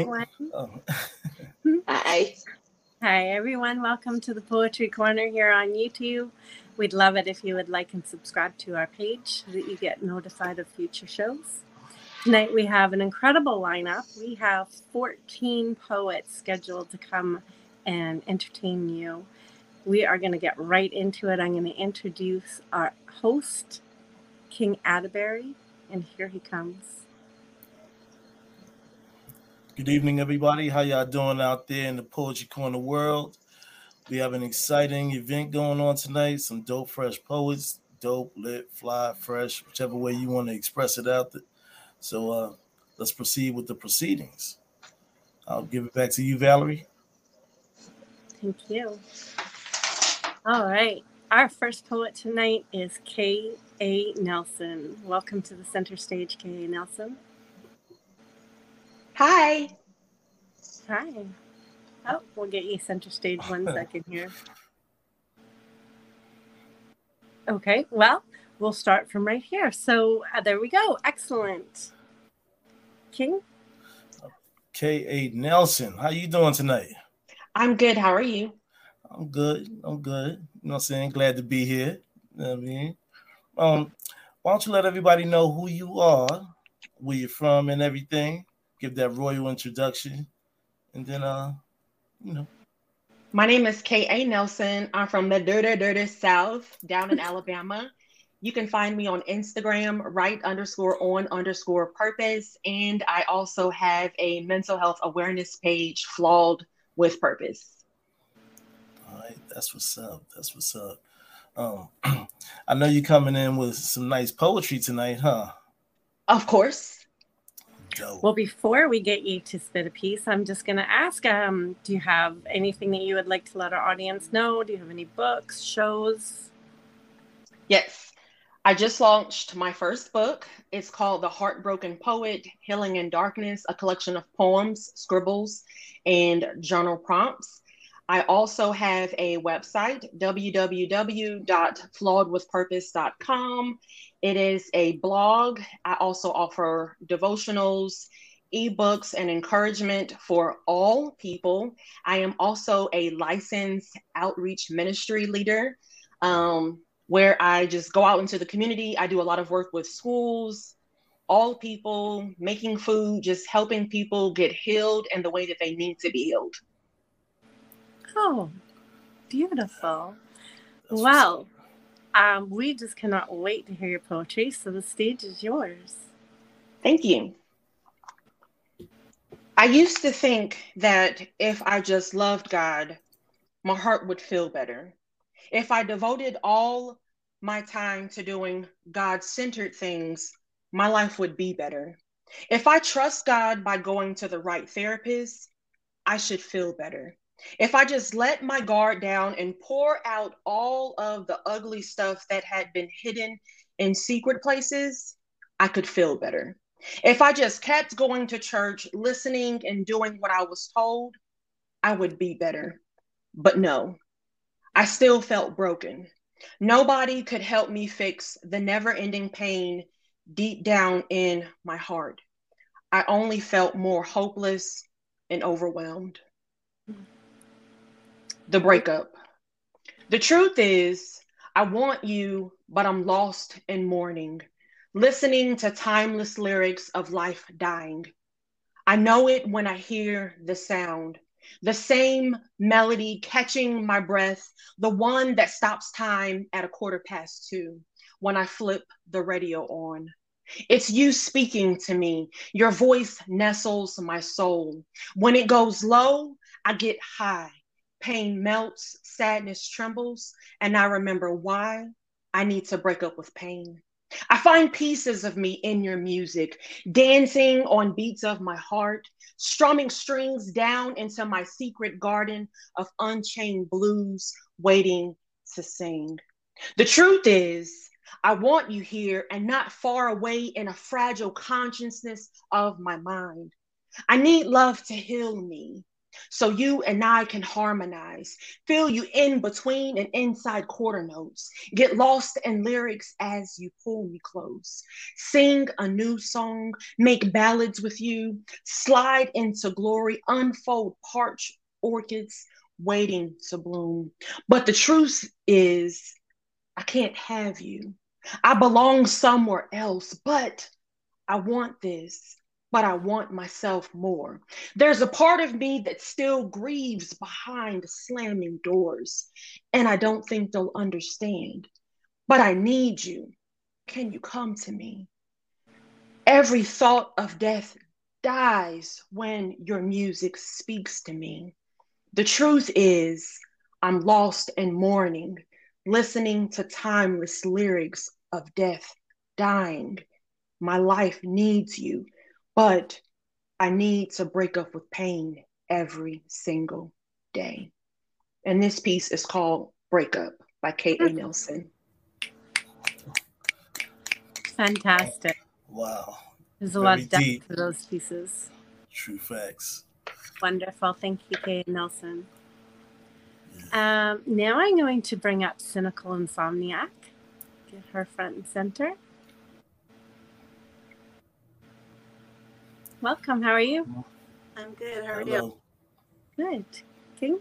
everyone. Oh. Hi. Hi, everyone. Welcome to the Poetry Corner here on YouTube. We'd love it if you would like and subscribe to our page so that you get notified of future shows. Tonight we have an incredible lineup. We have 14 poets scheduled to come and entertain you. We are going to get right into it. I'm going to introduce our host, King Atterbury, and here he comes. Good evening, everybody. How y'all doing out there in the Poetry Corner world? We have an exciting event going on tonight. Some dope, fresh poets, dope, lit, fly, fresh, whichever way you want to express it out. So let's proceed with the proceedings. I'll give it back to you, Valerie. Thank you. All right. Our first poet tonight is K.A. Nelson. Welcome to the center stage, K.A. Nelson. Hi. Hi. Oh, we'll get you center stage one second here. Okay, well, we'll start from right here. So there we go. Excellent. King? K.A. Nelson, how you doing tonight? I'm good. How are you? I'm good. I'm good. You know what I'm saying? Glad to be here. You know what I mean? Why don't you let everybody know who you are, where you're from and everything. Give that royal introduction, and then you know. My name is K.A. Nelson. I'm from the dirty South down in Alabama. You can find me on Instagram, right_on_purpose, and I also have a mental health awareness page, Flawed with Purpose. All right, that's what's up. That's what's up. I know you're coming in with some nice poetry tonight, huh? Of course. Well, before we get you to spit a piece, I'm just going to ask, do you have anything that you would like to let our audience know? Do you have any books, shows? Yes. I just launched my first book. It's called The Heartbroken Poet, Healing in Darkness, a collection of poems, scribbles, and journal prompts. I also have a website, www.flawedwithpurpose.com. It is a blog. I also offer devotionals, ebooks, and encouragement for all people. I am also a licensed outreach ministry leader, where I just go out into the community. I do a lot of work with schools, all people, making food, just helping people get healed in the way that they need to be healed. Oh, beautiful. Well, we just cannot wait to hear your poetry, so the stage is yours. Thank you. I used to think that if I just loved God, my heart would feel better. If I devoted all my time to doing God-centered things, my life would be better. If I trust God by going to the right therapist, I should feel better. If I just let my guard down and pour out all of the ugly stuff that had been hidden in secret places, I could feel better. If I just kept going to church, listening and doing what I was told, I would be better. But no, I still felt broken. Nobody could help me fix the never-ending pain deep down in my heart. I only felt more hopeless and overwhelmed. The breakup. The truth is, I want you, but I'm lost in mourning, listening to timeless lyrics of life dying. I know it when I hear the sound, the same melody catching my breath, the one that stops time at 2:15 when I flip the radio on. It's you speaking to me. Your voice nestles my soul. When it goes low, I get high. Pain melts, sadness trembles, and I remember why I need to break up with pain. I find pieces of me in your music, dancing on beats of my heart, strumming strings down into my secret garden of unchained blues, waiting to sing. The truth is, I want you here and not far away in a fragile consciousness of my mind. I need love to heal me. so you and I can harmonize, fill you in between and inside quarter notes, get lost in lyrics as you pull me close, sing a new song, make ballads with you, slide into glory, unfold parched orchids waiting to bloom. But the truth is, I can't have you. I belong somewhere else, but I want this. But I want myself more. There's a part of me that still grieves behind slamming doors, and I don't think they'll understand. But I need you. Can you come to me? Every thought of death dies when your music speaks to me. The truth is, I'm lost and mourning, listening to timeless lyrics of death dying. My life needs you. But I need to break up with pain every single day. And this piece is called Breakup by K.A. Nelson. Fantastic. Wow. There's a lot of depth to those pieces. True facts. Wonderful. Thank you, K.A. Nelson. Yeah. Now I'm going to bring up Cynical Insomniac. Get her front and center. Welcome. How are you? I'm good. How are you? Good. King?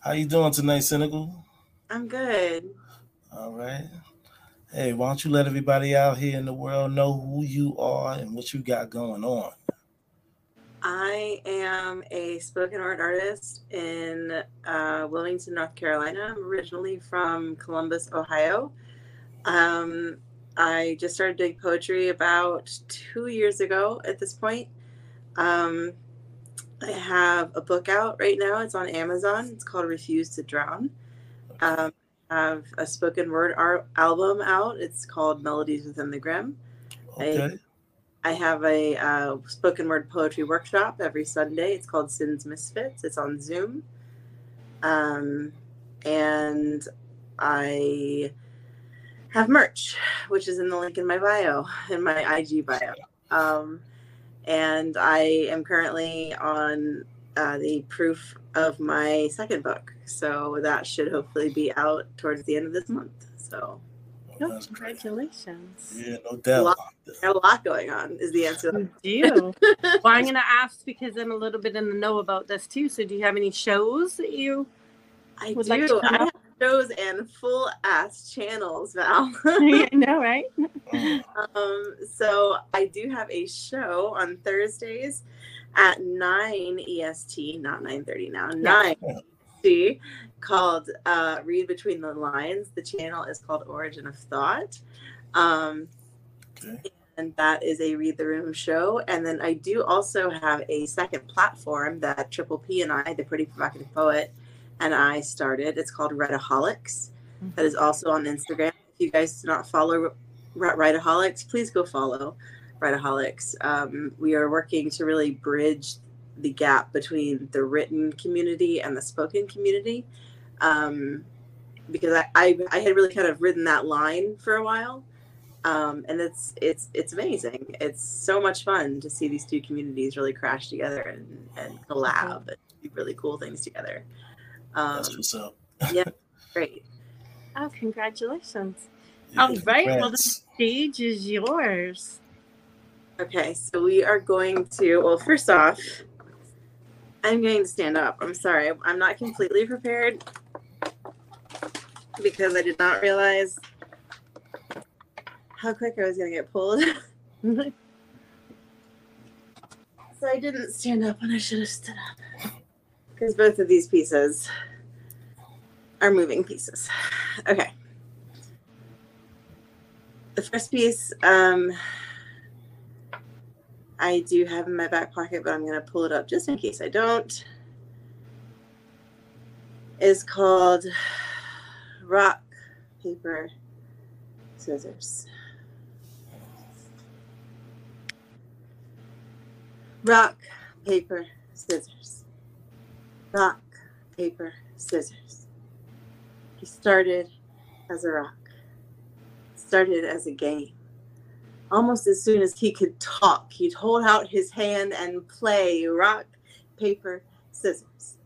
How you doing tonight, Cynical? I'm good. All right. Hey, why don't you let everybody out here in the world know who you are and what you got going on? I am a spoken art artist in Wilmington, North Carolina. I'm originally from Columbus, Ohio. I just started doing poetry about 2 years ago at this point. I have a book out right now. It's on Amazon. It's called Refuse to Drown. I have a spoken word art album out. It's called Melodies Within the Grim. Okay. I have a spoken word poetry workshop every Sunday. It's called Sins Misfits. It's on Zoom. And I have merch, which is in the link in my bio, in my IG bio. And I am currently on the proof of my second book. So that should hopefully be out towards the end of this month. So well, congratulations. Yeah, no doubt. A lot going on is the answer. You do. Well, I'm going to ask because I'm a little bit in the know about this too. So do you have any shows that you would like to come out? Shows and full ass channels now. I know, right? So I do have a show on Thursdays at 9 EST, not 9:30 now, 9 EST, called Read Between the Lines. The channel is called Origin of Thought. Okay. And that is a Read the Room show. And then I do also have a second platform that Triple P and I, the Pretty Provocative Poet, and I started. It's called Riteaholics. That is also on Instagram. If you guys do not follow Riteaholics, please go follow Riteaholics. We are working to really bridge the gap between the written community and the spoken community. Because I had really kind of ridden that line for a while. And it's amazing. It's so much fun to see these two communities really crash together and collab and do really cool things together. That's what's up. Yeah, great. Oh, congratulations. Yeah, all right, congrats. Well, the stage is yours. Okay, so we are going to, well, first off, I'm going to stand up. I'm sorry, I'm not completely prepared because I did not realize how quick I was going to get pulled. So I didn't stand up when I should have stood up. Because both of these pieces are moving pieces. Okay. The first piece, I do have in my back pocket, but I'm going to pull it up just in case I don't, is called Rock, Paper, Scissors. Rock, paper, scissors. Rock, paper, scissors. He started as a rock, started as a game. Almost as soon as he could talk, he'd hold out his hand and play rock, paper, scissors.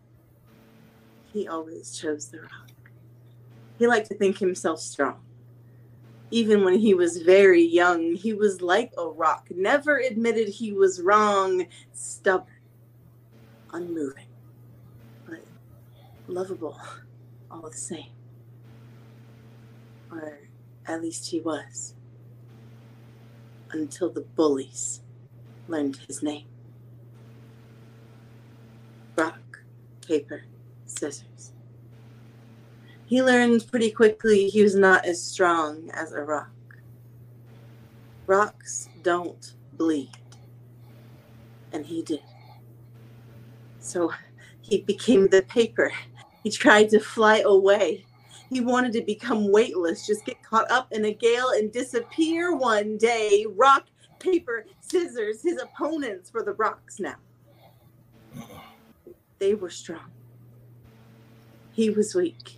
He always chose the rock. He liked to think himself strong. Even when he was very young, he was like a rock, never admitted he was wrong, stubborn, unmoving, but lovable all the same. Or at least he was, until the bullies learned his name. Rock, paper, scissors. He learned pretty quickly he was not as strong as a rock. Rocks don't bleed, and he did. So he became the paper. He tried to fly away. He wanted to become weightless, just get caught up in a gale and disappear one day. Rock, paper, scissors. His opponents were the rocks now. They were strong. He was weak.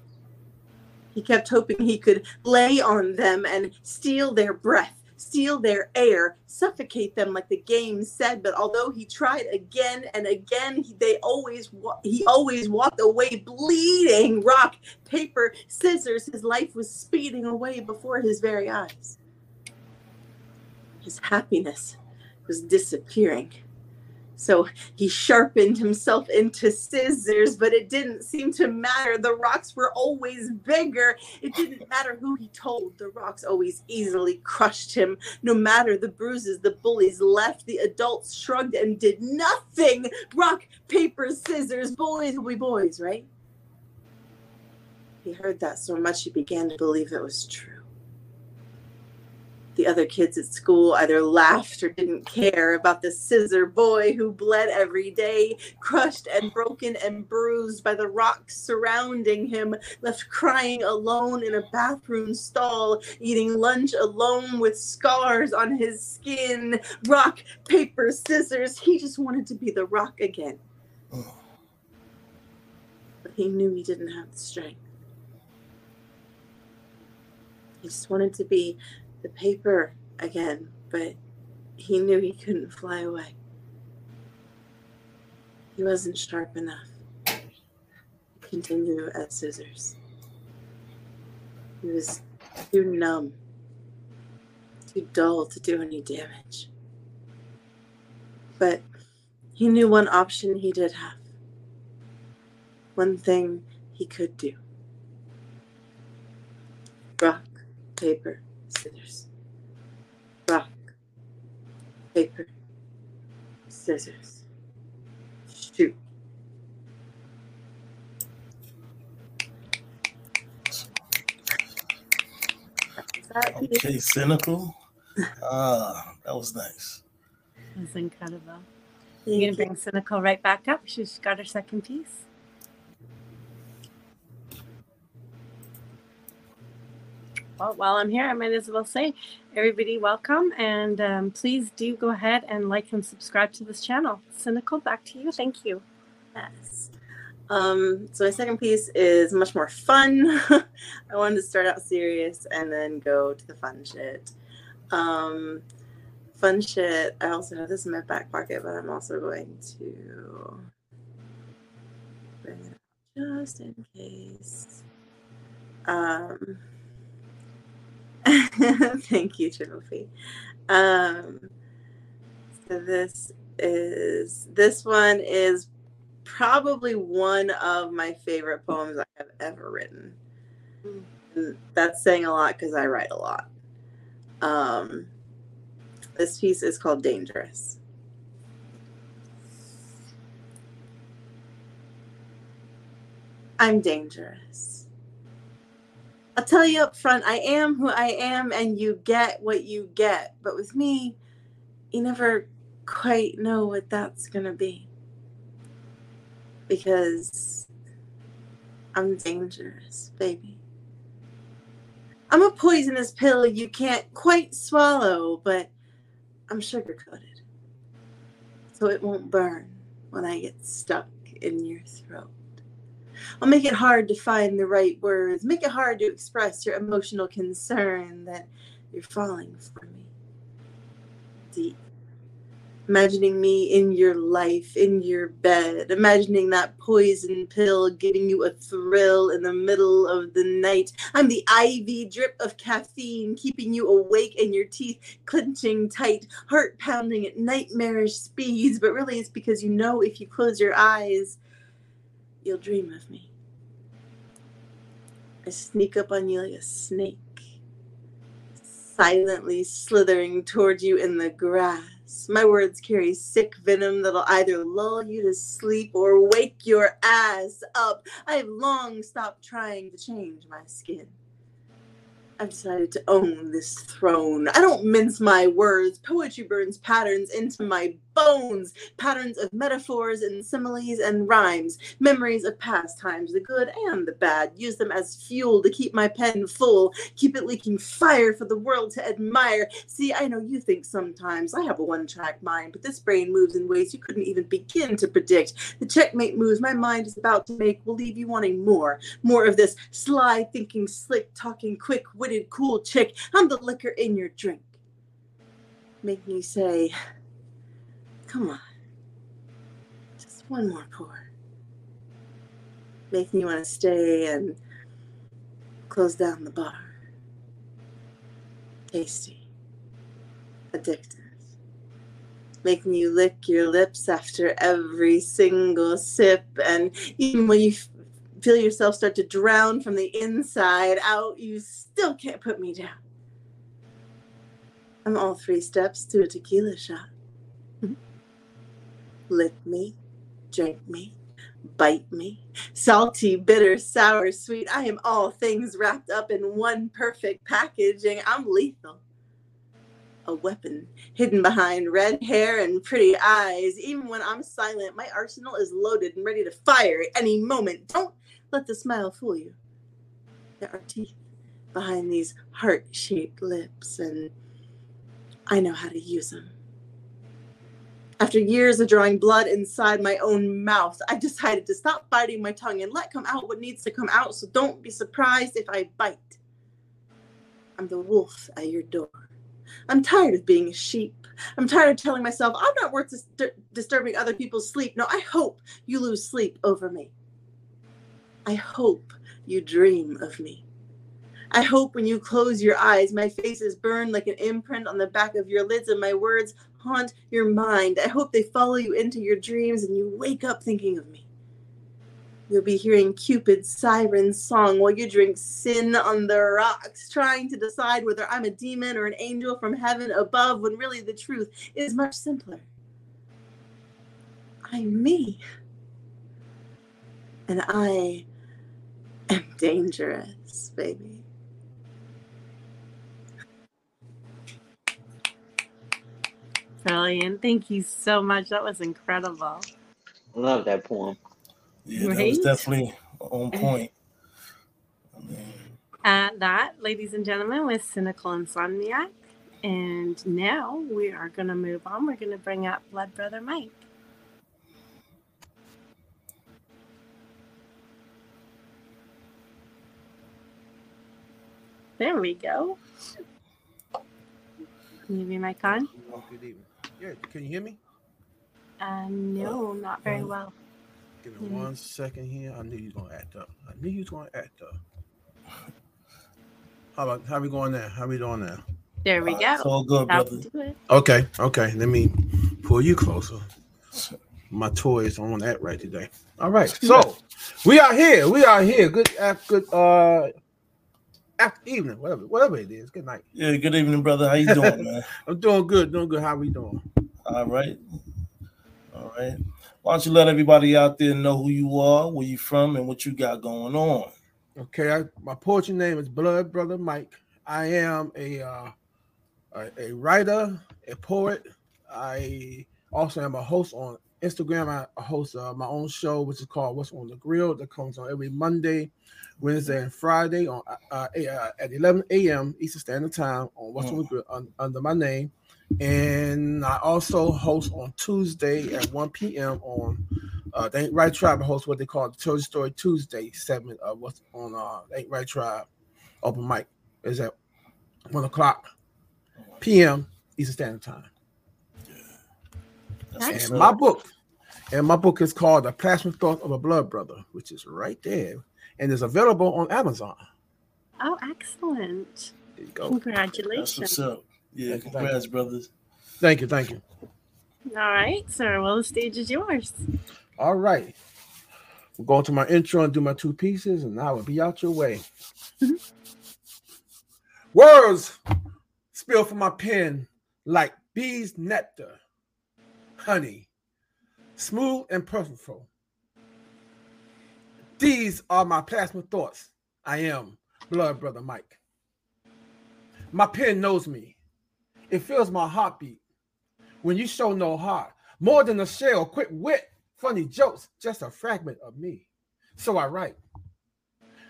He kept hoping he could lay on them and steal their breath, steal their air, suffocate them like the game said. But although he tried again and again, he always walked away bleeding. Rock, paper, scissors. His life was speeding away before his very eyes. His happiness was disappearing. So he sharpened himself into scissors, but it didn't seem to matter. The rocks were always bigger. It didn't matter who he told. The rocks always easily crushed him. No matter the bruises, the bullies left. The adults shrugged and did nothing. Rock, paper, scissors. Boys will be boys, right? He heard that so much he began to believe it was true. The other kids at school either laughed or didn't care about the scissor boy who bled every day, crushed and broken and bruised by the rocks surrounding him, left crying alone in a bathroom stall, eating lunch alone with scars on his skin. Rock, paper, scissors. He just wanted to be the rock again. But he knew he didn't have the strength. He just wanted to be the paper again, but he knew he couldn't fly away. He wasn't sharp enough. He continued at scissors. He was too numb, too dull to do any damage. But he knew one option he did have, one thing he could do. Rock, paper, scissors. Rock, paper, scissors. Shoot. Okay, Cynical. That was nice. That was incredible. You're going to bring Cynical right back up. She's got her second piece. Well, while I'm here, I might as well say, everybody, welcome. And please do go ahead and like and subscribe to this channel. Cynical, back to you. Thank you. Yes. So my second piece is much more fun. I wanted to start out serious and then go to the fun shit. Fun shit. I also have this in my back pocket, but I'm also going to bring it up just in case. Thank you, Trophy. So this one is probably one of my favorite poems I have ever written. And that's saying a lot because I write a lot. This piece is called Dangerous. I'm dangerous. I'll tell you up front, I am who I am, and you get what you get. But with me, you never quite know what that's going to be. Because I'm dangerous, baby. I'm a poisonous pill you can't quite swallow, but I'm sugar-coated. So it won't burn when I get stuck in your throat. I'll make it hard to find the right words, make it hard to express your emotional concern that you're falling for me. Deep, imagining me in your life, in your bed, imagining that poison pill giving you a thrill in the middle of the night. I'm the IV drip of caffeine, keeping you awake and your teeth clenching tight, heart pounding at nightmarish speeds. But really it's because you know if you close your eyes, you'll dream of me. I sneak up on you like a snake, silently slithering toward you in the grass. My words carry sick venom that'll either lull you to sleep or wake your ass up. I have long stopped trying to change my skin. I've decided to own this throne. I don't mince my words. Poetry burns patterns into my bones. Patterns of metaphors and similes and rhymes. Memories of past times, the good and the bad. Use them as fuel to keep my pen full. Keep it leaking fire for the world to admire. See, I know you think sometimes I have a one-track mind, but this brain moves in ways you couldn't even begin to predict. The checkmate moves my mind is about to make will leave you wanting more. More of this sly thinking, slick talking, quick witted, cool chick. I'm the liquor in your drink. Make me say, come on, just one more pour. Make me want to stay and close down the bar. Tasty, addictive. Making you lick your lips after every single sip, and even when you feel yourself start to drown from the inside out, you still can't put me down. I'm all three steps to a tequila shot. Lick me, drink me, bite me. Salty, bitter, sour, sweet. I am all things wrapped up in one perfect packaging. I'm lethal. A weapon hidden behind red hair and pretty eyes. Even when I'm silent, my arsenal is loaded and ready to fire at any moment. Don't let the smile fool you. There are teeth behind these heart-shaped lips, and I know how to use them. After years of drawing blood inside my own mouth, I decided to stop biting my tongue and let come out what needs to come out, so don't be surprised if I bite. I'm the wolf at your door. I'm tired of being a sheep. I'm tired of telling myself I'm not worth disturbing other people's sleep. No, I hope you lose sleep over me. I hope you dream of me. I hope when you close your eyes, my face is burned like an imprint on the back of your lids, and my words haunt your mind. I hope they follow you into your dreams and you wake up thinking of me. You'll be hearing Cupid's siren song while you drink sin on the rocks, trying to decide whether I'm a demon or an angel from heaven above, when really the truth is much simpler. I'm me. And I am dangerous, baby. Brilliant. Thank you so much. That was incredible. Love that poem. Yeah, right? That was definitely on point. That, ladies and gentlemen, was Cynical Insomniac. And now we are going to move on. We're going to bring up Blood Brother Mike. There we go. Can you be my con? Good evening. Yeah, can you hear me? No, not very well. Give me 1 second here. I knew you were gonna act up. How we going now? How we doing now? There we go. It's all good, brother. Okay. Let me pull you closer. My toys don't want to act right today. All right. So we are here. Good after evening, whatever it is. Good night. Yeah, good evening, brother. How you doing, man? I'm doing good. How we doing? All right. Why don't you let everybody out there know who you are, where you from, and what you got going on? Okay, my poetry name is Blood Brother Mike. I am a writer, a poet. I also am a host on Instagram. I host my own show, which is called What's on the Grill, that comes on every Monday, Wednesday, and Friday on at 11 a.m. Eastern Standard Time on What's on the Grill under my name. And I also host on Tuesday at 1 p.m. on The Ain't Right Tribe. I host what they call the Children's Story Tuesday segment of What's on The Ain't Right Tribe open mic. Is at 1 o'clock p.m. Eastern Standard Time. That's and my book. And my book is called The Plasma Thought of a Blood Brother, which is right there and is available on Amazon. Oh, excellent. There you go. Congratulations. That's what's up. Yeah, congrats, brothers. Thank you. Thank you. All right, sir. Well, the stage is yours. All right. We'll go into my intro and do my two pieces, and I will be out your way. Words spill from my pen like bees' nectar, honey, smooth and purposeful. These are my plasma thoughts. I am Blood Brother Mike. My pen knows me. It feels my heartbeat. When you show no heart, more than a shell, quick wit, funny jokes, just a fragment of me. So I write.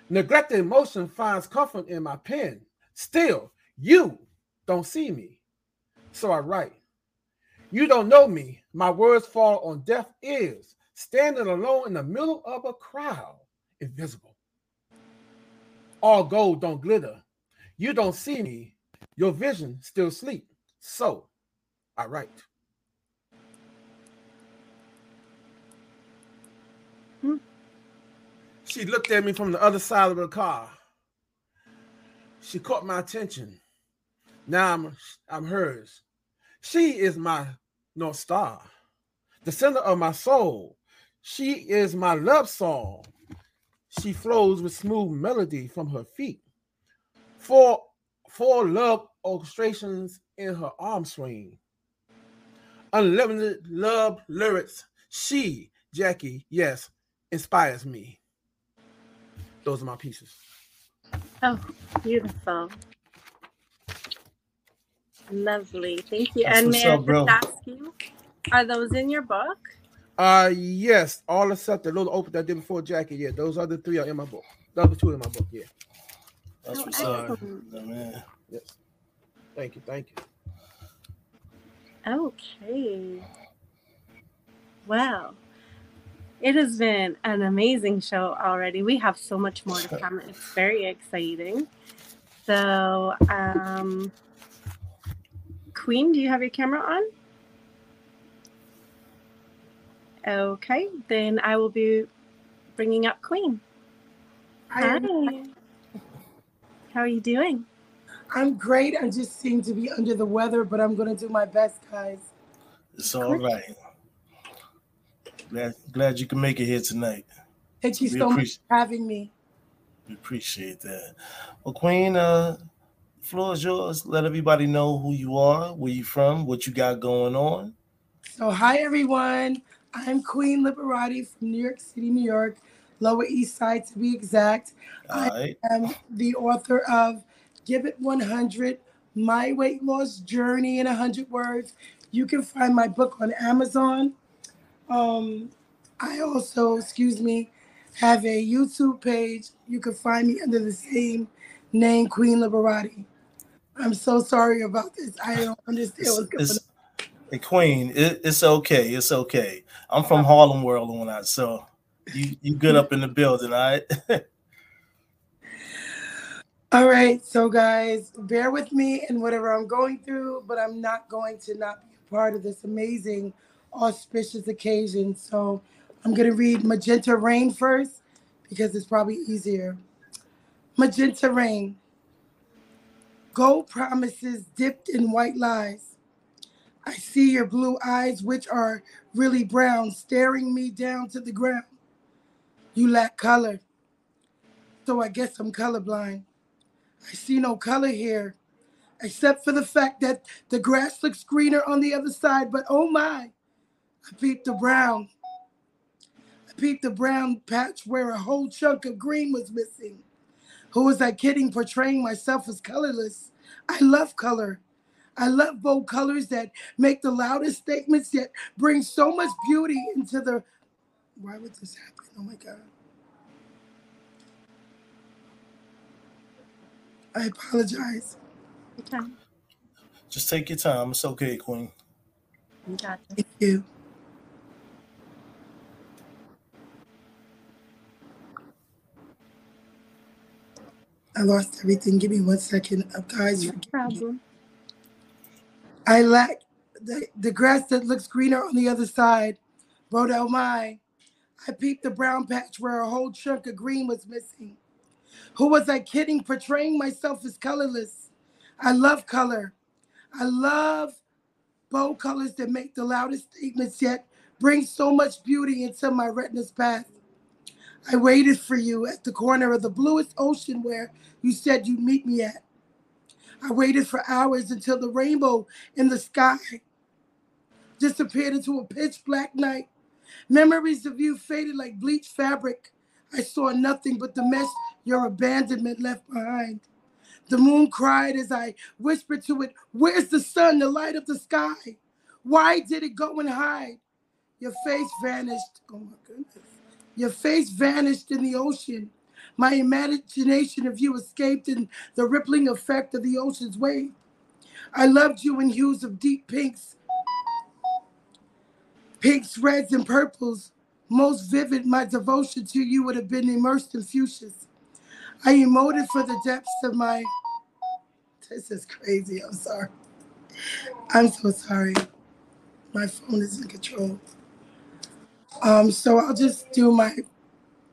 Neglected emotion finds comfort in my pen. Still, you don't see me. So I write. You don't know me. My words fall on deaf ears, standing alone in the middle of a crowd, invisible. All gold don't glitter. You don't see me. Your vision still sleep. So I write. She looked at me from the other side of the car. She caught my attention. Now I'm hers. She is my North Star, the center of my soul. She is my love song. She flows with smooth melody from her feet. Four love orchestrations in her arm swing. Unlimited love lyrics. She, Jackie, yes, inspires me. Those are my pieces. Oh, beautiful. Lovely. Thank you. That's and may I just ask you, are those in your book? Yes, all except the little open that I did before Jackie. Yeah, those other three are in my book. The other two are in my book, yeah. That's what's up. Man. Yes. Thank you. Thank you. Okay. Wow. It has been an amazing show already. We have so much more to come. It's very exciting. So, Queen, do you have your camera on? Okay, then I will be bringing up Queen. Hi. How are you doing? I'm great. I just seem to be under the weather, but I'm going to do my best, guys. It's all right. Glad you can make it here tonight. Thank you so much for having me. We appreciate that. Well, Queen, the floor is yours. Let everybody know who you are, where you from, what you got going on. So, hi, everyone. I'm Queen Liberati from New York City, New York, Lower East Side to be exact. Right. I am the author of Give It 100, My Weight Loss Journey in 100 Words. You can find my book on Amazon. I also, have a YouTube page. You can find me under the same name, Queen Liberati. I'm so sorry about this. I don't understand what's going on. Hey, Queen, it's okay. It's okay. I'm from Harlem World and whatnot, so you good up in the building, all right? All right, so guys, bear with me and whatever I'm going through, but I'm not going to not be a part of this amazing auspicious occasion. So I'm going to read Magenta Rain first because it's probably easier. Magenta Rain. Gold promises dipped in white lies. I see your blue eyes, which are really brown, staring me down to the ground. You lack color. So I guess I'm colorblind. I see no color here, except for the fact that the grass looks greener on the other side. But oh my, I peeped the brown. I peeped the brown patch where a whole chunk of green was missing. Who was I kidding, portraying myself as colorless? I love color. I love bold colors that make the loudest statements yet bring so much beauty into the... Why would this happen? Oh my God. I apologize. Okay. Just take your time. It's okay, Queen. Gotcha. Thank you. I lost everything. Give me one second. Guys, no problem. I lack the grass that looks greener on the other side, wrote El Mai. I peeped the brown patch where a whole chunk of green was missing. Who was I kidding, portraying myself as colorless? I love color. I love bold colors that make the loudest statements yet bring so much beauty into my retina's path. I waited for you at the corner of the bluest ocean where you said you'd meet me at. I waited for hours until the rainbow in the sky disappeared into a pitch black night. Memories of you faded like bleached fabric. I saw nothing but the mess your abandonment left behind. The moon cried as I whispered to it, where's the sun, the light of the sky? Why did it go and hide? Your face vanished. Oh my goodness. Your face vanished in the ocean. My imagination of you escaped in the rippling effect of the ocean's wave. I loved you in hues of deep pinks, reds, and purples. Most vivid, my devotion to you would have been immersed in fuchsias. I emoted for the depths of my... This is crazy. I'm sorry. I'm so sorry. My phone is in control. So I'll just do my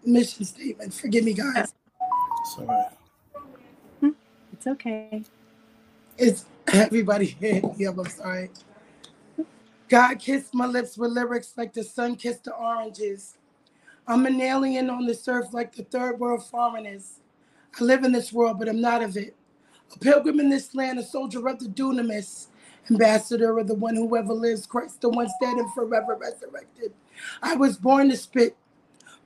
mission statement. Forgive me, guys. Sorry. It's okay. It's everybody here. Yeah, I'm sorry. God kissed my lips with lyrics like the sun kissed the oranges. I'm an alien on this earth like the third world foreigners. I live in this world, but I'm not of it. A pilgrim in this land, a soldier of the dunamis, ambassador of the one who ever lives, Christ, the one dead and forever resurrected. I was born to spit.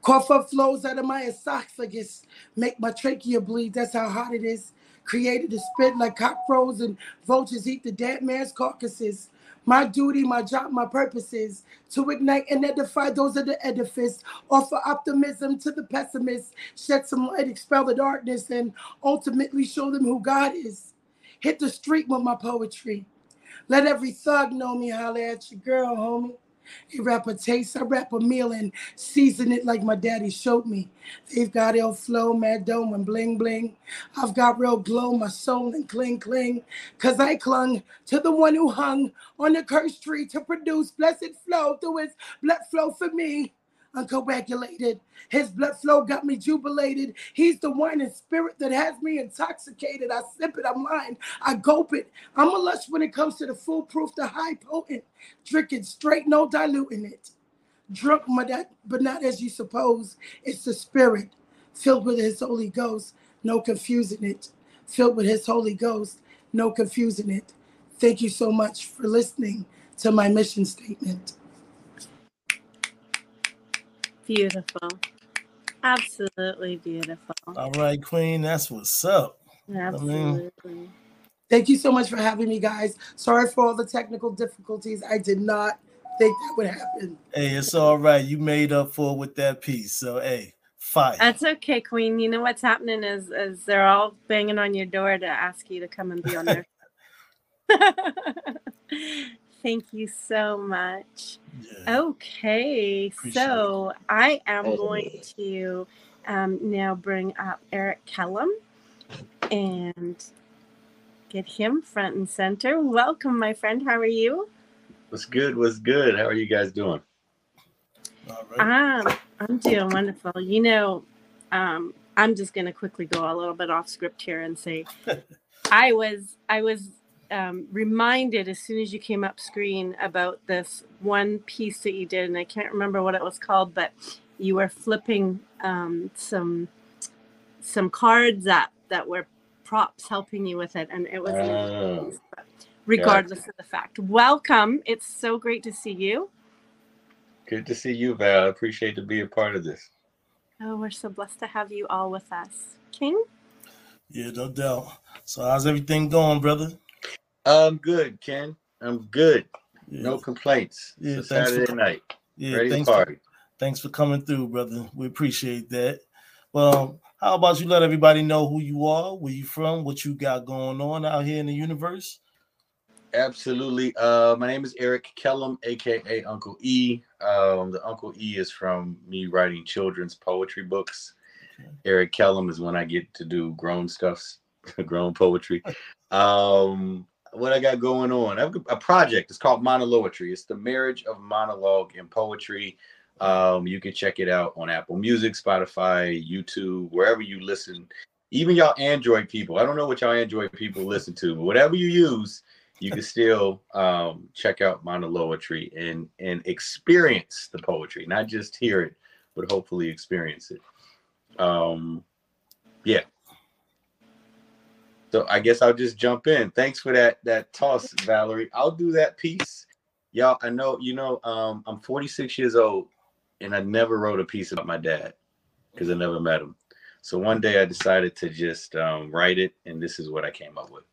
Cough up flows out of my esophagus, make my trachea bleed, that's how hot it is. Created to spit like cockroaches and vultures eat the dead man's carcasses. My duty, my job, my purpose is to ignite and edify those of the edifice, offer optimism to the pessimist, shed some light, expel the darkness, and ultimately show them who God is. Hit the street with my poetry. Let every thug know me, holla at your girl, homie. They wrap a taste, I wrap a meal and season it like my daddy showed me. They've got ill flow, mad dome, and bling bling. I've got real glow, my soul, and cling cling. Cause I clung to the one who hung on the cursed tree to produce blessed flow through his blood flow for me. Uncoagulated, his blood flow got me jubilated. He's the wine and spirit that has me intoxicated. I sip it, I'm lying, I gulp it. I'm a lush when it comes to the foolproof, the high potent. Drinking straight, no diluting it. Drunk, but not as you suppose. It's the spirit filled with his Holy Ghost, no confusing it. Filled with his Holy Ghost, no confusing it. Thank you so much for listening to my mission statement. Beautiful. Absolutely beautiful. All right, Queen, that's what's up. Absolutely. I mean, thank you so much for having me, guys. Sorry for all the technical difficulties. I did not think that would happen. Hey, it's all right. You made up for it with that piece. So, hey, fire. That's okay, Queen. You know what's happening is they're all banging on your door to ask you to come and be on there. Thank you so much. Yeah. Okay, so I am going to now bring up Eric Kellum and get him front and center. Welcome, my friend. How are you? What's good? What's good? How are you guys doing? All right. I'm doing wonderful. You know, I'm just going to quickly go a little bit off script here and say I was reminded as soon as you came up screen about this one piece that you did, and I can't remember what it was called, but you were flipping some cards up that were props helping you with it, and it was an piece, but regardless of the fact. Welcome. It's so great to see you. Good to see you, Val. I appreciate to be a part of this. Oh, we're so blessed to have you all with us. King? Yeah, no doubt. So how's everything going, brother? I'm good, Ken. I'm good. Yeah. No complaints. Yeah, it's Saturday night. Yeah, ready to party. Thanks for coming through, brother. We appreciate that. Well, how about you let everybody know who you are, where you from, what you got going on out here in the universe? Absolutely. My name is Eric Kellum, a.k.a. Uncle E. The Uncle E is from me writing children's poetry books. Okay. Eric Kellum is when I get to do grown stuff, grown poetry. what I got going on. I have a project. It's called Monoloetry. It's the marriage of monologue and poetry. You can check it out on Apple Music, Spotify, YouTube, wherever you listen. Even y'all Android people. I don't know what y'all Android people listen to, but whatever you use, you can still check out Monoloetry and experience the poetry. Not just hear it, but hopefully experience it. Yeah. So I guess I'll just jump in. Thanks for that toss, Valerie. I'll do that piece. Y'all, I know, you know, I'm 46 years old, and I never wrote a piece about my dad because I never met him. So one day I decided to just write it, and this is what I came up with.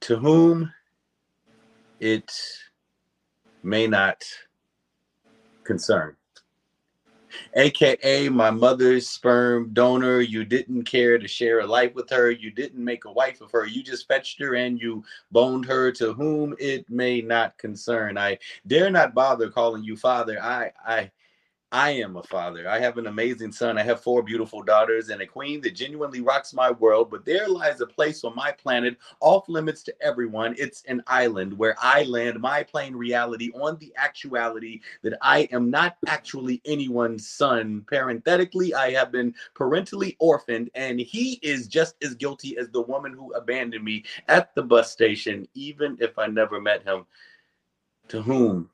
To whom it may not concern. AKA my mother's sperm donor. You didn't care to share a life with her. You didn't make a wife of her. You just fetched her and you boned her. To whom it may not concern. I dare not bother calling you father. I am a father. I have an amazing son. I have 4 beautiful daughters and a queen that genuinely rocks my world. But there lies a place on my planet off limits to everyone. It's an island where I land my plain reality on the actuality that I am not actually anyone's son. Parenthetically, I have been parentally orphaned, and he is just as guilty as the woman who abandoned me at the bus station, even if I never met him. To whom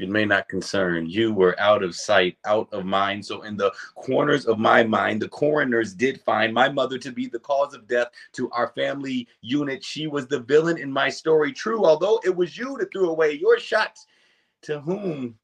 it may not concern. You were out of sight, out of mind. So in the corners of my mind, the coroners did find my mother to be the cause of death to our family unit. She was the villain in my story. True, although it was you that threw away your shots. To whom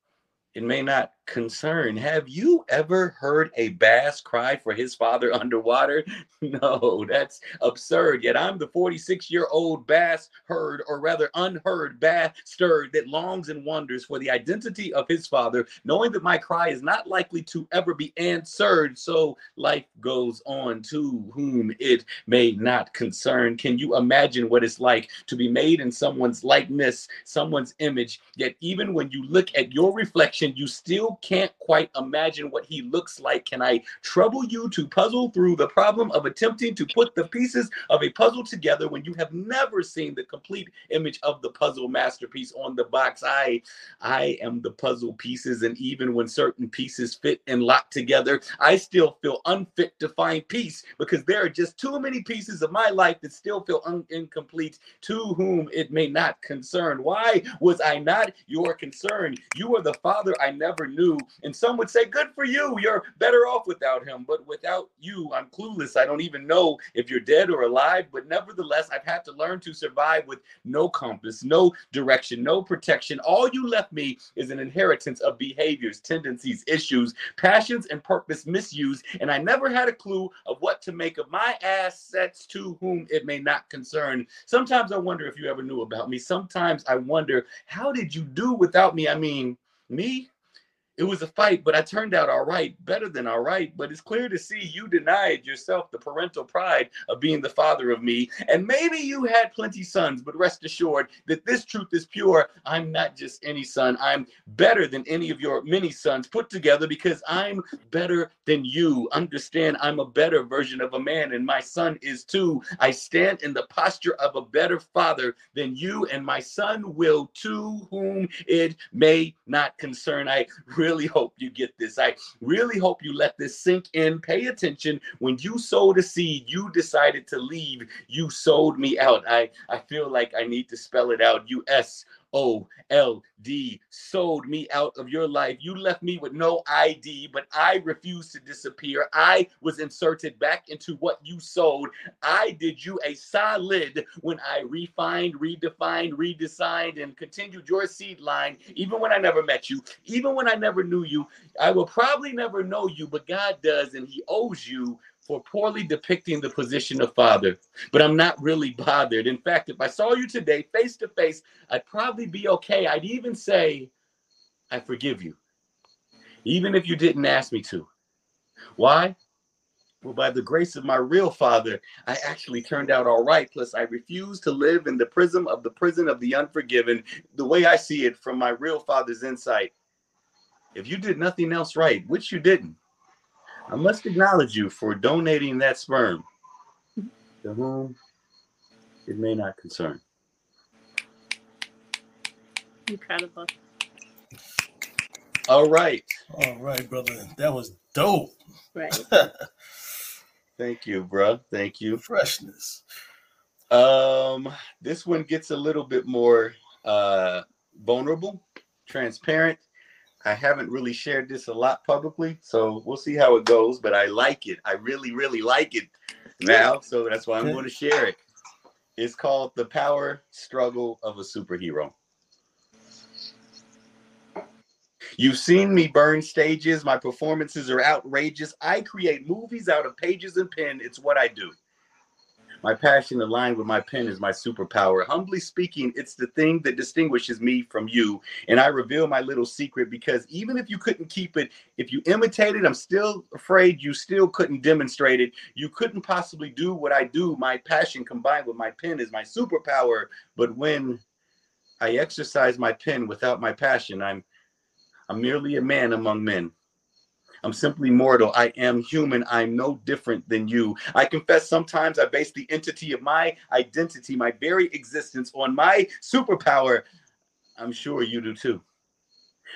it may not concern. Have you ever heard a bass cry for his father underwater? No, that's absurd. Yet I'm the 46-year-old bass herd, or rather unheard bastard, that longs and wonders for the identity of his father, knowing that my cry is not likely to ever be answered. So life goes on, to whom it may not concern. Can you imagine what it's like to be made in someone's likeness, someone's image? Yet even when you look at your reflection, you still can't quite imagine what he looks like. Can I trouble you to puzzle through the problem of attempting to put the pieces of a puzzle together when you have never seen the complete image of the puzzle masterpiece on the box? I am the puzzle pieces, and even when certain pieces fit and lock together, I still feel unfit to find peace because there are just too many pieces of my life that still feel incomplete. To whom it may not concern. Why was I not your concern? You are the father I never knew, and some would say, good for you, you're better off without him. But without you, I'm clueless. I don't even know if you're dead or alive. But nevertheless, I've had to learn to survive with no compass, no direction, no protection. All you left me is an inheritance of behaviors, tendencies, issues, passions, and purpose misused. And I never had a clue of what to make of my assets. To whom it may not concern. Sometimes I wonder if you ever knew about me. Sometimes I wonder, how did you do without me? I mean, me? It was a fight, but I turned out all right, better than all right. But it's clear to see you denied yourself the parental pride of being the father of me. And maybe you had plenty sons, but rest assured that this truth is pure. I'm not just any son. I'm better than any of your many sons put together, because I'm better than you. Understand, I'm a better version of a man, and my son is too. I stand in the posture of a better father than you, and my son will, to whom it may not concern. I really hope you get this. I really hope you let this sink in. Pay attention. When you sowed a seed, you decided to leave. You sold me out. I feel like I need to spell it out. U-S-O-L-D, sold me out of your life. You left me with no ID, but I refused to disappear. I was inserted back into what you sold. I did you a solid when I refined, redefined, redesigned, and continued your seed line, even when I never met you, even when I never knew you. I will probably never know you, but God does, and he owes you for poorly depicting the position of father. But I'm not really bothered. In fact, if I saw you today face to face, I'd probably be okay. I'd even say, I forgive you, even if you didn't ask me to. Why? Well, by the grace of my real father, I actually turned out all right. Plus, I refuse to live in the prism of the prison of the unforgiven, the way I see it from my real father's insight. If you did nothing else right, which you didn't, I must acknowledge you for donating that sperm. To whom it may not concern. Incredible. All right, brother. That was dope. Right. Thank you, bro. Thank you. Freshness. This one gets a little bit more vulnerable, transparent. I haven't really shared this a lot publicly, so we'll see how it goes, but I like it. I really, really like it now, so that's why I'm going to share it. It's called The Power Struggle of a Superhero. You've seen me burn stages. My performances are outrageous. I create movies out of pages and pen. It's what I do. My passion aligned with my pen is my superpower. Humbly speaking, it's the thing that distinguishes me from you. And I reveal my little secret because even if you couldn't keep it, if you imitate it, I'm still afraid you still couldn't demonstrate it. You couldn't possibly do what I do. My passion combined with my pen is my superpower. But when I exercise my pen without my passion, I'm merely a man among men. I'm simply mortal. I am human. I'm no different than you. I confess sometimes I base the entity of my identity, my very existence, on my superpower. I'm sure you do too.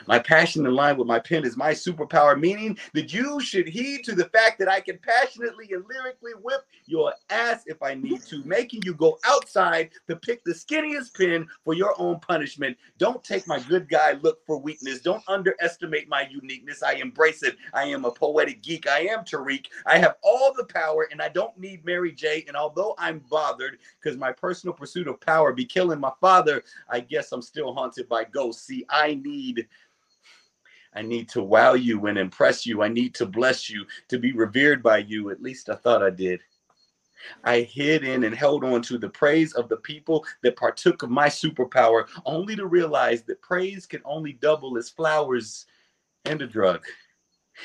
My passion aligned with my pen is my superpower, meaning that you should heed to the fact that I can passionately and lyrically whip your ass if I need to, making you go outside to pick the skinniest pen for your own punishment. Don't take my good guy look for weakness. Don't underestimate my uniqueness. I embrace it. I am a poetic geek. I am Tariq. I have all the power, and I don't need Mary J. And although I'm bothered because my personal pursuit of power be killing my father, I guess I'm still haunted by ghosts. See, I need to wow you and impress you. I need to bless you, to be revered by you. At least I thought I did. I hid in and held on to the praise of the people that partook of my superpower, only to realize that praise can only double as flowers and a drug.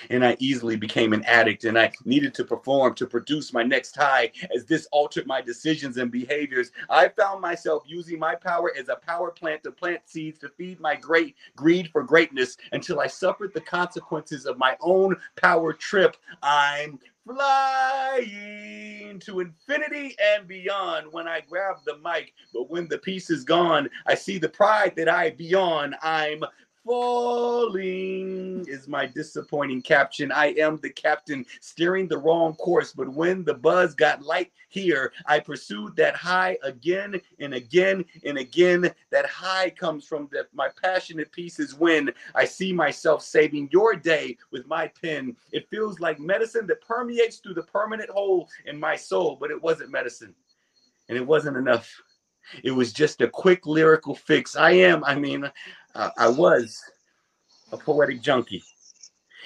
And I easily became an addict, and I needed to perform to produce my next high. As this altered my decisions and behaviors, I found myself using my power as a power plant to plant seeds to feed my great greed for greatness until I suffered the consequences of my own power trip. I'm flying to infinity and beyond when I grab the mic. But when the peace is gone, I see the pride that I be on. I'm falling is my disappointing caption. I am the captain steering the wrong course, but when the buzz got light here, I pursued that high again and again and again. That high comes from my passionate pieces when I see myself saving your day with my pen. It feels like medicine that permeates through the permanent hole in my soul, but it wasn't medicine, and it wasn't enough. It was just a quick lyrical fix. I was a poetic junkie.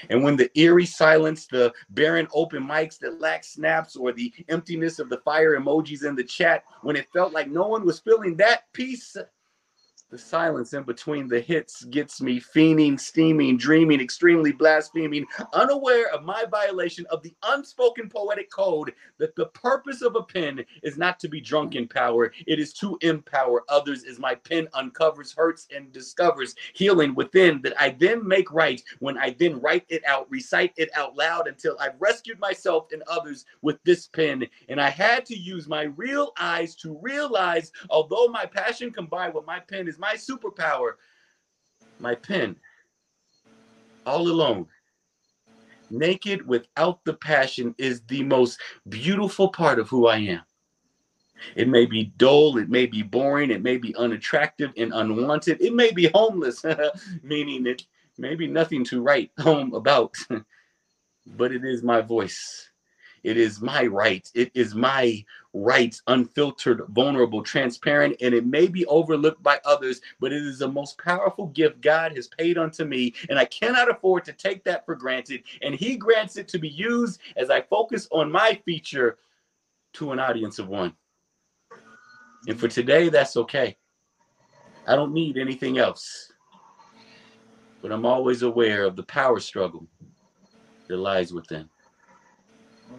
And when the eerie silence, the barren open mics that lack snaps, or the emptiness of the fire emojis in the chat, when it felt like no one was feeling that piece, the silence in between the hits gets me fiending, steaming, dreaming, extremely blaspheming, unaware of my violation of the unspoken poetic code that the purpose of a pen is not to be drunk in power. It is to empower others as my pen uncovers, hurts, and discovers healing within that I then make right when I then write it out, recite it out loud until I've rescued myself and others with this pen. And I had to use my real eyes to realize, although my passion combined with my pen is my superpower, my pen, all alone, naked, without the passion, is the most beautiful part of who I am. It may be dull, it may be boring, it may be unattractive and unwanted, it may be homeless, meaning it may be nothing to write home about, but it is my voice. It is my right. It is my right, unfiltered, vulnerable, transparent, and it may be overlooked by others, but it is the most powerful gift God has paid unto me, and I cannot afford to take that for granted, and he grants it to be used as I focus on my feature to an audience of one. And for today, that's okay. I don't need anything else, but I'm always aware of the power struggle that lies within.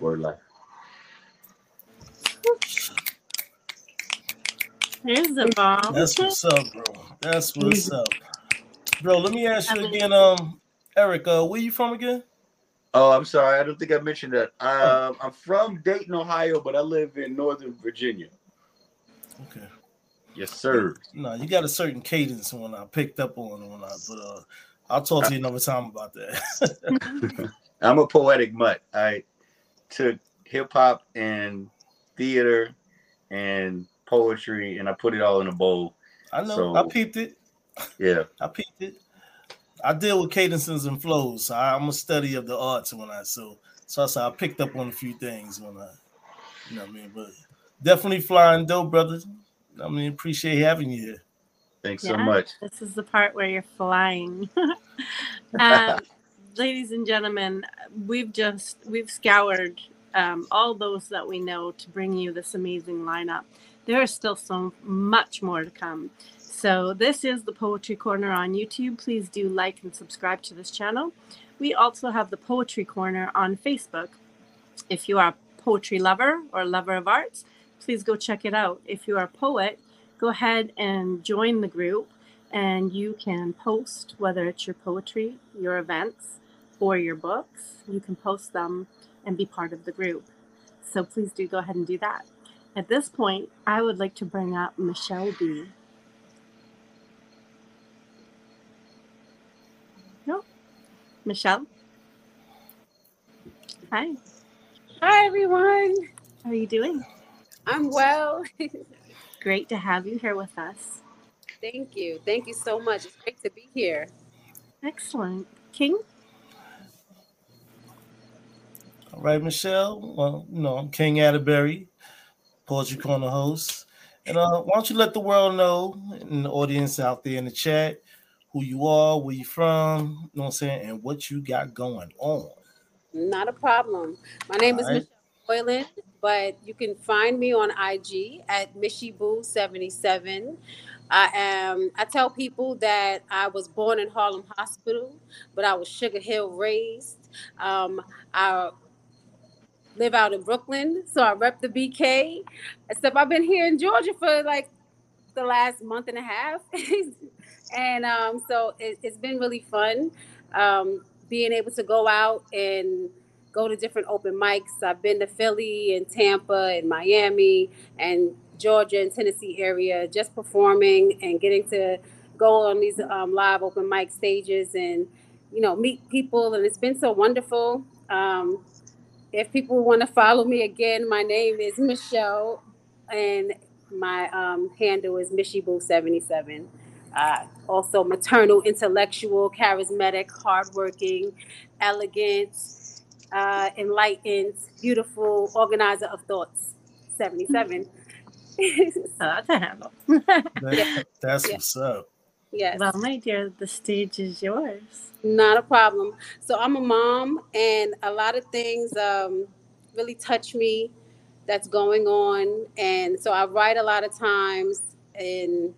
Word life. Here's the bomb. That's what's up, bro. That's what's up, bro. Let me ask you again, Eric. Where you from again? Oh, I'm sorry. I don't think I mentioned that. I'm from Dayton, Ohio, but I live in Northern Virginia. Okay. Yes, sir. No, you got a certain cadence when I picked up on and whatnot, but I'll talk to you another time about that. I'm a poetic mutt. I took hip hop and theater and poetry and I put it all in a bowl. I know. So, I peeped it. Yeah. I peeped it. I deal with cadences and flows. So I'm a study of the arts when I so I picked up on a few things when I, you know what I mean, but definitely flying dope, brother. I mean, appreciate having you here. Thanks so much. This is the part where you're flying. Ladies and gentlemen, we've scoured all those that we know to bring you this amazing lineup. There is still so much more to come. So this is the Poetry Corner on YouTube. Please do like and subscribe to this channel. We also have the Poetry Corner on Facebook. If you are a poetry lover or lover of arts, please go check it out. If you are a poet, go ahead and join the group and you can post, whether it's your poetry, your events, or your books, you can post them and be part of the group. So please do go ahead and do that. At this point, I would like to bring up Michelle B. No? Michelle? Hi. Hi, everyone. How are you doing? I'm well. Great to have you here with us. Thank you. Thank you so much. It's great to be here. Excellent. King? All right, Michelle. Well, you know, I'm King Atterbury, Poetry Corner host. And why don't you let the world know, in the audience out there in the chat, who you are, where you're from, you know what I'm saying, and what you got going on. Not a problem. My name is Michelle Boylan, but you can find me on IG at Michy Boo 77. I tell people that I was born in Harlem Hospital, but I was Sugar Hill raised. I live out in Brooklyn, so I rep the BK. Except I've been here in Georgia for like the last month and a half. And so it's been really fun being able to go out and go to different open mics. I've been to Philly and Tampa and Miami and Georgia and Tennessee area, just performing and getting to go on these live open mic stages and, you know, meet people. And it's been so wonderful. If people want to follow me again, my name is Michelle and my handle is Michy Boo 77. Also maternal, intellectual, charismatic, hardworking, elegant, enlightened, beautiful, organizer of thoughts, 77. That's a handle. That's what's up. Yes. Well, my dear, the stage is yours. Not a problem. So I'm a mom, and a lot of things really touch me that's going on. And so I write a lot of times, and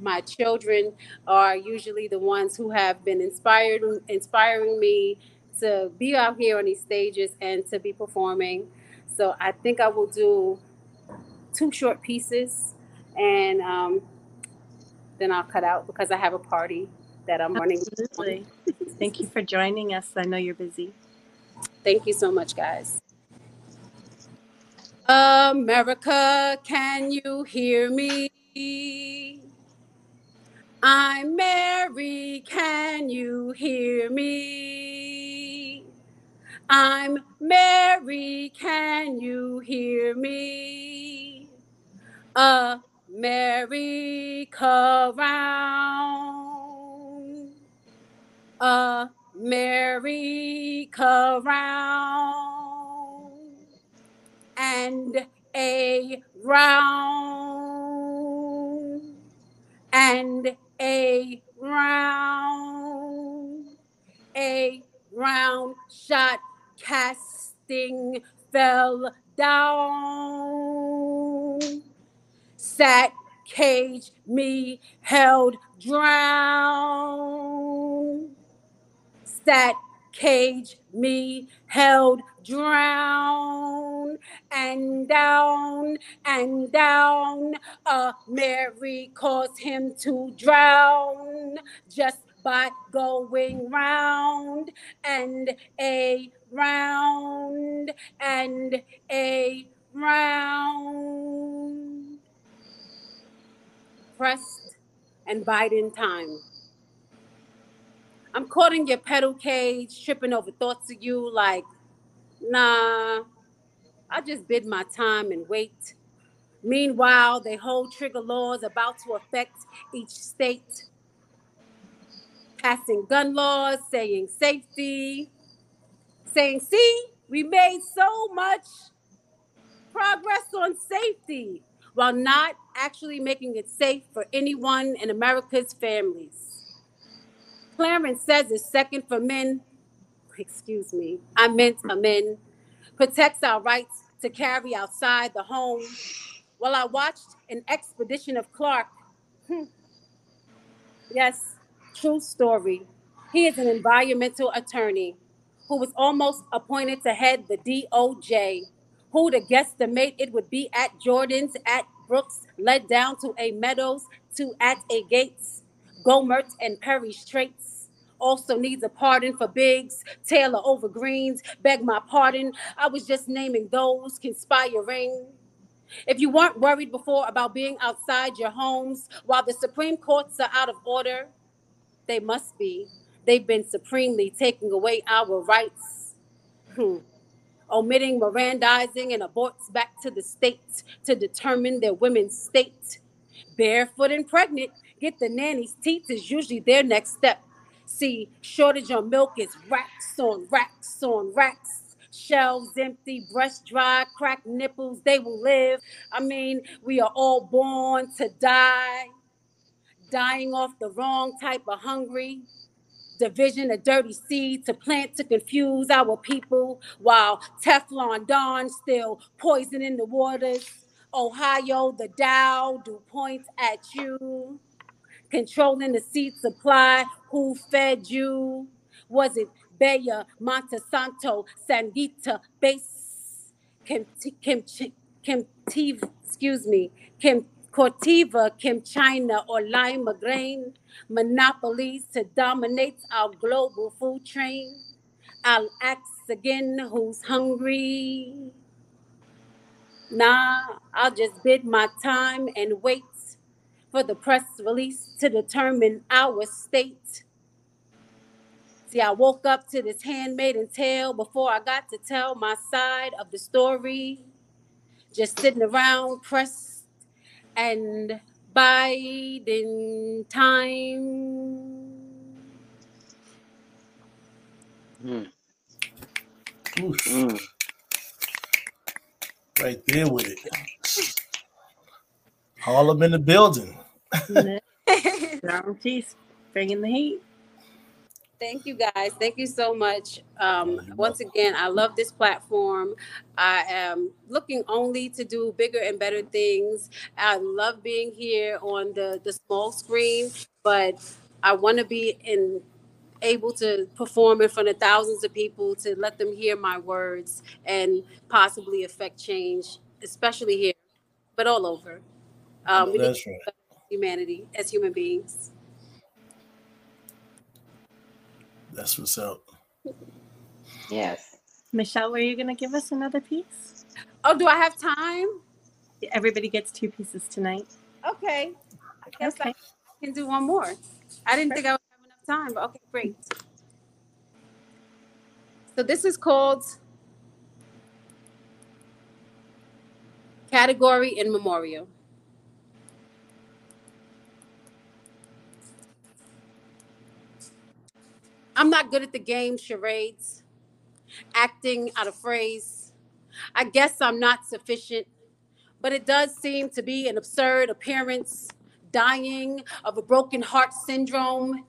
my children are usually the ones who have been inspiring me to be out here on these stages and to be performing. So I think I will do 2 short pieces, and then I'll cut out because I have a party that I'm running. Absolutely. Thank you for joining us. I know you're busy. Thank you so much, guys. America, can you hear me? I'm Mary, can you hear me? I'm Mary, can you hear me? America round, America round, and a round, and a round, a round shot casting fell down, sat, caged, me, held, drowned, sat, caged, me, held, drowned, and down, Mary caused him to drown, just by going round, and a round, and a round. depressed and biding time. I'm caught in your pedal cage, tripping over thoughts of you like, nah, I just bid my time and wait. Meanwhile, they hold trigger laws about to affect each state. Passing gun laws, saying safety, saying, see, we made so much progress on safety, while not actually making it safe for anyone in America's families. Clarence says it's second for men, excuse me, I meant amen, protects our rights to carry outside the home, while I watched an expedition of Clark. Yes, true story. He is an environmental attorney who was almost appointed to head the DOJ. Who'd have guesstimate it would be at Jordan's, at Brooks, led down to a Meadows, to at a Gates, Gomert and Perry Straits. Also needs a pardon for Biggs, Taylor over Greens, beg my pardon. I was just naming those conspiring. If you weren't worried before about being outside your homes while the Supreme Courts are out of order, they must be. They've been supremely taking away our rights. Omitting Mirandizing and aborts back to the states to determine their women's state. Barefoot and pregnant, get the nanny's teats is usually their next step. See, shortage on milk is racks on racks on racks. Shelves empty, breast dry, cracked nipples, they will live. I mean, we are all born to die. Dying off the wrong type of hungry. Division, a dirty seed to plant to confuse our people, while Teflon Don still poisoning the waters. Ohio, the Dow, do points at you. Controlling the seed supply, who fed you? Was it Bella, Montesanto, Sangeeta, Base, Cortiva, China, or Lima Grain, monopolies to dominate our global food train. I'll ask again who's hungry. Nah, I'll just bid my time and wait for the press release to determine our state. See, I woke up to this handmaiden tale before I got to tell my side of the story. Just sitting around, press. And biding time. Right there with it. Harlem in the building. She's bringing the heat. Thank you guys. Thank you so much. Once again, I love this platform. I am looking only to do bigger and better things. I love being here on the small screen, but I want to be able to perform in front of thousands of people to let them hear my words and possibly affect change, especially here, but all over. We need to affect humanity as human beings. That's what's up. Yes. Michelle, were you going to give us another piece? Oh, do I have time? Everybody gets 2 pieces tonight. Okay. I guess okay. I can do one more. I didn't think I would have enough time, but okay, great. So this is called Category in Memoriam. I'm not good at the game charades, acting out of phrase. I guess I'm not sufficient, but it does seem to be an absurd appearance, dying of a broken heart syndrome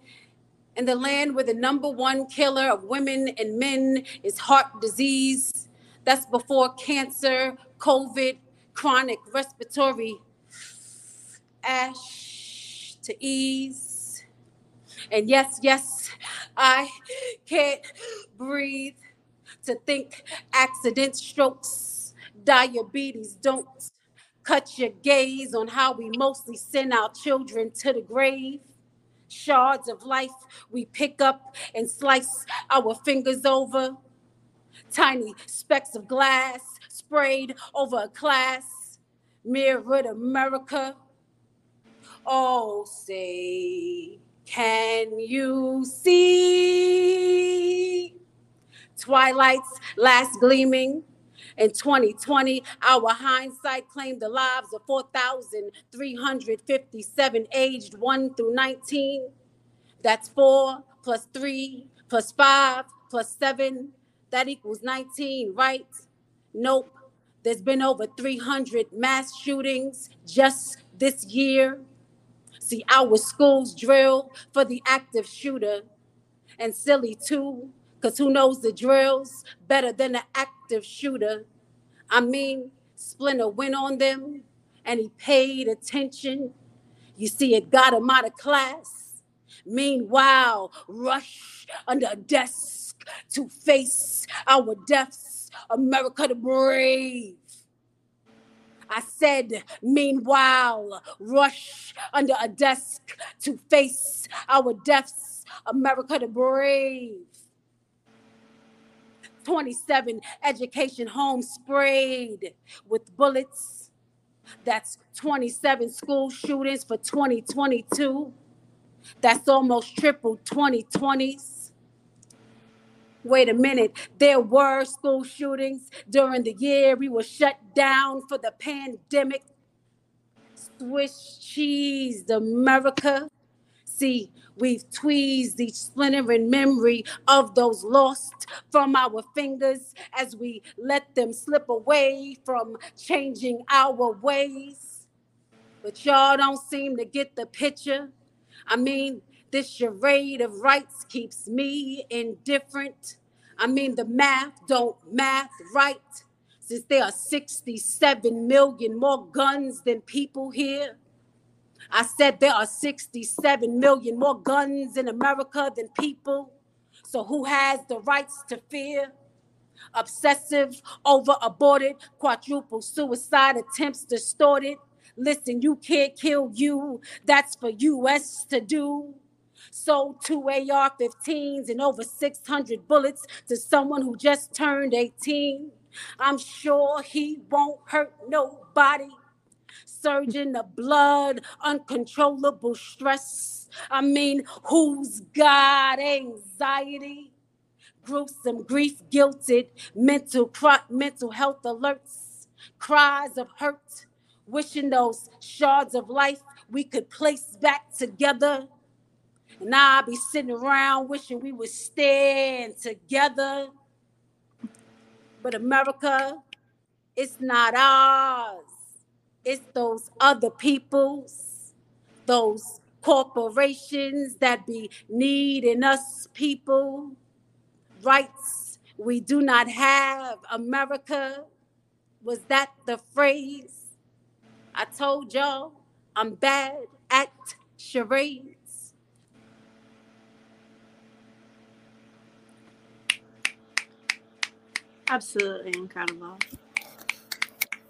in the land where the #1 killer of women and men is heart disease. That's before cancer, COVID, chronic respiratory ash to ease. And yes, yes, I can't breathe to think accident strokes, diabetes don't cut your gaze on how we mostly send our children to the grave. Shards of life we pick up and slice our fingers over. Tiny specks of glass sprayed over a class. Mirrored America. Oh, say, can you see twilight's last gleaming? In 2020, our hindsight claimed the lives of 4,357 aged 1 through 19. That's 4 plus 3 plus 5 plus 7. That equals 19, right? Nope. There's been over 300 mass shootings just this year. See, our schools drill for the active shooter. And silly, too, because who knows the drills better than the active shooter? I mean, Splinter went on them, and he paid attention. You see, it got him out of class. Meanwhile, rush under a desk to face our deaths. America the brave. I said, meanwhile, rush under a desk to face our deaths. America the brave. 27 education homes sprayed with bullets. That's 27 school shootings for 2022. That's almost triple 2020s. Wait a minute, there were school shootings during the year we were shut down for the pandemic. Swiss cheese, America. See, we've tweezed each splinter in memory of those lost from our fingers as we let them slip away from changing our ways. But y'all don't seem to get the picture. I mean, this charade of rights keeps me indifferent. I mean, the math don't math right, since there are 67 million more guns than people here. I said there are 67 million more guns in America than people. So who has the rights to fear? Obsessive, over-aborted, quadruple suicide attempts distorted. Listen, you can't kill you. That's for U.S. to do. Sold 2 AR-15s and over 600 bullets to someone who just turned 18. I'm sure he won't hurt nobody. Surging of blood, uncontrollable stress. I mean, who's got anxiety? Gruesome grief, guilted, mental health alerts, cries of hurt, wishing those shards of life we could place back together. And I'll be sitting around wishing we would stand together. But America, it's not ours. It's those other peoples, those corporations that be needing us people. Rights we do not have, America. Was that the phrase? I told y'all I'm bad at charades. Absolutely incredible.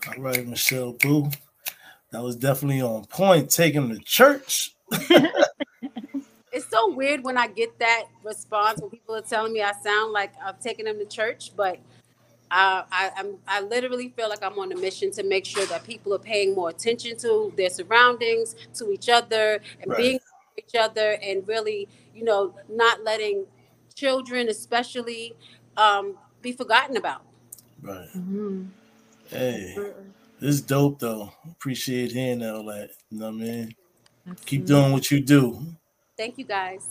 All right, Michelle Boo. That was definitely on point, taking them to church. It's so weird when I get that response when people are telling me I sound like I've taken them to church, but I literally feel like I'm on a mission to make sure that people are paying more attention to their surroundings, to each other, and right. Being with each other, and really, you know, not letting children especially be forgotten about. Right. Mm-hmm. Hey, this is dope though. Appreciate hearing all that. You know what I mean? Absolutely. Keep doing what you do. Thank you guys.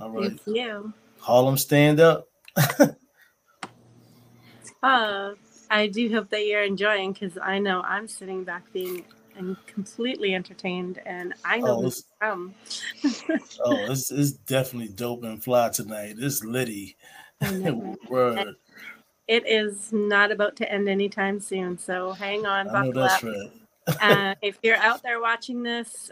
All right. Thank you. Harlem stand up. I do hope that you're enjoying, because I know I'm sitting back being completely entertained, and I know this is from. Oh, it's definitely dope and fly tonight. It's litty. Word. It is not about to end anytime soon, so hang on, buckle up. Right. If you're out there watching this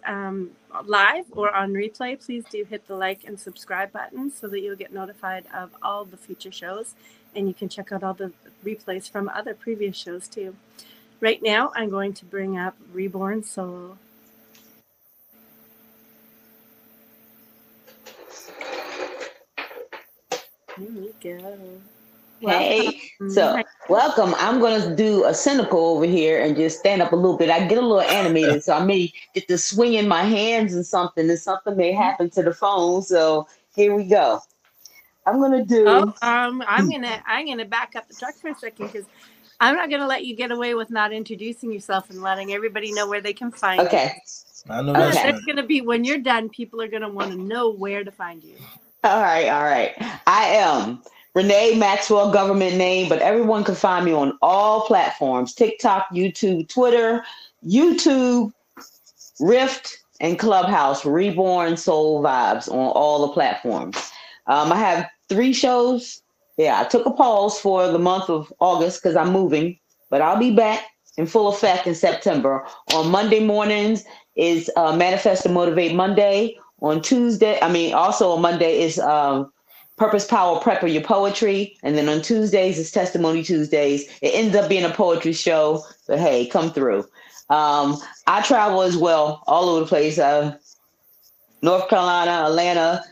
live or on replay, please do hit the like and subscribe button so that you'll get notified of all the future shows, and you can check out all the replays from other previous shows too. Right now, I'm going to bring up Reborn Soul. Here we go. Hey, so welcome. I'm gonna do a cynical over here and just stand up a little bit. I get a little animated, so I may get to swing in my hands and something may happen to the phone. So here we go. I'm gonna do. I'm gonna back up the truck for a second because I'm not gonna let you get away with not introducing yourself and letting everybody know where they can find you. Okay. I know that's right. It's gonna be when you're done. People are gonna want to know where to find you. All right, all right. I am Renee Maxwell, government name, but everyone can find me on all platforms: TikTok, YouTube, Twitter, Rift, and Clubhouse. Reborn Soul Vibes on all the platforms. I have 3 shows. Yeah, I took a pause for the month of August because I'm moving, but I'll be back in full effect in September. On Monday mornings is Manifest and Motivate Monday. On Tuesday, also on Monday is Purpose Power Prepper Your Poetry. And then on Tuesdays is Testimony Tuesdays. It ends up being a poetry show, but hey, come through. I travel as well all over the place. North Carolina, Atlanta,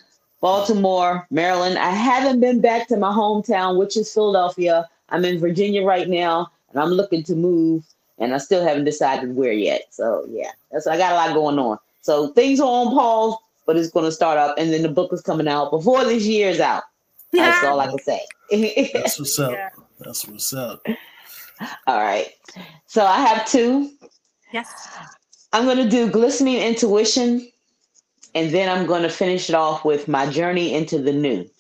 Baltimore, Maryland. I haven't been back to my hometown, which is Philadelphia. I'm in Virginia right now, and I'm looking to move, and I still haven't decided where yet. So yeah, that's I got a lot going on. So things are on pause, but it's going to start up, and then the book is coming out before this year's out. Yeah. That's all I can say. That's what's up. Yeah. That's what's up. All right. So I have 2. Yes. I'm going to do Glistening Intuition, and then I'm going to finish it off with My Journey into the New.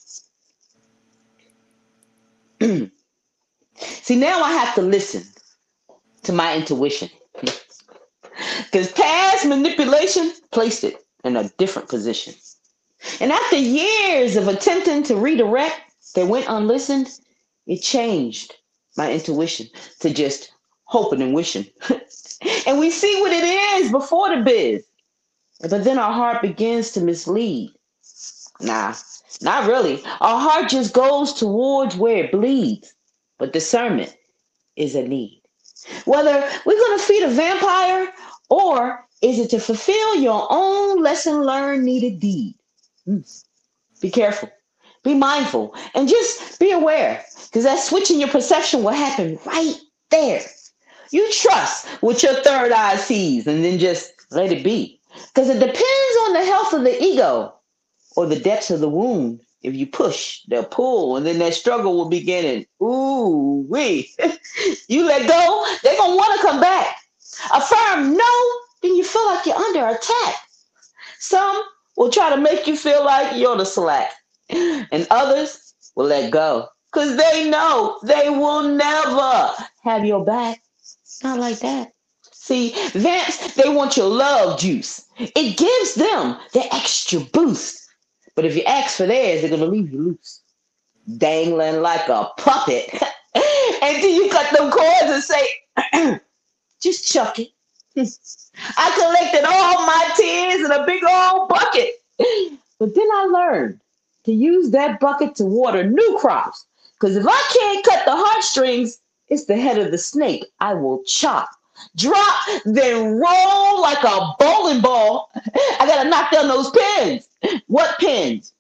See, now I have to listen to my intuition, because past manipulation placed it in a different position. And after years of attempting to redirect that went unlistened, it changed my intuition to just hoping and wishing. And we see what it is before the biz. But then our heart begins to mislead. Nah, not really. Our heart just goes towards where it bleeds. But discernment is a need. Whether we're going to feed a vampire, or is it to fulfill your own lesson learned needed deed? Be careful, be mindful, and just be aware, because that switch in your perception will happen right there. You trust what your third eye sees and then just let it be, because it depends on the health of the ego or the depths of the wound. If you push, they'll pull, and then that struggle will begin. And ooh-wee, you let go, they're going to want to come back. Affirm no, then you feel like you're under attack. Some will try to make you feel like you're the slack, and others will let go because they know they will never have your back. Not like that. See, vamps, they want your love juice. It gives them the extra boost. But if you ask for theirs, they're going to leave you loose, dangling like a puppet. Until you cut them cords and say, just chuck it. I collected all my tears in a big old bucket. But then I learned to use that bucket to water new crops. Because if I can't cut the heartstrings, it's the head of the snake I will chop. Drop, then roll like a bowling ball. I got to knock down those pins. What pins?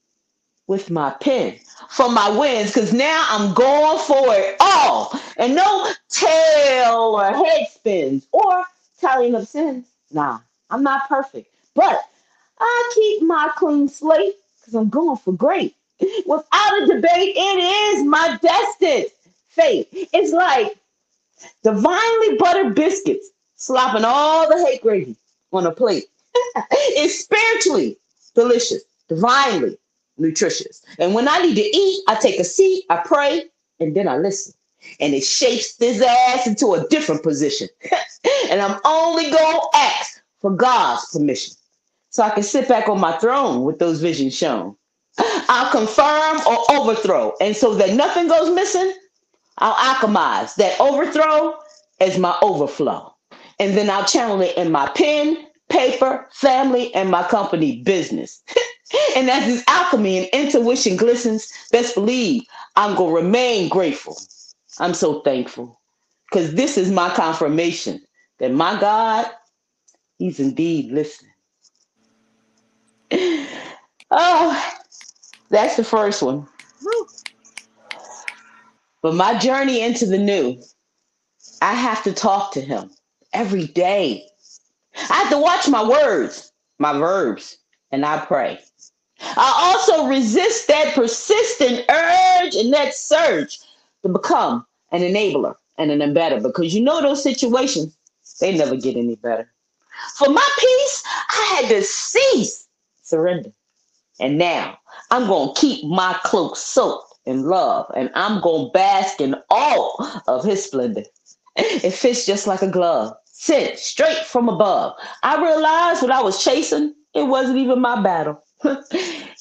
With my pen for my wins, because now I'm going for it all. And no tail or head spins or tallying up sins. Nah, I'm not perfect, but I keep my clean slate because I'm going for great. Without a debate, it is my destined fate. It's like divinely buttered biscuits slopping all the hate gravy on a plate. It's spiritually delicious, divinely nutritious. And when I need to eat, I take a seat, I pray, and then I listen. And it shapes this ass into a different position. And I'm only going to ask for God's permission so I can sit back on my throne with those visions shown. I'll confirm or overthrow. And so that nothing goes missing, I'll alchemize that overthrow as my overflow. And then I'll channel it in my pen, paper, family, and my company business. And as this alchemy and intuition glistens, best believe I'm going to remain grateful. I'm so thankful, because this is my confirmation that my God, he's indeed listening. Oh, that's the first one. But my journey into the new, I have to talk to him every day. I have to watch my words, my verbs, and I pray. I also resist that persistent urge and that surge to become an enabler and an embedder, because you know those situations, they never get any better. For my peace, I had to cease, surrender. And now I'm going to keep my cloak soaked in love, and I'm going to bask in all of his splendor. It fits just like a glove, sent straight from above. I realized what I was chasing, it wasn't even my battle.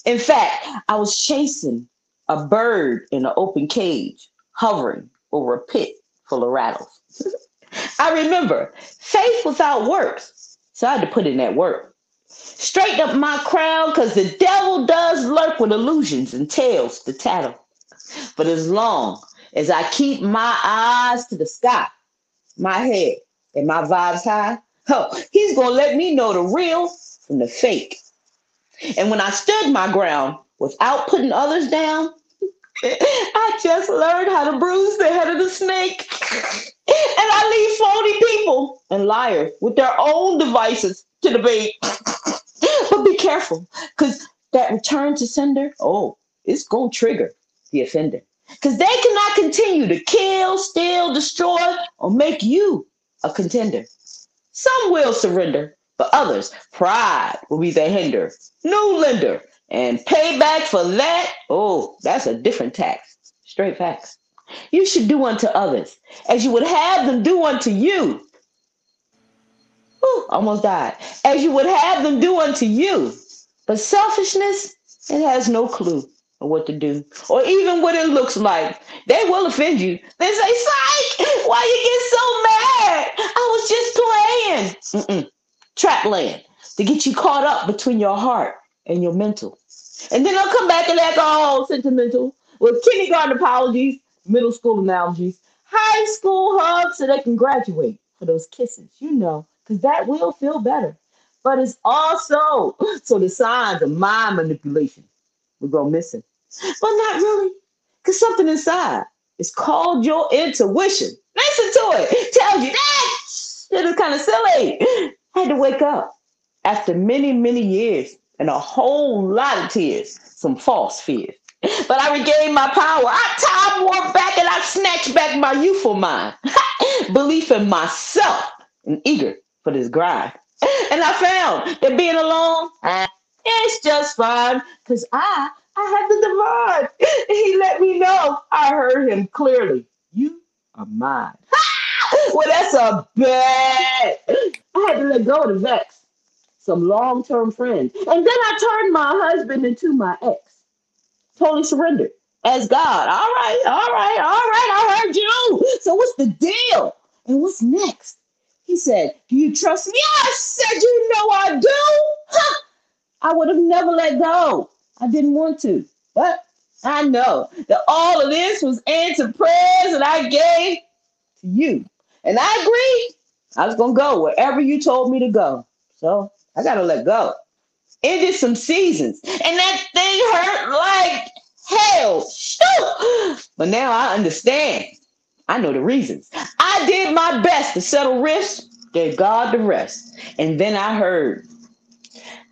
In fact, I was chasing a bird in an open cage, hovering over a pit full of rattles. I remember faith without works, so I had to put in that work. Straighten up my crown, because the devil does lurk with illusions and tales to tattle. But as long as I keep my eyes to the sky, my head, and my vibes high, oh, he's going to let me know the real from the fake. And when I stood my ground without putting others down, I just learned how to bruise the head of the snake. And I leave phony people and liars with their own devices to the bait. But be careful, because that return to sender, oh, it's going to trigger the offender. Because they cannot continue to kill, steal, destroy, or make you a contender. Some will surrender, but others, pride will be their hinder. New lender, and payback for that, oh, that's a different tax. Straight facts. You should do unto others as you would have them do unto you. Ooh, almost died. As you would have them do unto you. But selfishness, it has no clue of what to do, or even what it looks like. They will offend you. They say, psych, why you get so mad? I was just playing. Trap land to get you caught up between your heart and your mental. And then I'll come back and act all sentimental with kindergarten apologies, middle school analogies, high school hugs so they can graduate for those kisses, you know, because that will feel better. But it's also so the signs of mind manipulation will go missing. But not really, because something inside is called your intuition. Listen to it. Tells you that shit is kind of silly. I had to wake up after many, many years and a whole lot of tears, some false fears. But I regained my power. I time warped back and I snatched back my youthful mind. Belief in myself and eager for this grind. And I found that being alone, it's just fine, because I have the divine. He let me know. I heard him clearly. You are mine. Well, that's a bad. I had to let go of the vex, some long-term friends. And then I turned my husband into my ex. Totally surrendered as God. All right, I heard you. So what's the deal? And what's next? He said, do you trust me? I said, you know I do. Huh. I would have never let go. I didn't want to, but I know that all of this was answered prayers that I gave to you. And I agreed I was going to go wherever you told me to go. So I got to let go. Ended some seasons, and that thing hurt like hell. Shoot. But now I understand. I know the reasons. I did my best to settle riffs, gave God the rest. And then I heard,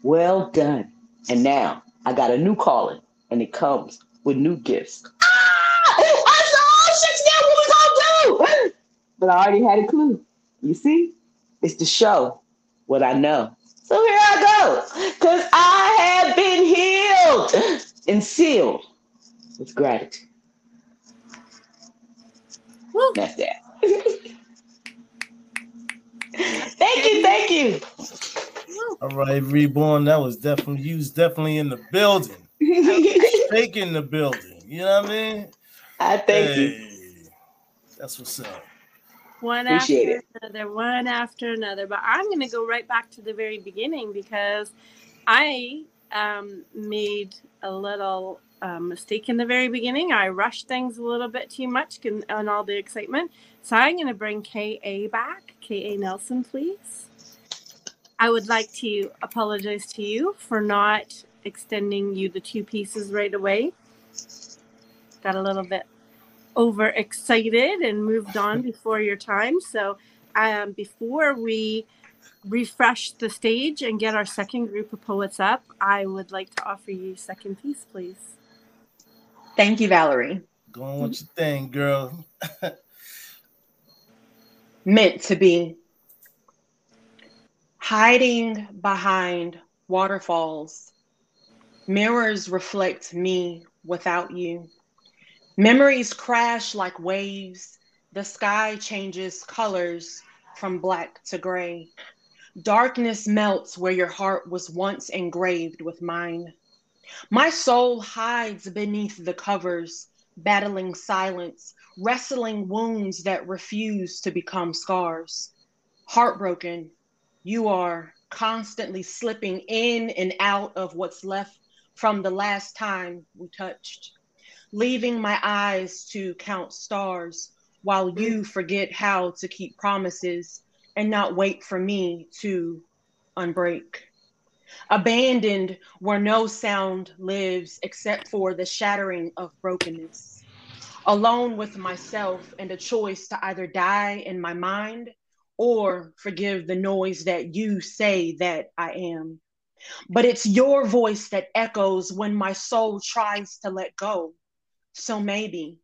well done. And now I got a new calling, and it comes with new gifts. I said, oh, shit, now what we gonna do? But I already had a clue. You see, it's to show what I know. So here I go, because I have been healed and sealed with gratitude. Woo. That's that. Thank you. All right, Reborn, that was definitely, you was definitely in the building. Taking the building, you know what I mean? I thank you. That's what's up. One after another. But I'm going to go right back to the very beginning, because I made a little mistake in the very beginning. I rushed things a little bit too much on all the excitement. So I'm going to bring K.A. back. K.A. Nelson, please. I would like to apologize to you for not extending you the two pieces right away. Got a little bit overexcited and moved on before your time. So before we refresh the stage and get our second group of poets up, I would like to offer you second piece, please. Thank you, Valerie. Go on with your thing, girl. Meant to be. Hiding behind waterfalls, mirrors reflect me without you. Memories crash like waves. The sky changes colors from black to gray. Darkness melts where your heart was once engraved with mine. My soul hides beneath the covers, battling silence, wrestling wounds that refuse to become scars. Heartbroken, you are constantly slipping in and out of what's left from the last time we touched, leaving my eyes to count stars while you forget how to keep promises and not wait for me to unbreak. Abandoned where no sound lives except for the shattering of brokenness. Alone with myself and a choice to either die in my mind or forgive the noise that you say that I am. But it's your voice that echoes when my soul tries to let go. So maybe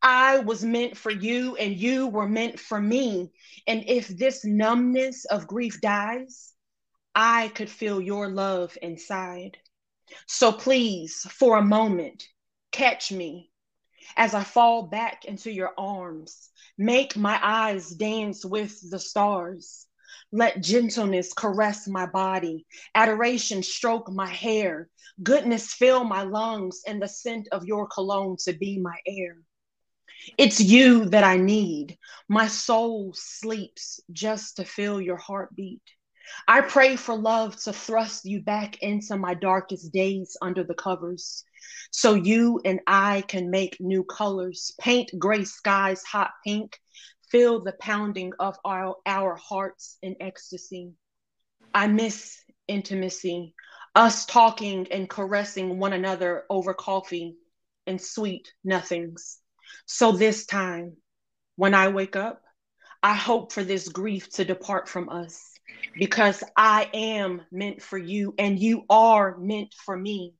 I was meant for you and you were meant for me. And if this numbness of grief dies, I could feel your love inside. So please, for a moment, catch me as I fall back into your arms. Make my eyes dance with the stars. Let gentleness caress my body, adoration stroke my hair, goodness fill my lungs, and the scent of your cologne to be my air. It's you that I need. My soul sleeps just to feel your heartbeat. I pray for love to thrust you back into my darkest days under the covers, so you and I can make new colors, paint gray skies hot pink, feel the pounding of our hearts in ecstasy. I miss intimacy, us talking and caressing one another over coffee and sweet nothings. So this time, when I wake up, I hope for this grief to depart from us, because I am meant for you and you are meant for me.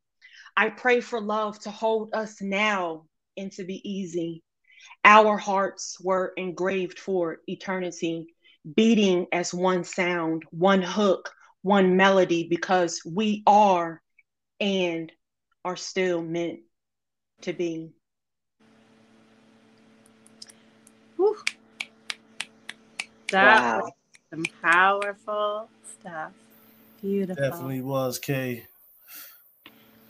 I pray for love to hold us now and to be easy. Our hearts were engraved for eternity, beating as one sound, one hook, one melody, because we are and are still meant to be. Whew. That was some powerful stuff. Beautiful. Definitely was, Kay.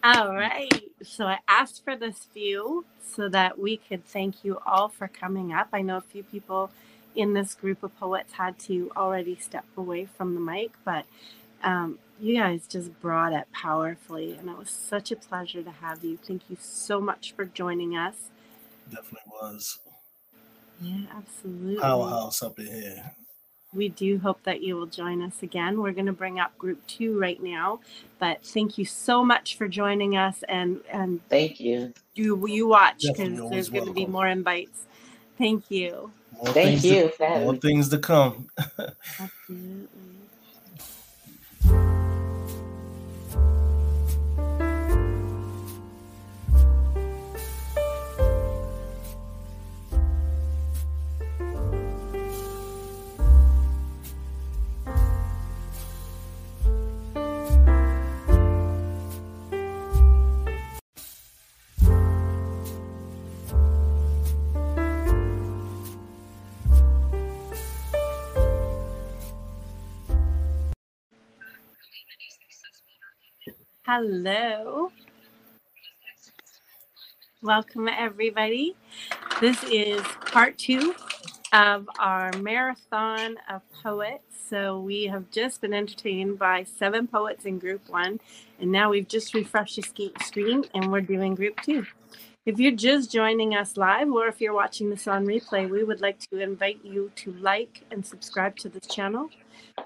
All right, so I asked for this view so that we could thank you all for coming up. I know a few people in this group of poets had to already step away from the mic, but you guys just brought it powerfully, and it was such a pleasure to have you. Thank you so much for joining us. Definitely was. Yeah, absolutely. Powerhouse up in here. We do hope that you will join us again. We're going to bring up group 2 right now, but thank you so much for joining us, and thank you. You watch, because there's going to be more invites. Thank you. Thank you. More things to come. Absolutely. Hello. Welcome, everybody. This is part 2 of our marathon of poets. So we have just been entertained by 7 poets in group 1, and now we've just refreshed the screen and we're doing group 2. If you're just joining us live, or if you're watching this on replay, we would like to invite you to like and subscribe to this channel.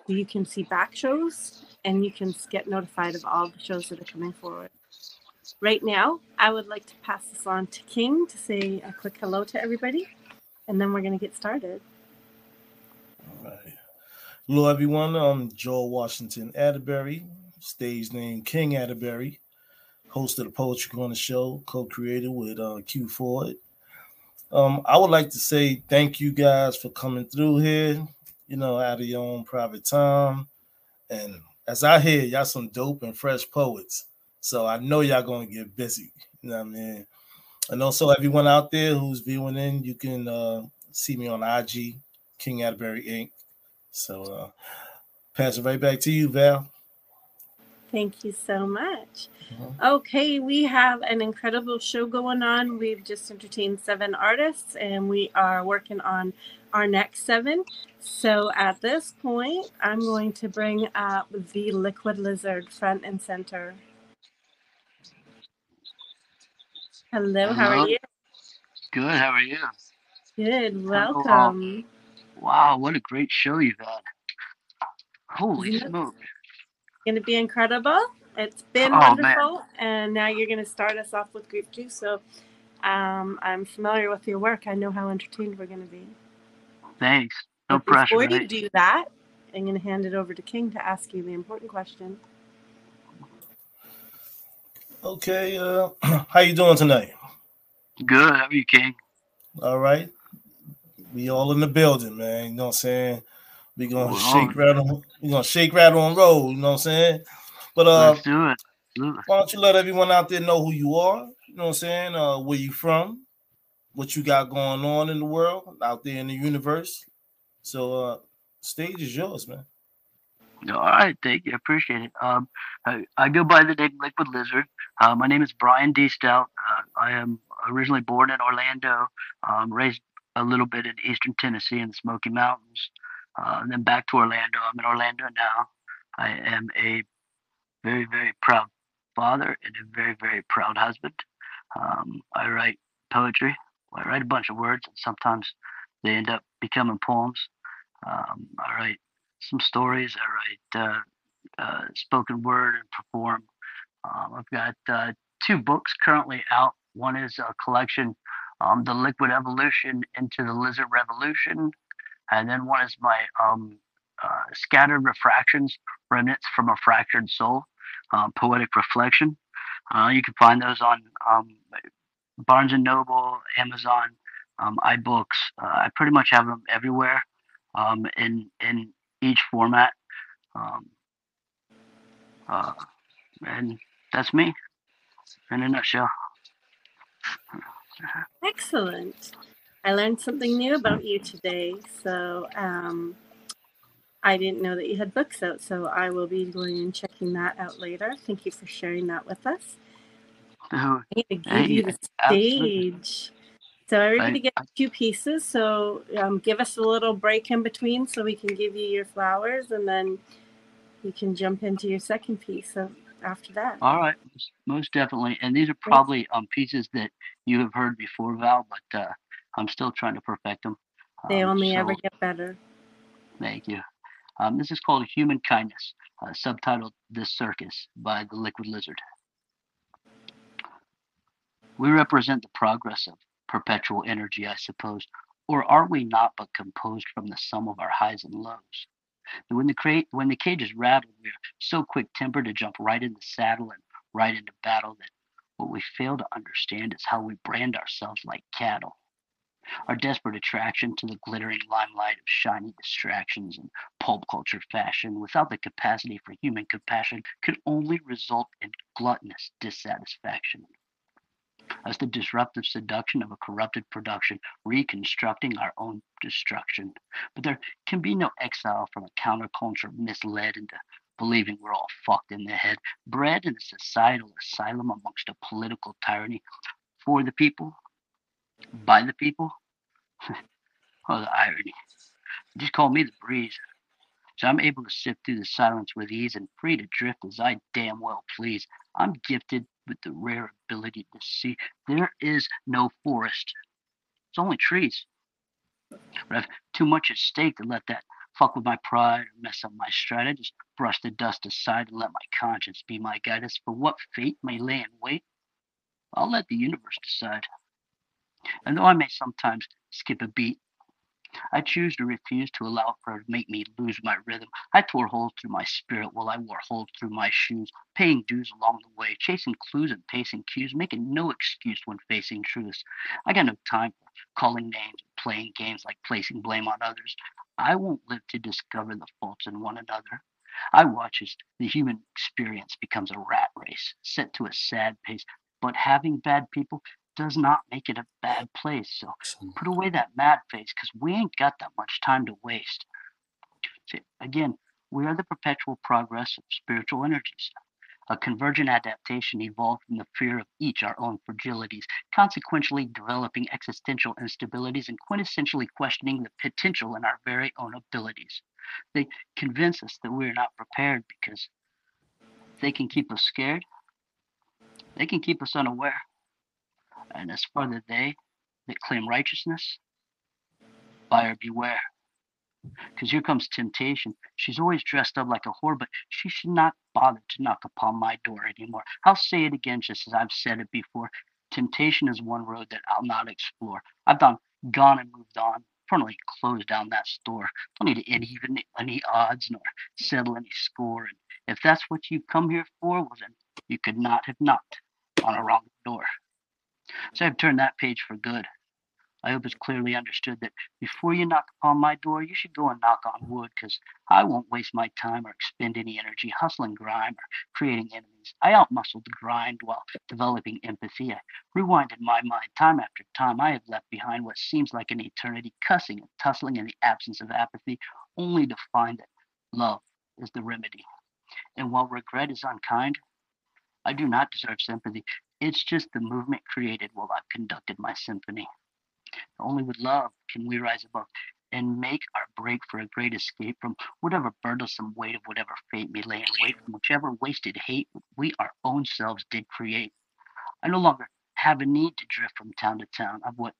You can see back shows, and you can get notified of all the shows that are coming forward. right now, I would like to pass this on to King to say a quick hello to everybody, and then we're going to get started. All right. Hello, everyone. I'm Joel Washington Atterbury, stage name King Atterbury, host of the Poetry Corner Show, co-creator with Q Ford. I would like to say thank you guys for coming through here, you know, out of your own private time. And as I hear, y'all some dope and fresh poets. So I know y'all going to get busy. You know what I mean? And also everyone out there who's viewing in, you can see me on IG, King Atterbury Inc. So pass it right back to you, Val. Thank you so much. Okay, we have an incredible show going on. We've just entertained 7 artists, and we are working on our next 7. So at this point, I'm going to bring up the Liquid Lizard front and center. Hello, how are you? Good, how are you? Good, welcome. Oh, wow, what a great show you've had. Holy smoke. Going to be incredible. It's been wonderful, man. And now you're going to start us off with grape juice. So I'm familiar with your work. I know how entertained we're going to be. Thanks. No pressure. Before you do that, I'm going to hand it over to King to ask you the important question. Okay. How you doing tonight? Good. How are you, King? All right. We all in the building, man. You know what I'm saying? We're gonna shake, rattle, and roll, you know what I'm saying? But let's do it. Why don't you let everyone out there know who you are, you know what I'm saying? Where you from, what you got going on in the world, out there in the universe. So stage is yours, man. All right, thank you. I appreciate it. I go by the name Liquid Lizard. My name is Brian D. Stout. I am originally born in Orlando, raised a little bit in eastern Tennessee in the Smoky Mountains. And then back to Orlando. I'm in Orlando now. I am a very, very proud father and a very, very proud husband. I write poetry. I write a bunch of words, and sometimes they end up becoming poems. I write some stories. I write spoken word and perform. I've got 2 books currently out. One is a collection, The Liquid Evolution into the Lizard Revolution. And then one is my Scattered Refractions, Remnants from a Fractured Soul, Poetic Reflection. You can find those on Barnes & Noble, Amazon, iBooks. I pretty much have them everywhere in each format. And that's me in a nutshell. Excellent. I learned something new about you today, so I didn't know that you had books out, so I will be going and checking that out later. Thank you for sharing that with us. Oh, I'm going to give you the stage. Absolutely. So everybody gets 2 pieces, so give us a little break in between so we can give you your flowers, and then you can jump into your second piece after that. All right, most definitely. And these are probably pieces that you have heard before, Val, but I'm still trying to perfect them. They only ever get better. Thank you. This is called Human Kindness, subtitled This Circus by the Liquid Lizard. We represent the progress of perpetual energy, I suppose, or are we not but composed from the sum of our highs and lows? And when the cage is rattled, we are so quick-tempered to jump right in the saddle and right into battle that what we fail to understand is how we brand ourselves like cattle. Our desperate attraction to the glittering limelight of shiny distractions and pulp culture fashion without the capacity for human compassion could only result in gluttonous dissatisfaction. As the disruptive seduction of a corrupted production, reconstructing our own destruction. But there can be no exile from a counterculture misled into believing we're all fucked in the head, bred in a societal asylum amongst a political tyranny for the people. By the people? Oh, the irony. Just call me the breeze. So I'm able to sift through the silence with ease and free to drift as I damn well please. I'm gifted with the rare ability to see there is no forest. It's only trees. But I've too much at stake to let that fuck with my pride or mess up my stride. I just brush the dust aside and let my conscience be my guidance for what fate may lay in wait I'll let the universe decide. And though I may sometimes skip a beat, I choose to refuse to allow her to make me lose my rhythm. I tore holes through my spirit while I wore holes through my shoes, paying dues along the way, chasing clues and pacing cues, making no excuse when facing truths. I got no time for calling names, playing games like placing blame on others. I won't live to discover the faults in one another. I watch as the human experience becomes a rat race, set to a sad pace, but having bad people does not make it a bad place. So put away that mad face, because we ain't got that much time to waste. See, again, we are the perpetual progress of spiritual energies, a convergent adaptation evolved from the fear of each our own fragilities, consequentially developing existential instabilities and quintessentially questioning the potential in our very own abilities. They convince us that we're not prepared because they can keep us scared, they can keep us unaware. And as far as they that claim righteousness, buyer beware. Because here comes temptation. She's always dressed up like a whore, but she should not bother to knock upon my door anymore. I'll say it again, just as I've said it before. Temptation is one road that I'll not explore. I've gone and moved on. Permanently closed down that store. Don't need to end even any odds nor settle any score. And if that's what you've come here for, well then you could not have knocked on a wrong door. So I've turned that page for good. I hope it's clearly understood that before you knock upon my door, you should go and knock on wood, because I won't waste my time or expend any energy hustling grime or creating enemies. I outmuscled the grind while developing empathy. I rewinded my mind time after time. I have left behind what seems like an eternity, cussing and tussling in the absence of apathy, only to find that love is the remedy. And while regret is unkind, I do not deserve sympathy. It's just the movement created while I've conducted my symphony. Only with love can we rise above and make our break for a great escape from whatever burdensome weight of whatever fate may lay in wait, from whichever wasted hate we our own selves did create. I no longer have a need to drift from town to town. I've what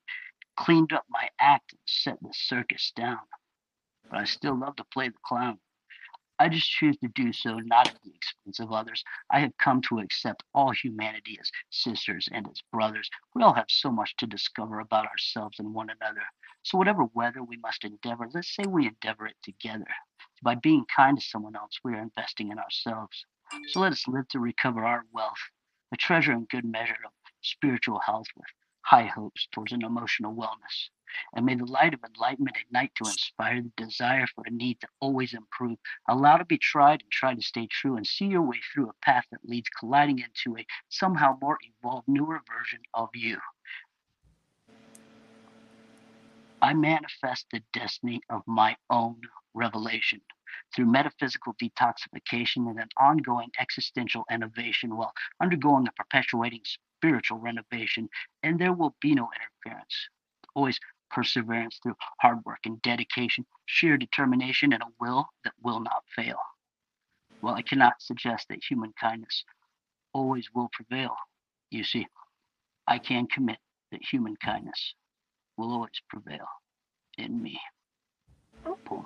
cleaned up my act and set the circus down. But I still love to play the clown. I just choose to do so not at the expense of others. I have come to accept all humanity as sisters and as brothers. We all have so much to discover about ourselves and one another. So whatever weather we must endeavor, let's say we endeavor it together. By being kind to someone else, we are investing in ourselves. So let us live to recover our wealth, a treasure in good measure of spiritual health with high hopes towards an emotional wellness. And may the light of enlightenment ignite to inspire the desire for a need to always improve, allow to be tried and try to stay true, and see your way through a path that leads colliding into a somehow more evolved, newer version of you. I manifest the destiny of my own revelation through metaphysical detoxification and an ongoing existential innovation while undergoing a perpetuating spiritual renovation, and there will be no interference. Always perseverance through hard work and dedication, sheer determination, and a will that will not fail. Well, I cannot suggest that human kindness always will prevail. You see, I can commit that human kindness will always prevail in me. Cool.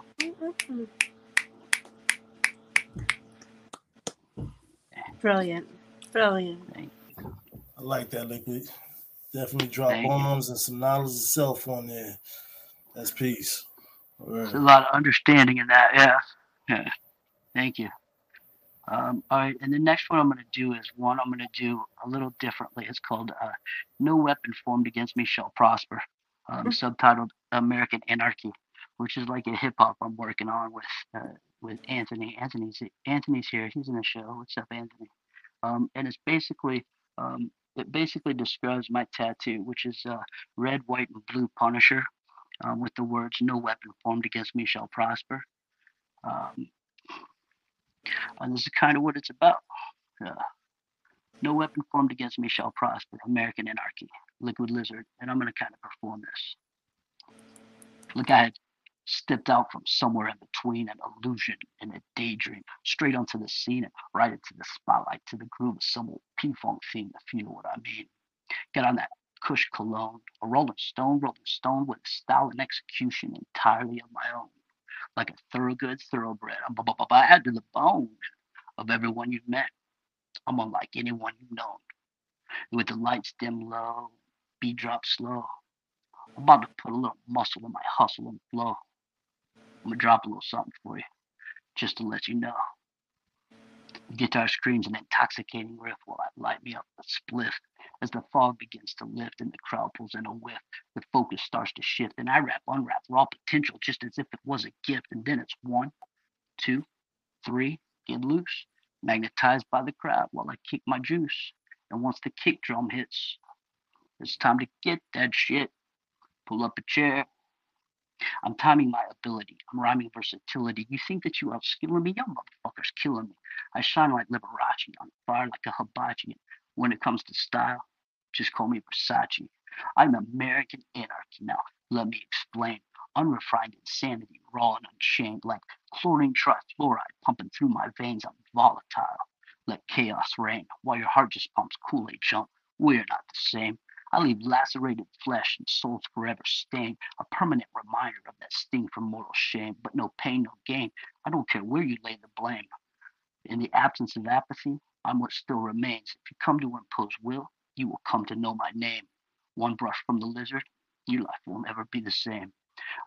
Brilliant. Brilliant. Thank you. I like that, Liquid. Definitely drop bombs and some knowledge itself on there. That's peace. Right. There's a lot of understanding in that, yeah. Thank you. All right, and the next one I'm going to do is one I'm going to do a little differently. It's called No Weapon Formed Against Me Shall Prosper, subtitled American Anarchy, which is like a hip-hop I'm working on with Anthony. Anthony's here. He's in the show. What's up, Anthony? And it's basically... It basically describes my tattoo, which is red, white, and blue Punisher, with the words, "No weapon formed against me shall prosper." And this is kind of what it's about. No weapon formed against me shall prosper. American Anarchy, Liquid Lizard. And I'm going to kind of perform this. Look, I had stepped out from somewhere in between an illusion and a daydream, straight onto the scene and right into the spotlight, to the groove of some old P-funk theme, if you know what I mean. Got on that Kush cologne, a rolling stone with a style and execution entirely of my own. Like a thoroughbred, I'm out to the bone of everyone you've met. I'm unlike anyone you've known. with the lights dim low, beat drop slow. I'm about to put a little muscle in my hustle and flow. I'm gonna drop a little something for you, just to let you know. The guitar screams an intoxicating riff while I light me up a spliff. As the fog begins to lift and the crowd pulls in a whiff, the focus starts to shift, and I rap, unwrap raw potential just as if it was a gift. And then it's 1, 2, 3, get loose, magnetized by the crowd while I kick my juice. And once the kick drum hits, it's time to get that shit. Pull up a chair. I'm timing my ability. I'm rhyming versatility. You think that you outskilling me? Y'all motherfuckers killing me. I shine like Liberace. I'm fire like a hibachi. When it comes to style, just call me Versace. I'm American anarchy. Now, let me explain. Unrefined insanity, raw and unshamed, like chlorine trifluoride pumping through my veins. I'm volatile. Let chaos reign while your heart just pumps Kool-Aid junk. We're not the same. I leave lacerated flesh and souls forever stained, a permanent reminder of that sting from mortal shame. But no pain, no gain. I don't care where you lay the blame. In the absence of apathy, I'm what still remains. If you come to impose will, you will come to know my name. One brush from the lizard, your life won't ever be the same.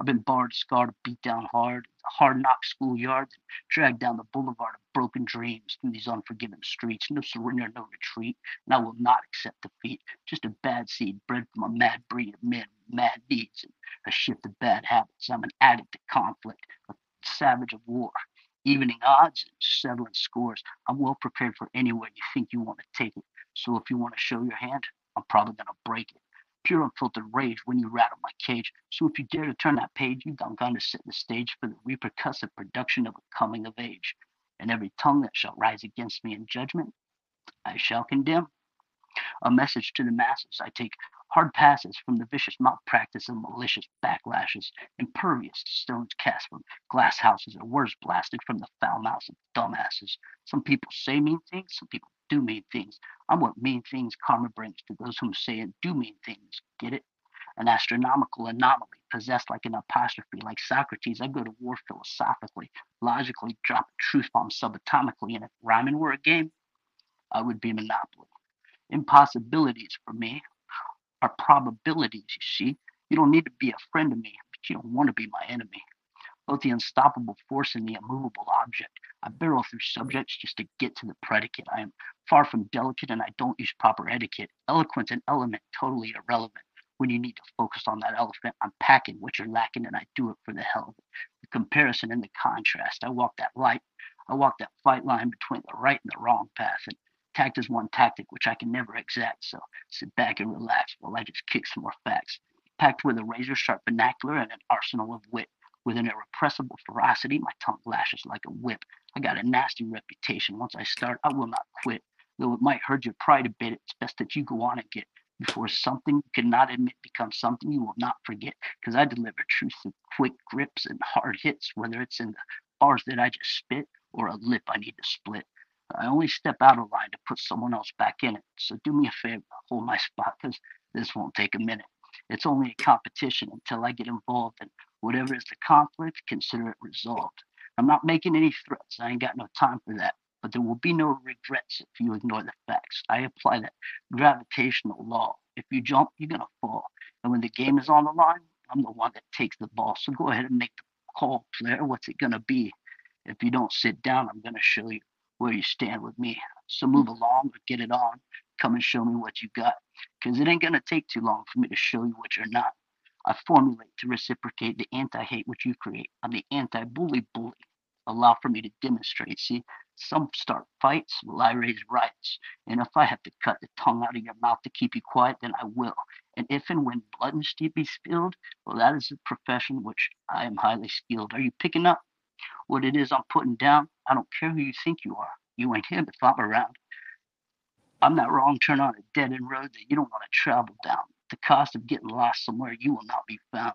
I've been barred, scarred, beat down hard, hard-knock schoolyards, dragged down the boulevard of broken dreams through these unforgiving streets. No surrender, no retreat, and I will not accept defeat. Just a bad seed bred from a mad breed of men with mad needs and a shift of bad habits. I'm an addict to conflict, a savage of war, evening odds and settling scores. I'm well prepared for anywhere you think you want to take it. So if you want to show your hand, I'm probably going to break it. Pure unfiltered rage when you rattle my cage. So if you dare to turn that page, you've done gone to set the stage for the repercussive production of a coming of age. And every tongue that shall rise against me in judgment, I shall condemn. A message to the masses. I take hard passes from the vicious malpractice and malicious backlashes, impervious to stones cast from glass houses, or words blasted from the foul mouths of dumbasses. Some people say mean things, some people do mean things. I'm what mean things karma brings to those whom say and do mean things. Get it? An astronomical anomaly, possessed like an apostrophe, like Socrates. I go to war philosophically, logically, drop a truth bomb subatomically, and if rhyming were a game, I would be Monopoly. Impossibilities for me are probabilities, you see. You don't need to be a friend of me, but you don't want to be my enemy. Both the unstoppable force and the immovable object. I barrel through subjects just to get to the predicate. I am far from delicate, and I don't use proper etiquette. Eloquence and element totally irrelevant. When you need to focus on that elephant, I'm packing what you're lacking, and I do it for the hell of it. The comparison and the contrast. I walk that fight line between the right and the wrong path. And tact is one tactic which I can never exact, so sit back and relax while I just kick some more facts. Packed with a razor-sharp vernacular and an arsenal of wit. With an irrepressible ferocity, my tongue lashes like a whip. I got a nasty reputation. Once I start, I will not quit. Though it might hurt your pride a bit, it's best that you go on and get. Before something you cannot admit becomes something you will not forget. Because I deliver truth through quick grips and hard hits, whether it's in the bars that I just spit or a lip I need to split. I only step out of line to put someone else back in it. So do me a favor, hold my spot, because this won't take a minute. It's only a competition until I get involved, and whatever is the conflict, consider it resolved. I'm not making any threats. I ain't got no time for that. But there will be no regrets if you ignore the facts. I apply that gravitational law. If you jump, you're going to fall. And when the game is on the line, I'm the one that takes the ball. So go ahead and make the call, player. What's it going to be? If you don't sit down, I'm going to show you where you stand with me. So move along or get it on. Come and show me what you got, because it ain't going to take too long for me to show you what you're not. I formulate to reciprocate the anti-hate which you create. I'm the anti-bully bully. Allow for me to demonstrate. See, some start fights while I raise riots. And if I have to cut the tongue out of your mouth to keep you quiet, then I will. And if and when blood and steel be spilled, well, that is a profession which I am highly skilled. Are you picking up what it is I'm putting down? I don't care who you think you are. You ain't here if I'm around. I'm that wrong turn on a dead-end road that you don't want to travel down. The cost of getting lost somewhere, you will not be found.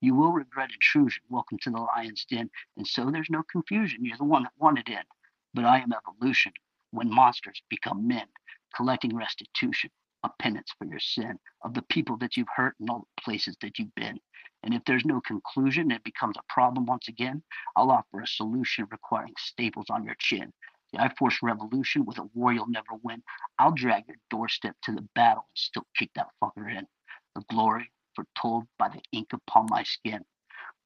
You will regret intrusion. Welcome to the lion's den. And so there's no confusion. You're the one that wanted in. But I am evolution. When monsters become men, collecting restitution, a penance for your sin, of the people that you've hurt and all the places that you've been. And if there's no conclusion, it becomes a problem once again. I'll offer a solution requiring staples on your chin. I force revolution with a war you'll never win. I'll drag your doorstep to the battle and still kick that fucker in. The glory foretold by the ink upon my skin.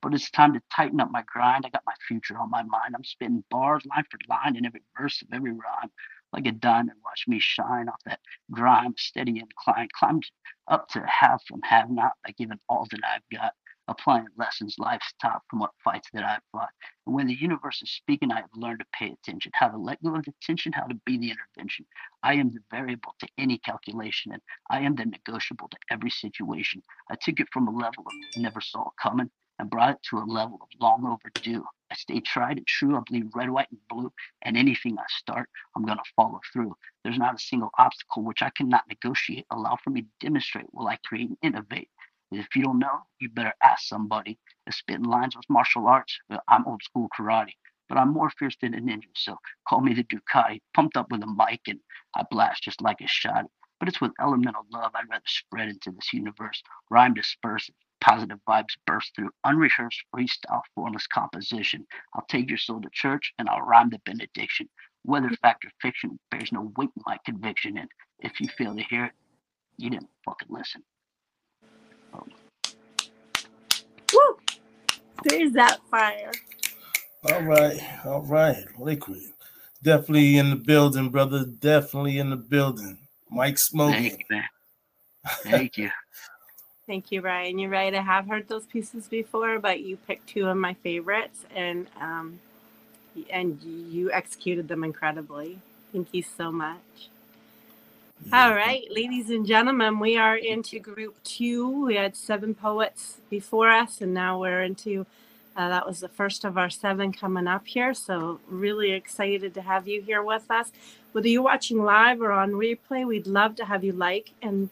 But it's time to tighten up my grind. I got my future on my mind. I'm spitting bars line for line in every verse of every rhyme. Like a diamond, watch me shine off that grime, steady incline. Climbed up to have from have not by giving all that I've got. Applying lessons life's taught from what fights that I've fought. And when the universe is speaking, I have learned to pay attention. How to let go of the tension, how to be the intervention. I am the variable to any calculation, and I am the negotiable to every situation. I took it from a level of never saw coming and brought it to a level of long overdue. I stay tried and true. I believe red, white, and blue. And anything I start, I'm going to follow through. There's not a single obstacle which I cannot negotiate. Allow for me to demonstrate while I create and innovate. If you don't know, you better ask somebody. I spit in lines with martial arts. I'm old school karate, but I'm more fierce than a ninja. So call me the Ducati, pumped up with a mic, and I blast just like a shot. But it's with elemental love I'd rather spread into this universe. Rhyme disperses. Positive vibes burst through unrehearsed freestyle formless composition. I'll take your soul to church and I'll rhyme the benediction. Whether fact or fiction, bears no weight in my conviction. And if you fail to hear it, you didn't fucking listen. Oh. Woo! There's that fire. All right, Liquid. Definitely in the building, brother. Definitely in the building. Mike smoking. Thank you, man. Thank you. Thank you, Ryan. You're right. I have heard those pieces before, but you picked two of my favorites, and you executed them incredibly. Thank you so much. Yeah. All right, ladies and gentlemen, we are into group two. We had seven poets before us, and now we're into, that was the first of our seven coming up here. So really excited to have you here with us. Whether you're watching live or on replay, we'd love to have you like and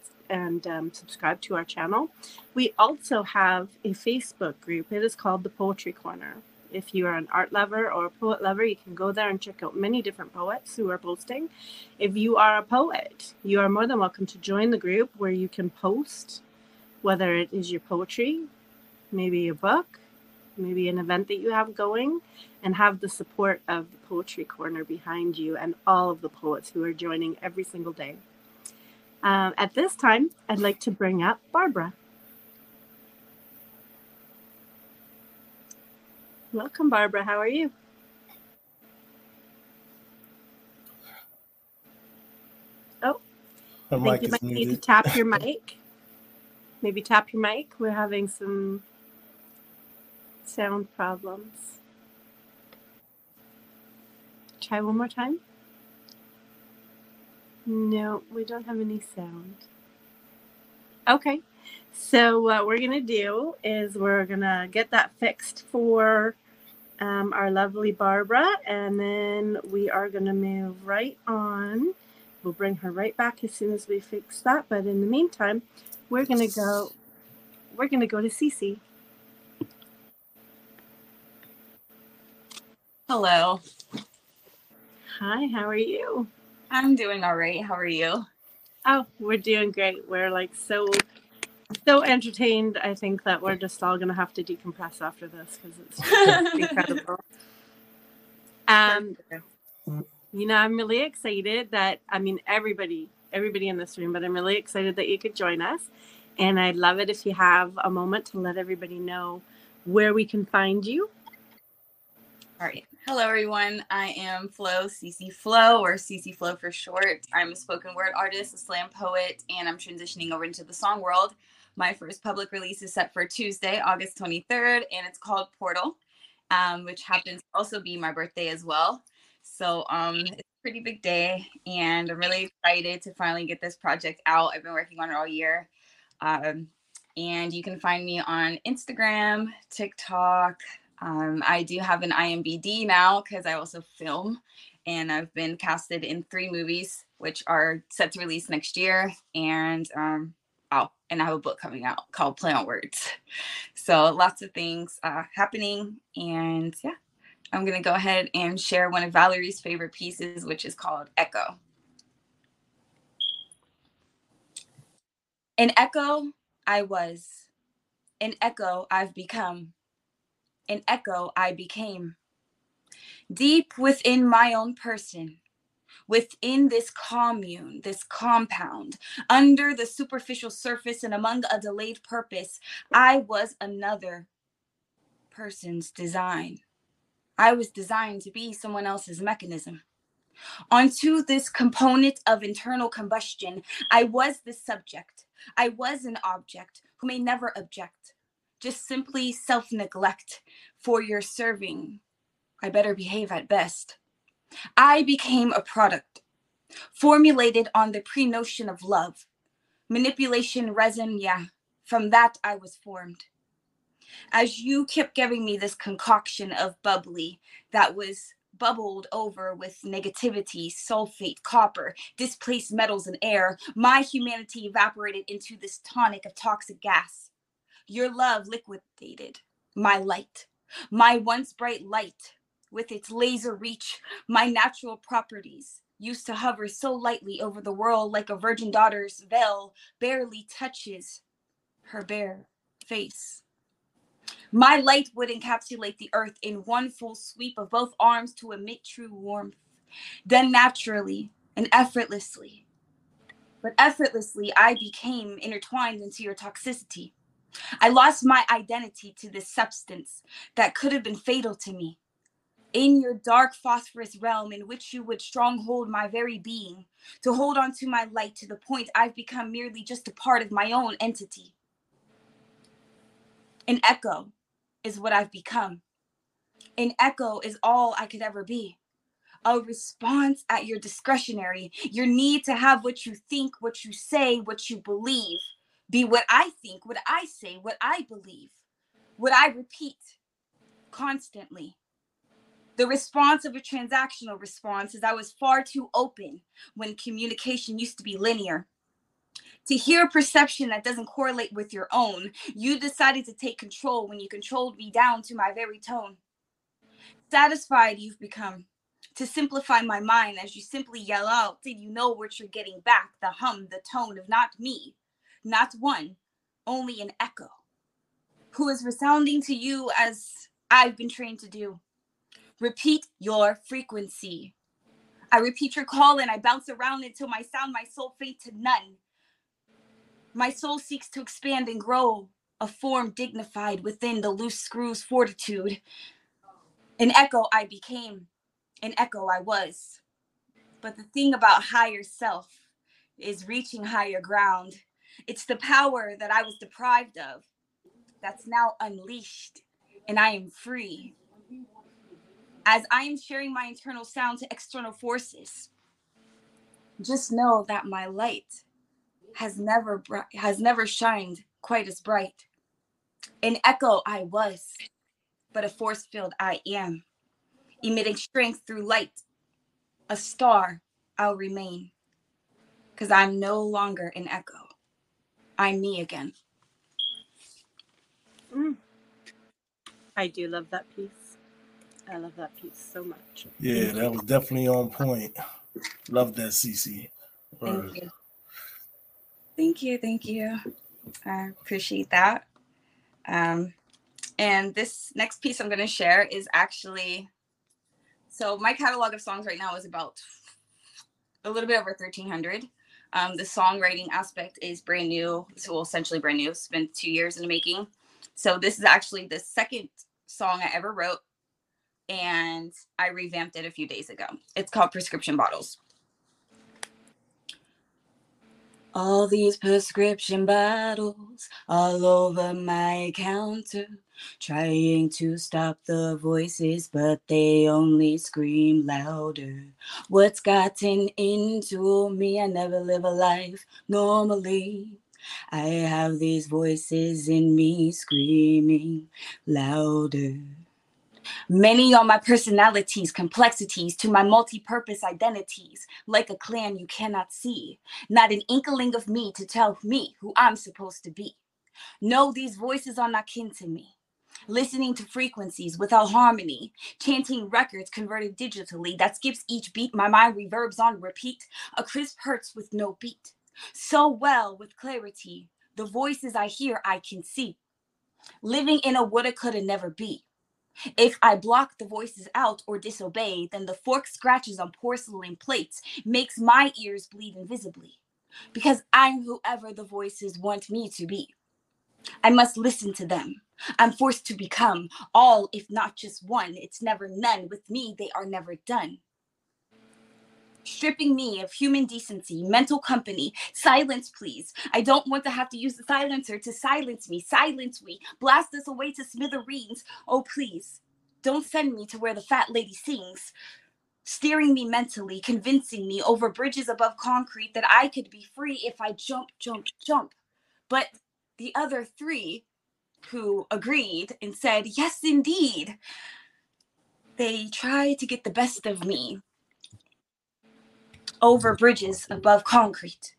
subscribe to our channel. We also have a Facebook group. It is called The Poetry Corner. If you are an art lover or a poet lover, you can go there and check out many different poets who are posting. If you are a poet, you are more than welcome to join the group where you can post, whether it is your poetry, maybe a book, maybe an event that you have going, and have the support of The Poetry Corner behind you and all of the poets who are joining every single day. At this time, I'd like to bring up Barbara. Welcome, Barbara. How are you? Oh, I think you might need to tap your mic. Maybe tap your mic. We're having some sound problems. Try one more time. No, we don't have any sound. Okay, so what we're going to do is we're going to get that fixed for our lovely Barbara, and then we are going to move right on. We'll bring her right back as soon as we fix that, but in the meantime, we're going to go to Cece. Hello. Hi, how are you? I'm doing all right. How are you? Oh, we're doing great. We're like so entertained. I think that we're just all going to have to decompress after this because it's incredible. You know, I'm really excited that, I mean, everybody in this room, but I'm really excited that you could join us. And I'd love it if you have a moment to let everybody know where we can find you. All right. Hello, everyone. I am Flo CC Flo, or CC Flo for short. I'm a spoken word artist, a slam poet, and I'm transitioning over into the song world. My first public release is set for Tuesday, August 23rd, and it's called Portal, which happens to also be my birthday as well. So it's a pretty big day, and I'm really excited to finally get this project out. I've been working on it all year. And you can find me on Instagram, TikTok. I do have an IMBD now because I also film, and I've been casted in 3 movies, which are set to release next year. And and I have a book coming out called Play on Words. So lots of things happening. And yeah, I'm going to go ahead and share one of Valerie's favorite pieces, which is called Echo. An echo I was, an echo I've become. An echo I became, deep within my own person, within this commune, this compound, under the superficial surface and among a delayed purpose, I was another person's design. I was designed to be someone else's mechanism. Onto this component of internal combustion, I was the subject. I was an object who may never object. Just simply self-neglect for your serving. I better behave at best. I became a product, formulated on the pre-notion of love. Manipulation resin, yeah, from that I was formed. As you kept giving me this concoction of bubbly that was bubbled over with negativity, sulfate, copper, displaced metals and air, my humanity evaporated into this tonic of toxic gas. Your love liquidated my light, my once bright light with its laser reach, my natural properties used to hover so lightly over the world like a virgin daughter's veil barely touches her bare face. My light would encapsulate the earth in one full sweep of both arms to emit true warmth. Then naturally and effortlessly, but effortlessly I became intertwined into your toxicity. I lost my identity to this substance that could have been fatal to me. In your dark phosphorus realm in which you would stronghold my very being, to hold on to my light to the point I've become merely just a part of my own entity. An echo is what I've become. An echo is all I could ever be. A response at your discretionary, your need to have what you think, what you say, what you believe, be what I think, what I say, what I believe, what I repeat constantly. The response of a transactional response is I was far too open when communication used to be linear. To hear perception that doesn't correlate with your own, you decided to take control when you controlled me down to my very tone. Satisfied you've become to simplify my mind as you simply yell out, did you know what you're getting back? The hum, the tone of not me, not one, only an echo, who is resounding to you as I've been trained to do. Repeat your frequency. I repeat your call and I bounce around until my sound, my soul fades to none. My soul seeks to expand and grow, a form dignified within the loose screws fortitude. An echo I became, an echo I was. But the thing about higher self is reaching higher ground. It's the power that I was deprived of that's now unleashed, and I am free. As I am sharing my internal sound to external forces, just know that my light has never shined quite as bright. An echo I was, but a force field I am, emitting strength through light. A star I'll remain, because I'm no longer an echo. I'm me again. I do love that piece. I love that piece so much. Yeah, that was definitely on point. Love that, CC. Thank you. Thank you, thank you. I appreciate that. And this next piece I'm going to share is actually, so my catalog of songs right now is about a little bit over 1,300. The songwriting aspect is brand new, well, essentially brand new. It's been 2 years in the making. So this is actually the second song I ever wrote, and I revamped it a few days ago. It's called Prescription Bottles. All these prescription bottles all over my counter, trying to stop the voices, but they only scream louder. What's gotten into me? I never live a life normally. I have these voices in me screaming louder. Many are my personalities, complexities, to my multi-purpose identities. Like a clan you cannot see. Not an inkling of me to tell me who I'm supposed to be. No, these voices are not kin to me. Listening to frequencies without harmony. Chanting records converted digitally. That skips each beat. My mind reverbs on repeat. A crisp hurts with no beat. So well with clarity. The voices I hear I can see. Living in a woulda coulda never be. If I block the voices out or disobey, then the fork scratches on porcelain plates, makes my ears bleed invisibly, because I'm whoever the voices want me to be. I must listen to them. I'm forced to become all, if not just one. It's never none. With me, they are never done. Stripping me of human decency, mental company, silence, please. I don't want to have to use the silencer to silence me. Silence we, blast us away to smithereens. Oh, please, don't send me to where the fat lady sings, steering me mentally, convincing me over bridges above concrete that I could be free if I jump. But the other three who agreed and said, yes, indeed, they try to get the best of me over bridges above concrete.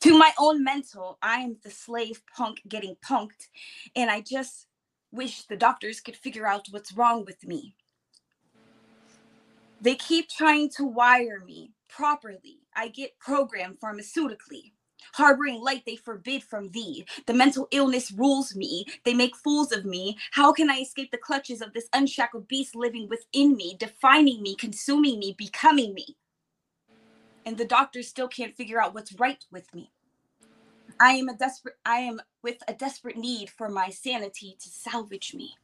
To my own mental, I am the slave punk getting punked, and I just wish the doctors could figure out what's wrong with me. They keep trying to wire me properly. I get programmed pharmaceutically. Harboring light they forbid from thee. The mental illness rules me. They make fools of me. How can I escape the clutches of this unshackled beast living within me, defining me, consuming me, becoming me? And the doctors still can't figure out what's right with me. I am with a desperate need for my sanity to salvage me.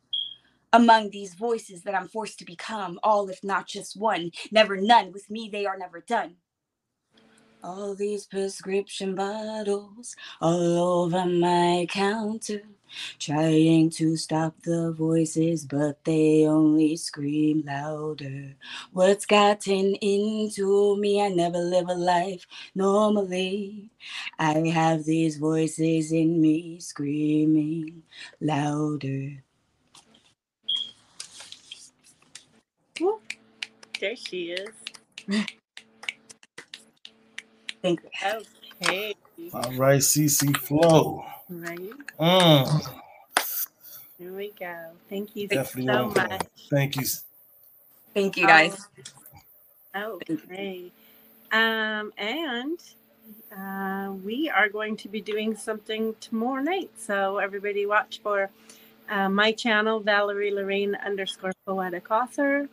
Among these voices that I'm forced to become, all if not just one, never none, with me they are never done. All these prescription bottles all over my counter, trying to stop the voices, but they only scream louder. What's gotten into me? I never live a life normally. I have these voices in me screaming louder. Ooh, there she is. Okay. All right, CC Flo. Right. Here we go. Thank you so much. Thank you. Thank you, guys. Okay. And we are going to be doing something tomorrow night. So everybody watch for my channel, Valerie Lorraine _poetic author.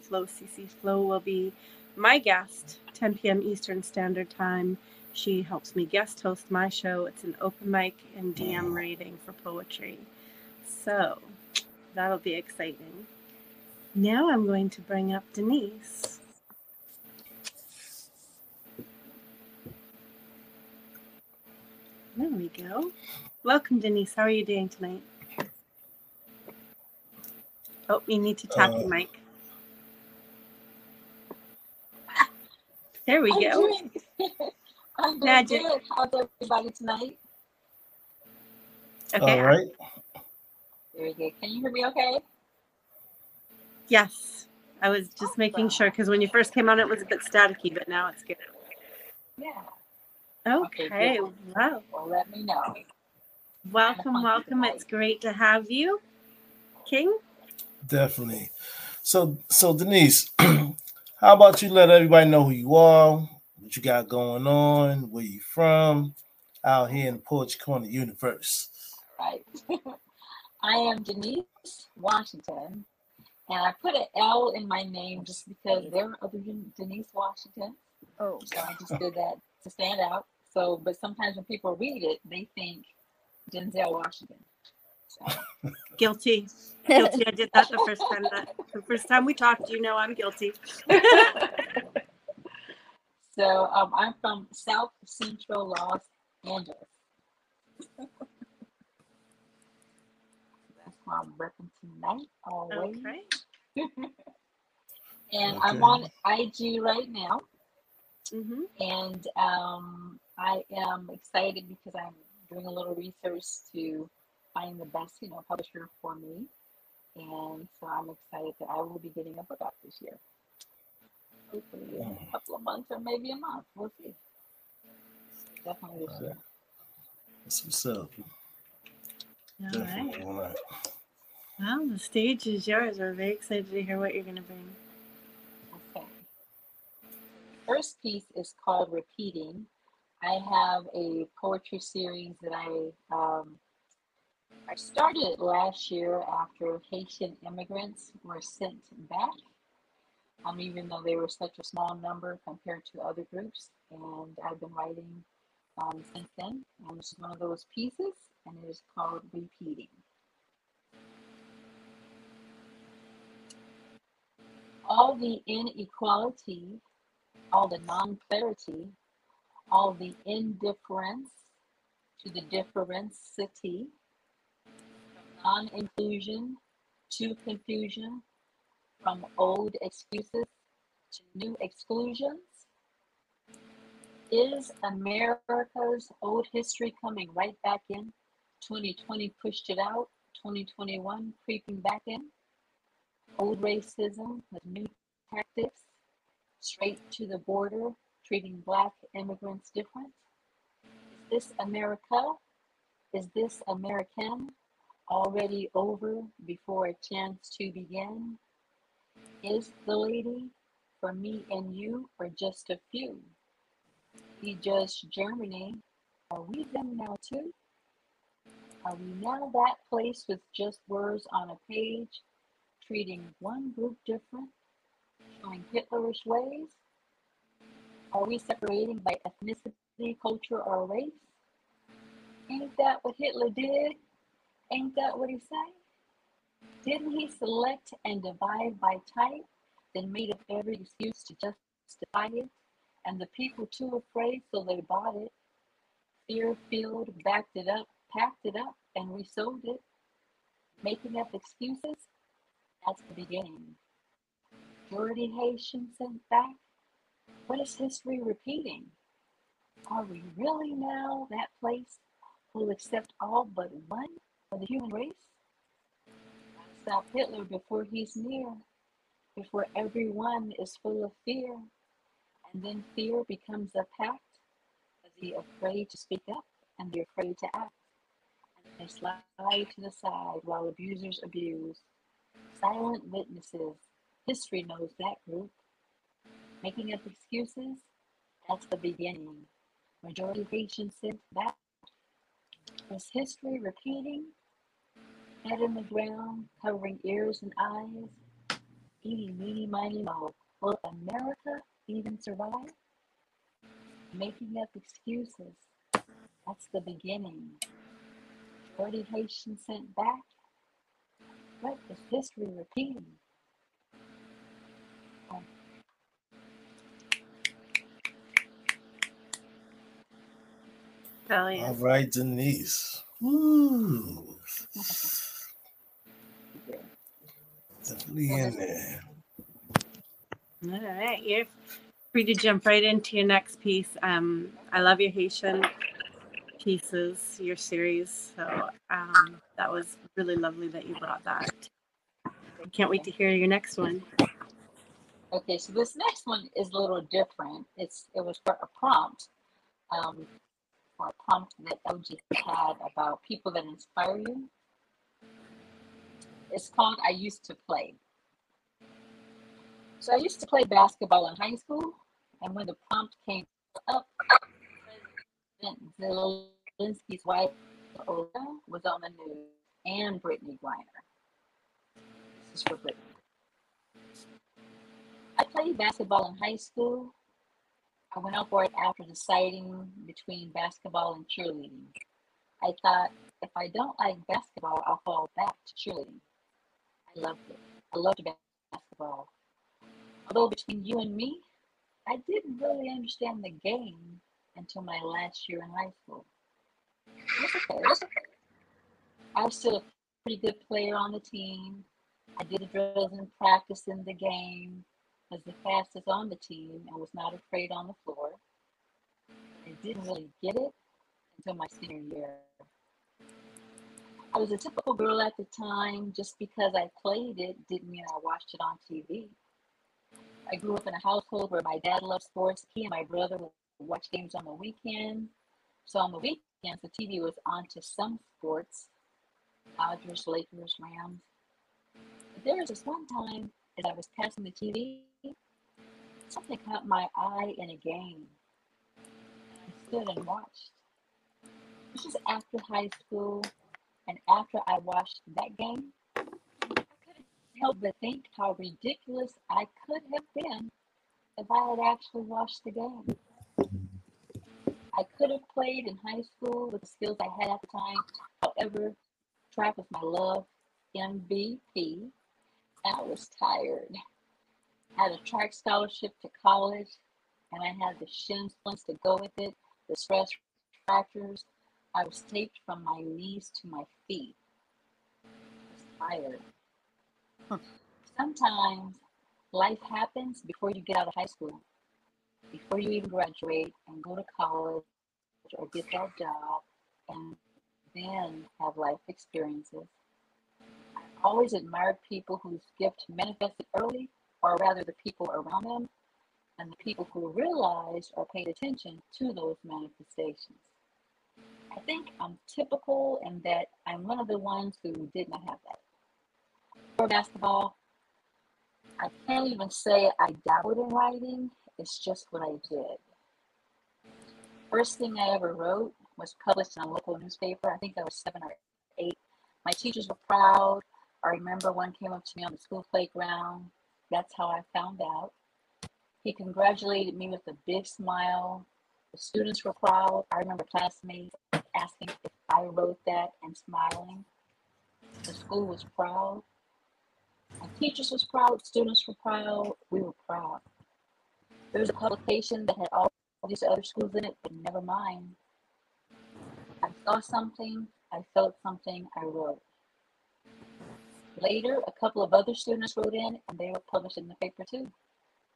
Flo CC Flo will be my guest, 10 p.m. Eastern Standard Time. She helps me guest host my show. It's an open mic and DM reading for poetry. So that'll be exciting. Now I'm going to bring up Denise. There we go. Welcome, Denise. How are you doing tonight? Oh, you need to tap your mic. There we go. I'm doing good. How's everybody tonight? Okay. All right. Very good. Can you hear me okay? Yes. I was just making sure, because when you first came on, it was a bit staticky, but now it's good. Yeah. Okay. Wow. Well, let me know. Welcome, welcome. It's great to have you, King. Definitely. So Denise, how about you let everybody know who you are, what you got going on, where you from, out here in the Poetry Corner universe. All right. I am Denise Washington, and I put an L in my name just because there are other Denise Washington. Oh. So I just did that to stand out. So, but sometimes when people read it, they think Denzel Washington. Guilty. I did that the first time. The first time we talked, you know, I'm guilty. So I'm from South Central Los Angeles. That's why I'm working tonight. Always. Okay. And okay. I'm on IG right now, and I am excited because I'm doing a little research to find the best, you know, publisher for me, and so I'm excited that I will be getting a book out this year. Hopefully, in a couple of months or maybe a month, we'll see. Definitely this year. That's what's up. All right. All right. Well, the stage is yours. We're very excited to hear what you're going to bring. Okay. First piece is called Repeating. I have a poetry series that I I started last year after Haitian immigrants were sent back, even though they were such a small number compared to other groups. And I've been writing since then. And this is one of those pieces, and it is called Repeating. All the inequality, all the non-clarity, all the indifference to the differentity, from non-inclusion to confusion, from old excuses to new exclusions. Is America's old history coming right back in? 2020 pushed it out, 2021 creeping back in. Old racism with new tactics, straight to the border, treating Black immigrants different. Is this America? Is this American? Already over before a chance to begin? Is the lady for me and you or just a few? We judged Germany. Are we them now too? Are we now that place with just words on a page? Treating one group different, showing Hitlerish ways? Are we separating by ethnicity, culture, or race? Ain't that what Hitler did? Ain't that what he said? Didn't he select and divide by type, then made up every excuse to justify it? And the people too afraid, so they bought it. Fear-filled, backed it up, packed it up, and resold it. Making up excuses? That's the beginning. Majority Haitian sent back. What is history repeating? Are we really now that place who'll accept all but one of the human race? Stop Hitler before he's near, before everyone is full of fear. And then fear becomes a pact of the afraid to speak up and the afraid to act. And they slide to the side while abusers abuse. Silent witnesses, history knows that group. Making up excuses, that's the beginning. Majority Haitian sent back. Was history repeating? Head in the ground, covering ears and eyes. Eeny, meeny, miny, moe. Will America even survive? Making up excuses, that's the beginning. Majority Haitian sent back. What is history repeating? Brilliant. All right, Denise. Ooh. Definitely in there. All right, you're free to jump right into your next piece. I love your Haitian pieces, your series. So that was really lovely that you brought that. I can't wait to hear your next one. Okay, so this next one is a little different. It was for a prompt, or a prompt that LG had about people that inspire you. It's called I Used to Play. So I used to play basketball in high school, and when the prompt came up, President Zelensky's wife was on the news, and Brittany Griner. This is for Brittany. I played basketball in high school. I went out for it after deciding between basketball and cheerleading. I thought, if I don't like basketball, I'll fall back to cheerleading. I loved it. I loved basketball. Although between you and me, I didn't really understand the game until my last year in high school. It was okay. I was still a pretty good player on the team. I did the drills and practice in the game, was the fastest on the team, and was not afraid on the floor. I didn't really get it until my senior year. I was a typical girl at the time. Just because I played it didn't mean I watched it on TV. I grew up in a household where my dad loved sports. He and my brother would watch games on the weekend. So on the weekends, the TV was on to some sports, Dodgers, Lakers, Rams. But there was this one time as I was passing the TV, something caught my eye in a game. I stood and watched. This is after high school. And after I watched that game, I couldn't help but think how ridiculous I could have been if I had actually watched the game. I could have played in high school with the skills I had at the time. However, track was my love MVP, and I was tired. I had a track scholarship to college, and I had the shin splints to go with it, the stress fractures. I was taped from my knees to my feet. I was tired. Sometimes life happens before you get out of high school, before you even graduate and go to college or get that job, and then have life experiences. I always admired people whose gift manifested early, or rather the people around them, and the people who realized or paid attention to those manifestations. I think I'm typical in that I'm one of the ones who did not have that. For basketball, I can't even say I dabbled in writing. It's just what I did. First thing I ever wrote was published in a local newspaper. I think I was 7 or 8. My teachers were proud. I remember one came up to me on the school playground. That's how I found out. He congratulated me with a big smile. The students were proud. I remember classmates asking if I wrote that and smiling. The school was proud. My teachers was proud. Students were proud. We were proud. There was a publication that had all these other schools in it, but never mine. I saw something, I felt something, I wrote. Later, a couple of other students wrote in, and they were published in the paper too.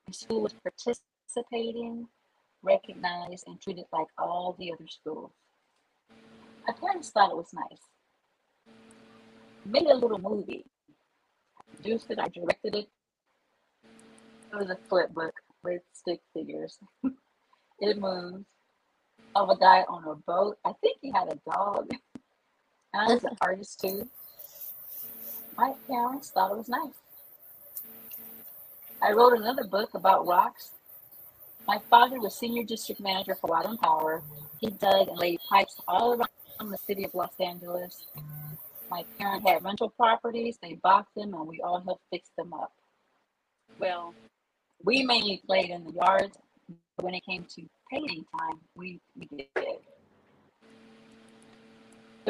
The school was participating, recognized, and treated like all the other schools. My parents thought it was nice. Made a little movie. I produced it, I directed it. It was a flip book with stick figures. It moves. Of a guy on a boat. I think he had a dog. I was an artist too. My parents thought it was nice. I wrote another book about rocks. My father was senior district manager for water and power. He dug and laid pipes all around the city of Los Angeles. My parents had rental properties. They bought them and we all helped fix them up. Well, we mainly played in the yards. When it came to painting time, we did. There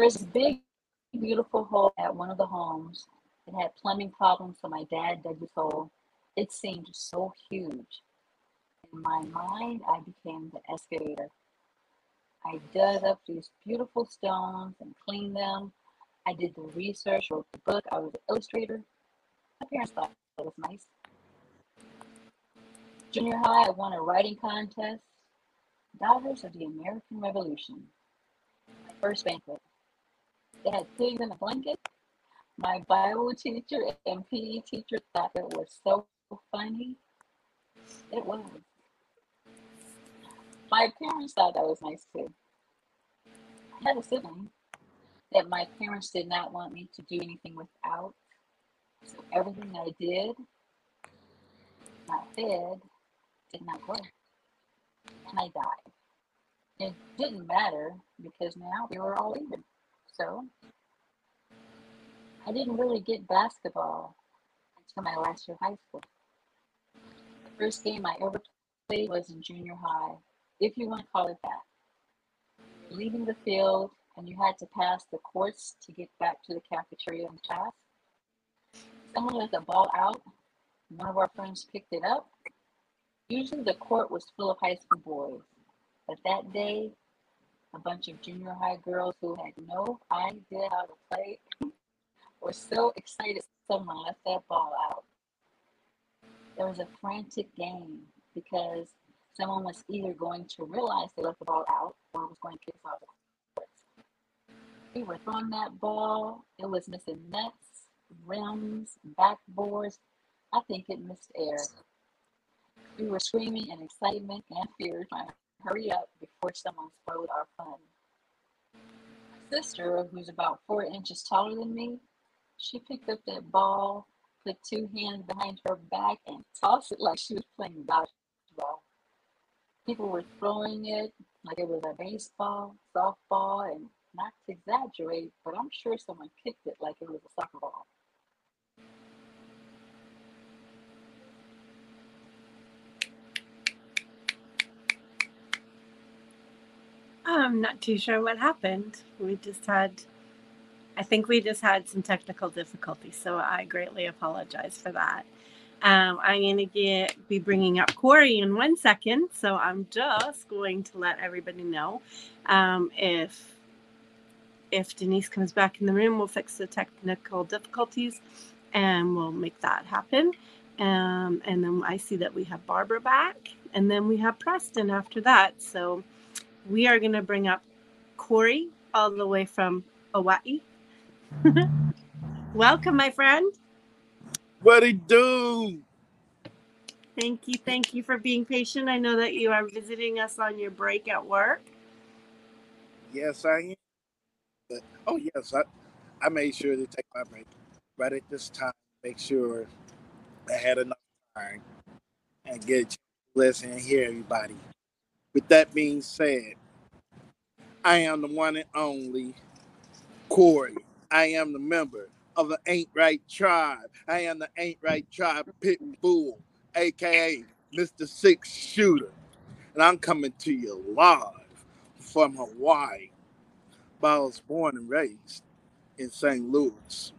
was a big, beautiful hole at one of the homes. It had plumbing problems, so my dad dug this hole. It seemed so huge. In my mind, I became the excavator. I dug up these beautiful stones and cleaned them. I did the research, wrote the book. I was an illustrator. My parents thought it was nice. Junior high, I won a writing contest, Daughters of the American Revolution, my first banquet. They had pigs in a blanket. My Bible teacher and PE teacher thought it was so funny. It was. My parents thought that was nice too. I had a sibling that my parents did not want me to do anything without. So everything I did, not fed, did not work, and I died. It didn't matter because now we were all even. So I didn't really get basketball until my last year of high school. The first game I ever played was in junior high, if you want to call it that. Leaving the field, and you had to pass the courts to get back to the cafeteria in class. Someone let the ball out. One of our friends picked it up. Usually the court was full of high school boys, but that day, a bunch of junior high girls who had no idea how to play were so excited someone left that ball out. There was a frantic game because someone was either going to realize they left the ball out or was going to kick off the court. We were throwing that ball. It was missing nets, rims, backboards. I think it missed air. We were screaming in excitement and fear, trying to hurry up before someone spoiled our fun. My sister, who's about 4 inches taller than me, she picked up that ball, put two hands behind her back, and tossed it like she was playing dodgeball. People were throwing it like it was a baseball, softball, and Not to exaggerate, but I'm sure someone kicked it like it was a soccer ball. I'm not too sure what happened. I think we just had some technical difficulties, so I greatly apologize for that. I'm going to be bringing up Corey in 1 second, so I'm just going to let everybody know if Denise comes back in the room, we'll fix the technical difficulties and we'll make that happen. And then I see that we have Barbara back, and then we have Preston after that. So we are going to bring up Corey all the way from Hawaii. Welcome, my friend. What it do? Thank you for being patient. I know that you are visiting us on your break at work. Yes, I am. Oh, yes, I made sure to take my break right at this time, make sure I had enough time and get a chance to listen and hear everybody. With that being said, I am the one and only Corey. I am the member of the Ain't Right Tribe. I am the Ain't Right Tribe Pit Bull, a.k.a. Mr. Six Shooter. And I'm coming to you live from Hawaii. I was born and raised in St. Louis.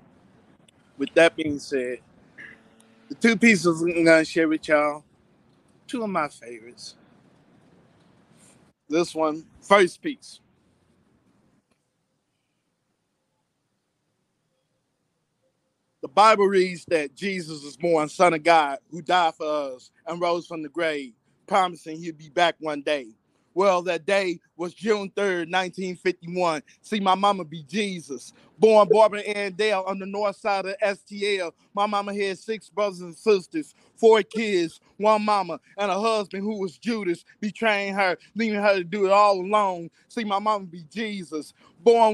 With that being said, the two pieces I'm going to share with y'all, two of my favorites. This one, first piece. The Bible reads that Jesus is born Son of God, who died for us and rose from the grave, promising he'd be back one day. Well, that day was June 3rd, 1951. See, my mama be Jesus. Born Barbara Ann Dale on the north side of STL. My mama had 6 brothers and sisters, 4 kids, 1 mama, and a husband who was Judas, betraying her, leaving her to do it all alone. See, my mama be Jesus. My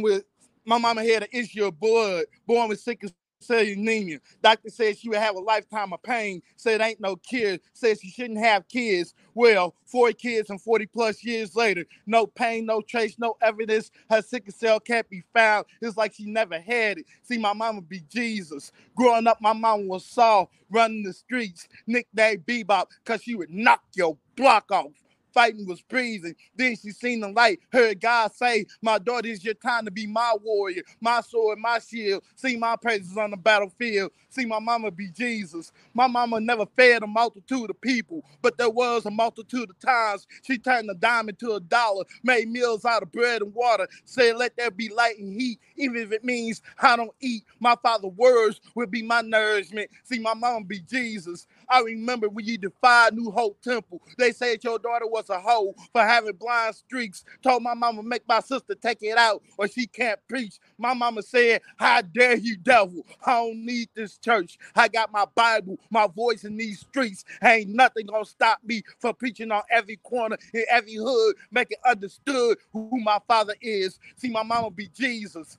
mama had an issue of blood, born with sickness. Anemia. Doctor said she would have a lifetime of pain, said ain't no cure, said she shouldn't have kids. Well, 4 kids and 40 plus years later, no pain, no trace, no evidence. Her sickle cell can't be found. It's like she never had it. See, my mama be Jesus. Growing up, my mama was Saul, running the streets, nicknamed Bebop, because she would knock your block off. Fighting was breathing. Then she seen the light, heard God say, my daughter, it's your time to be my warrior, my sword, my shield. See my praises on the battlefield. See my mama be Jesus. My mama never fed a multitude of people, but there was a multitude of times she turned a dime into a dollar, made meals out of bread and water, said let there be light and heat, even if it means I don't eat. My father's words would be my nourishment. See my mama be Jesus. I remember when you defied New Hope Temple. They said your daughter was a hoe for having blind streaks. Told my mama make my sister take it out or she can't preach. My mama said, how dare you, devil? I don't need this church. I got my Bible, my voice in these streets. Ain't nothing gonna stop me from preaching on every corner, in every hood, make it understood who my father is. See, my mama be Jesus.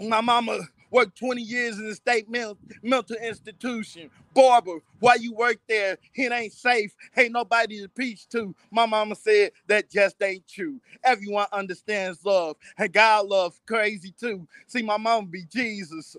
My mama worked 20 years in the state mental institution. Barbara, why you work there? It ain't safe. Ain't nobody to preach to. My mama said that just ain't true. Everyone understands love, and God loves crazy too. See, my mama be Jesus.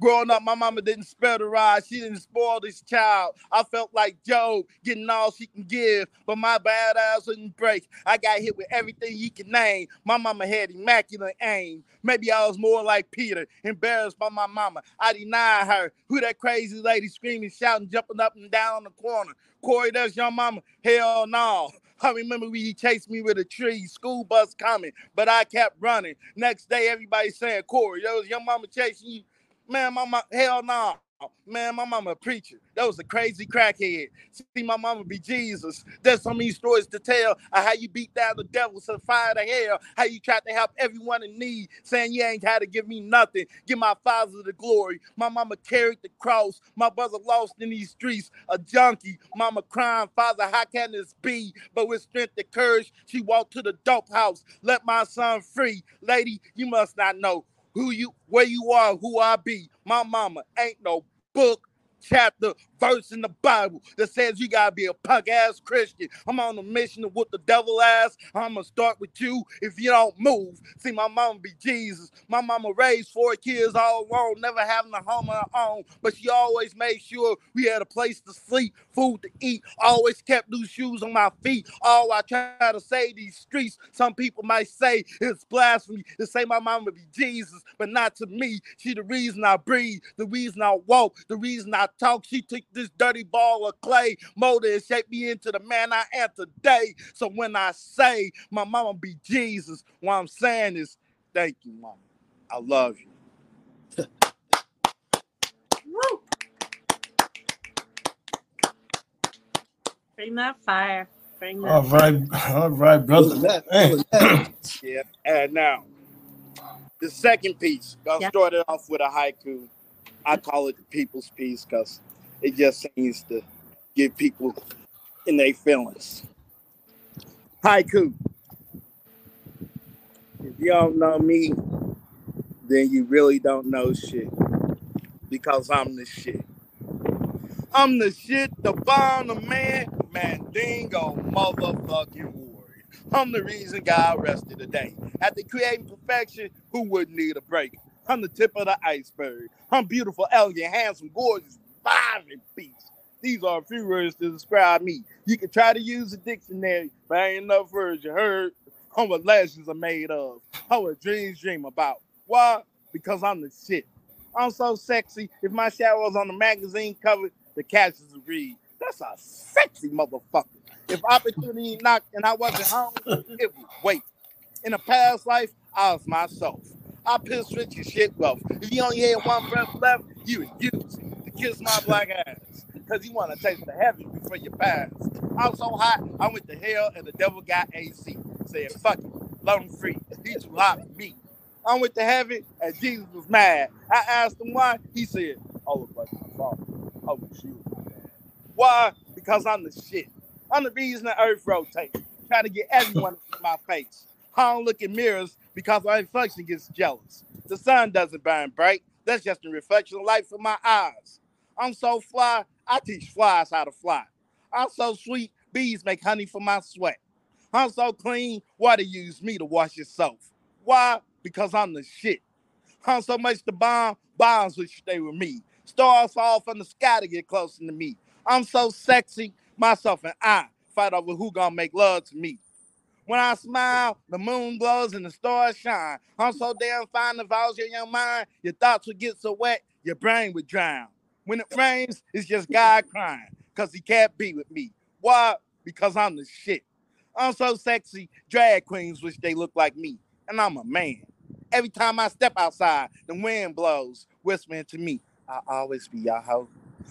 Growing up, my mama didn't spare the rod. She didn't spoil this child. I felt like Job, getting all she can give, but my bad ass wouldn't break. I got hit with everything you can name. My mama had immaculate aim. Maybe I was more like Peter, embarrassed by my mama. I denied her. Who that crazy lady screaming, shouting, jumping up and down the corner? Corey, that's your mama? Hell no. I remember when he chased me with a tree, school bus coming, but I kept running. Next day, everybody saying, Corey, that was your mama chasing you? Man, my mama, hell no. Man, my mama a preacher. That was a crazy crackhead. See, my mama be Jesus. There's so many stories to tell of how you beat down the devil, so fire to hell, how you tried to help everyone in need, saying you ain't had to give me nothing. Give my father the glory. My mama carried the cross. My brother lost in these streets, a junkie. Mama crying, Father, how can this be? But with strength and courage, she walked to the dope house. Let my son free. Lady, you must not know who you, where you are, who I be. My mama ain't no book, chapter, verse in the Bible that says you gotta be a punk ass Christian. I'm on a mission to whoop the devil ass. I'm gonna start with you if you don't move. See, my mama be Jesus. My mama raised 4 kids all alone, never having a home of her own, but she always made sure we had a place to sleep, food to eat, always kept new shoes on my feet. All I try to say these streets, some people might say it's blasphemy to say my mama be Jesus, but not to me. She the reason I breathe, the reason I walk, the reason I talk. She took this dirty ball of clay, molded and shaped me into the man I am today. So when I say my mama be Jesus, what I'm saying is, thank you, mama. I love you. Woo. Bring that fire. Bring that all right, brother. That. Yeah, and now the second piece. I'll start it off with a haiku. I call it the people's piece because it just seems to get people in their feelings. Haiku. If you don't know me, then you really don't know shit, because I'm the shit. I'm the shit, the bomb, the man, Mandingo, motherfucking warrior. I'm the reason God rested today. After creating perfection, who wouldn't need a break? I'm the tip of the iceberg. I'm beautiful, elegant, handsome, gorgeous, vibing beast. These are a few words to describe me. You can try to use a dictionary, but ain't enough words you heard. I'm what legends are made of. I'm what dreams dream about. Why? Because I'm the shit. I'm so sexy. If my shadow's on the magazine cover, the captions would read, "That's a sexy motherfucker." If opportunity knocked and I wasn't home, it would wait. In a past life, I was myself. I piss rich and shit wealth. If you only had one breath left, you would use it to kiss my black ass, because you want to taste the heaven before you pass. I'm so hot, I went to hell and the devil got AC. Said, fuck it, let him free. He too hot for me. I went to heaven and Jesus was mad. I asked him why. He said, oh, it was my father. Oh, it was you, my dad. Why? Because I'm the shit. I'm the reason the earth rotates. Trying to get everyone to see my face. I don't look in mirrors because my reflection gets jealous. The sun doesn't burn bright. That's just a reflection of light from my eyes. I'm so fly, I teach flies how to fly. I'm so sweet, bees make honey from my sweat. I'm so clean, water use me to wash itself. Why? Because I'm the shit. I'm so much the bomb, bombs would stay with me. Stars fall from the sky to get closer to me. I'm so sexy, myself and I fight over who gonna make love to me. When I smile, the moon glows and the stars shine. I'm so damn fine, if I was in your mind, your thoughts would get so wet, your brain would drown. When it rains, it's just God crying, because he can't be with me. Why? Because I'm the shit. I'm so sexy, drag queens wish they look like me, and I'm a man. Every time I step outside, the wind blows, whispering to me, I'll always be your hoe.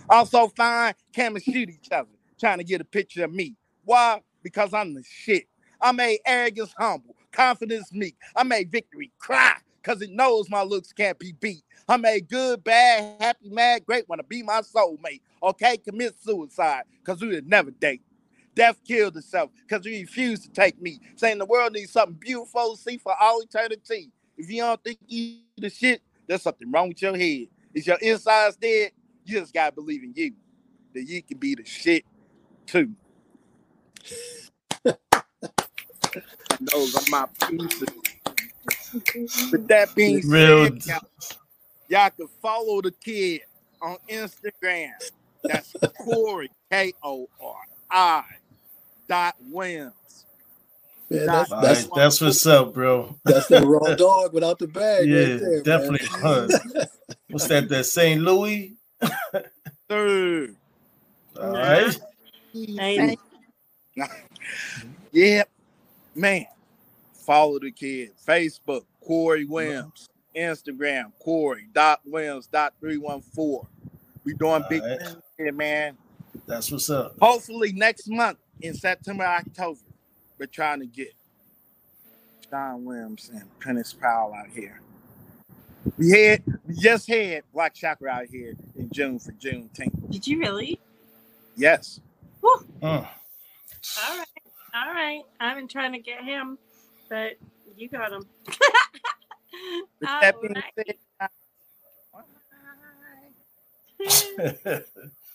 I'm so fine, cameras shoot each other, trying to get a picture of me. Why? Because I'm the shit. I made arrogance humble, confidence meek. I made victory cry, because it knows my looks can't be beat. I made good, bad, happy, mad, great, want to be my soulmate. Okay, commit suicide, because we would never date. Death killed itself, because we refused to take me, saying the world needs something beautiful to see for all eternity. If you don't think you the shit, there's something wrong with your head. Is your insides dead? You just got to believe in you, that you can be the shit, too. And those are my pieces. With that being said, y'all can follow the kid on Instagram. That's Corey K.O.R.I. Williams. Yeah, that's what's up, bro. That's the raw dog without the bag. Yeah, right there, definitely. What's that? That St. Louis. Third. All right. Yeah. Man, follow the kid. Facebook, Corey Williams. Instagram, Corey.Williams.314. We doing big things here, man. That's what's up. Hopefully next month in September, October, we're trying to get John Williams and Prentice Powell out here. We just had Black Chakra out here in June for Juneteenth. Did you really? Yes. Woo. All right. All right, I've been trying to get him, but you got him. All right.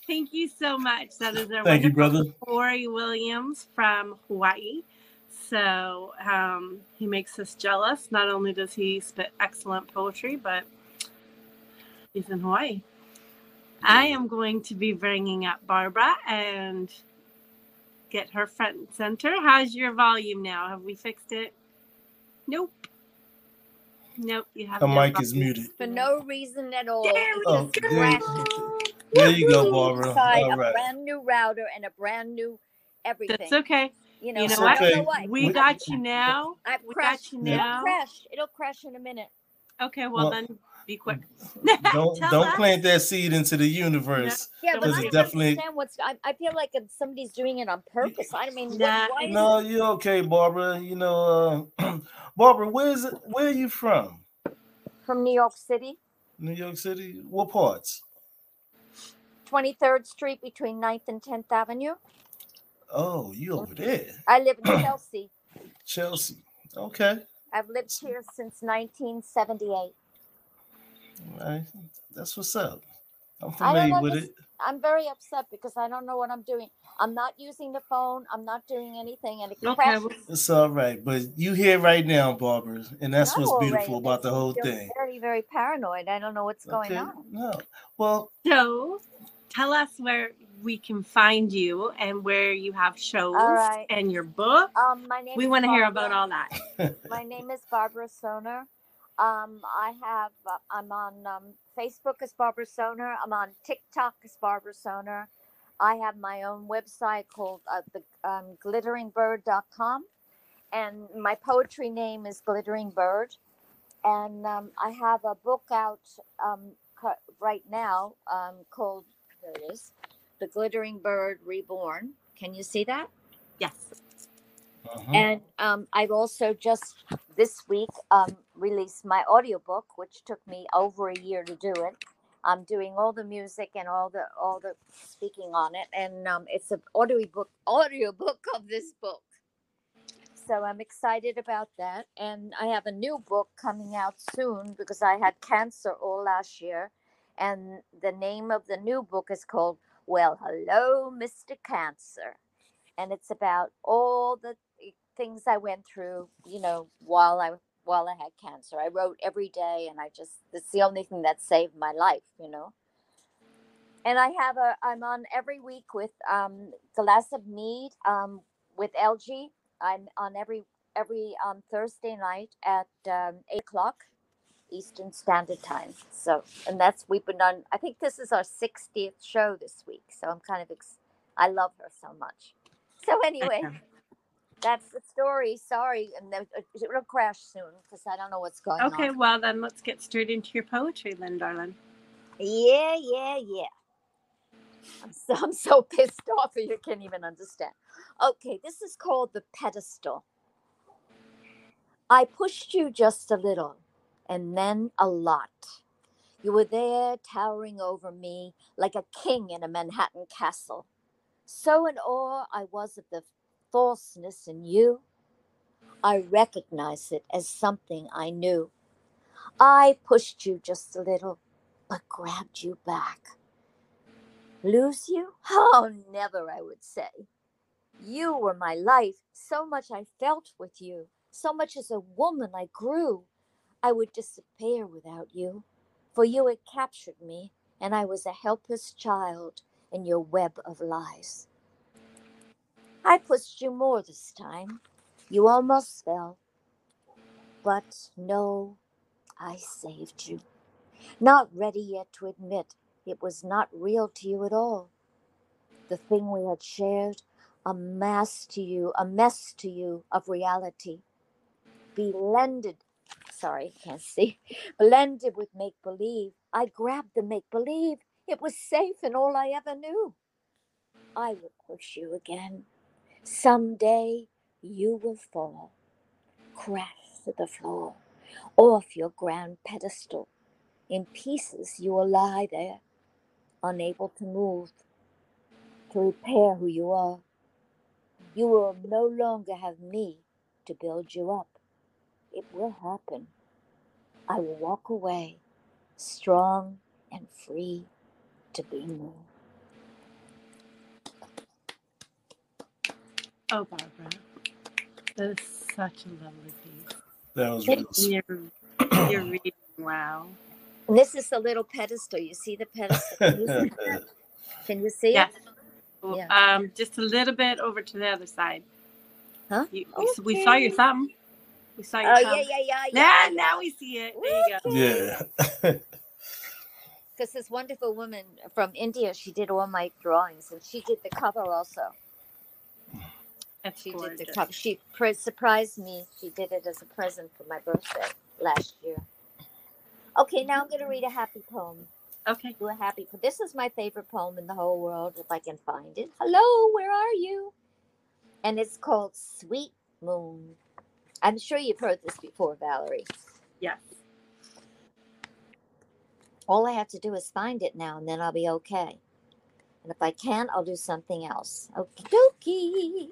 Thank you so much. That is a thank you, brother. Corey Williams from Hawaii. So he makes us jealous. Not only does he spit excellent poetry, but he's in Hawaii. I am going to be bringing up Barbara and get her front and center. How's your volume now? Have we fixed it? Nope. Nope. You have the mic volume. Is muted. For no reason at all. There you go, Barbara. All right. A brand new router and a brand new everything. That's okay. You know what? Okay. We got you now. I've crashed. It'll crash. It'll crash in a minute. Okay, well then be quick. don't plant that seed into the universe. Yeah, but I don't understand what's. I feel like somebody's doing it on purpose. I mean, no, you're okay, Barbara. You know, Barbara, where are you from? From New York City. New York City. What parts? 23rd Street between 9th and 10th Avenue. Oh, you over there? I live in Chelsea. Chelsea. Okay. I've lived here since 1978. All right. That's what's up. I'm familiar with it. I'm very upset because I don't know what I'm doing. I'm not using the phone. I'm not doing anything. And it crashes. It's all right. But you're here right now, Barbara. And that's what's beautiful about the whole thing. I'm very, very paranoid. I don't know what's going on. No. Well, so tell us where we can find you and where you have shows and your book. We want to hear about all that. My name is Barbara Soner. I'm on Facebook as Barbara Soner. I'm on TikTok as Barbara Soner. I have my own website called glitteringbird.com. And my poetry name is Glittering Bird. And I have a book out right now called, there it is, The Glittering Bird Reborn. Can you see that? Yes. Uh-huh. And I've also just this week released my audiobook, which took me over a year to do it. I'm doing all the music and all the speaking on it, and it's an audiobook of this book. So I'm excited about that, and I have a new book coming out soon because I had cancer all last year, and the name of the new book is called Well, Hello, Mr. Cancer. And it's about all the things I went through, you know, while I had cancer. I wrote every day, and it's the only thing that saved my life, you know. And I'm on every week with Glass of Mead with LG. I'm on every Thursday night at 8 o'clock Eastern Standard Time. So, and we've been on, I think this is our 60th show this week. So I'm kind of, I love her so much. So anyway, that's the story. Sorry. And then it'll crash soon because I don't know what's going on. Okay. Well, then let's get straight into your poetry, Lynn, darling. Yeah. I'm so pissed off you can't even understand. Okay. This is called The Pedestal. I pushed you just a little. And then a lot. You were there towering over me like a king in a Manhattan castle. So in awe I was of the falseness in you. I recognized it as something I knew. I pushed you just a little, but grabbed you back. Lose you? Oh, never, I would say. You were my life. So much I felt with you. So much as a woman I grew. I would disappear without you, for you had captured me, and I was a helpless child in your web of lies. I pushed you more this time. You almost fell. But no, I saved you. Not ready yet to admit it was not real to you at all. The thing we had shared, a mess to you of reality. Blended with make-believe. I grabbed the make-believe. It was safe and all I ever knew. I will push you again. Someday you will fall, crash to the floor, off your grand pedestal. In pieces you will lie there, unable to move, to repair who you are. You will no longer have me to build you up. It will happen. I will walk away, strong and free, to be more. Oh, Barbara, that is such a lovely piece. That was really you're reading. Wow. And this is the little pedestal. You see the pedestal? Can you see it? Well, yeah. Just a little bit over to the other side. Huh? Okay. We saw your thumb. We saw your thumb. Yeah. Now we see it. There you go. Yeah. Because this wonderful woman from India, she did all my drawings, and she did the cover also. She did the cover. She surprised me. She did it as a present for my birthday last year. Okay, now I'm going to read a happy poem. Okay. Do a happy poem. This is my favorite poem in the whole world, if I can find it. Hello, where are you? And it's called Sweet Moon. I'm sure you've heard this before, Valerie. Yeah. All I have to do is find it now, and then I'll be okay. And if I can't, I'll do something else. Okie dokie.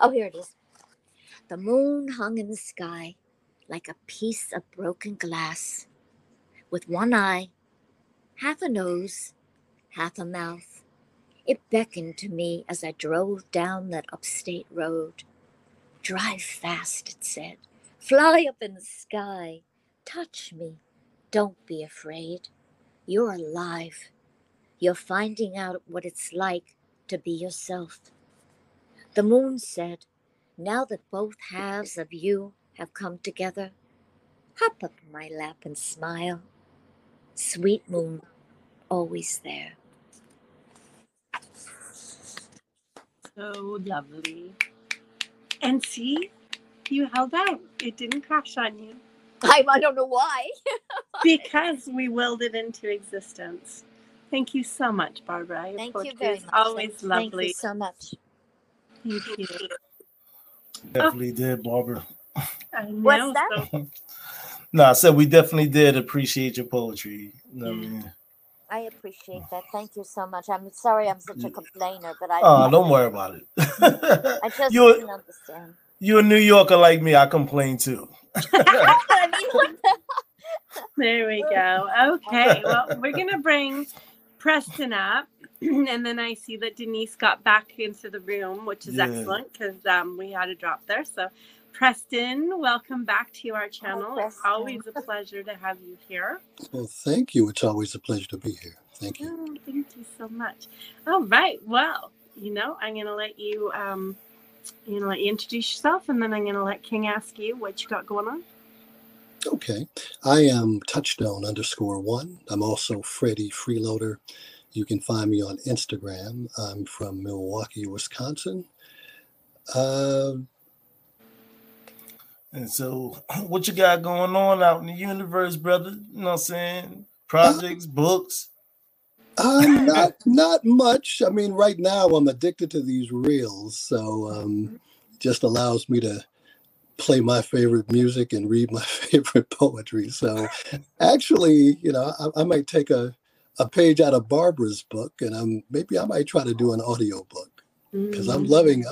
Oh, here it is. The moon hung in the sky like a piece of broken glass, with one eye, half a nose, half a mouth. It beckoned to me as I drove down that upstate road. Drive fast, it said. Fly up in the sky. Touch me. Don't be afraid. You're alive. You're finding out what it's like to be yourself. The moon said, now that both halves of you have come together, hop up my lap and smile. Sweet moon, always there. So lovely. And see, you held out. It didn't crash on you. I don't know why. Because we willed it into existence. Thank you so much, Barbara. Your poetry you very is much. Always lovely. Thank you so much. Thank you. Definitely did, Barbara. I know. What's that? No, I said we definitely did appreciate your poetry. You know what I mean? I appreciate that. Thank you so much. I'm sorry I'm such a complainer, but I... Oh, don't worry about it. I just didn't understand. You're a New Yorker like me. I complain, too. There we go. Okay, well, we're going to bring Preston up. And then I see that Denise got back into the room, which is excellent because we had a drop there. So, Preston, welcome back to our channel. Hi, it's always a pleasure to have you here. Well, thank you. It's always a pleasure to be here. Thank you. Oh, thank you so much. All right. Well, you know, I'm going to let you, you introduce yourself, and then I'm going to let King ask you what you got going on. Okay. I am Touchstone_1. I'm also Freddie Freeloader. You can find me on Instagram. I'm from Milwaukee, Wisconsin. And so what you got going on out in the universe, brother? You know what I'm saying? Projects, books? Not much. I mean, right now I'm addicted to these reels. So just allows me to play my favorite music and read my favorite poetry. So actually, you know, I might take a page out of Barbara's book, and I might try to do an audio book because I'm loving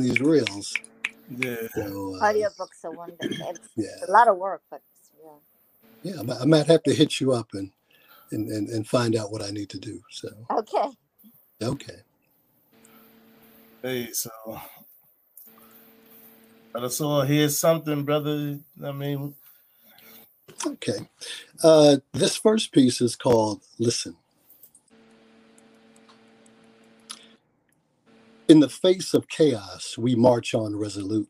these reels. Yeah, so, audiobooks are wonderful. It's a lot of work, but yeah. Yeah, I might have to hit you up and find out what I need to do. So okay. Hey, so I just saw here's something, brother. I mean. Okay. This first piece is called Listen. In the face of chaos, we march on resolute,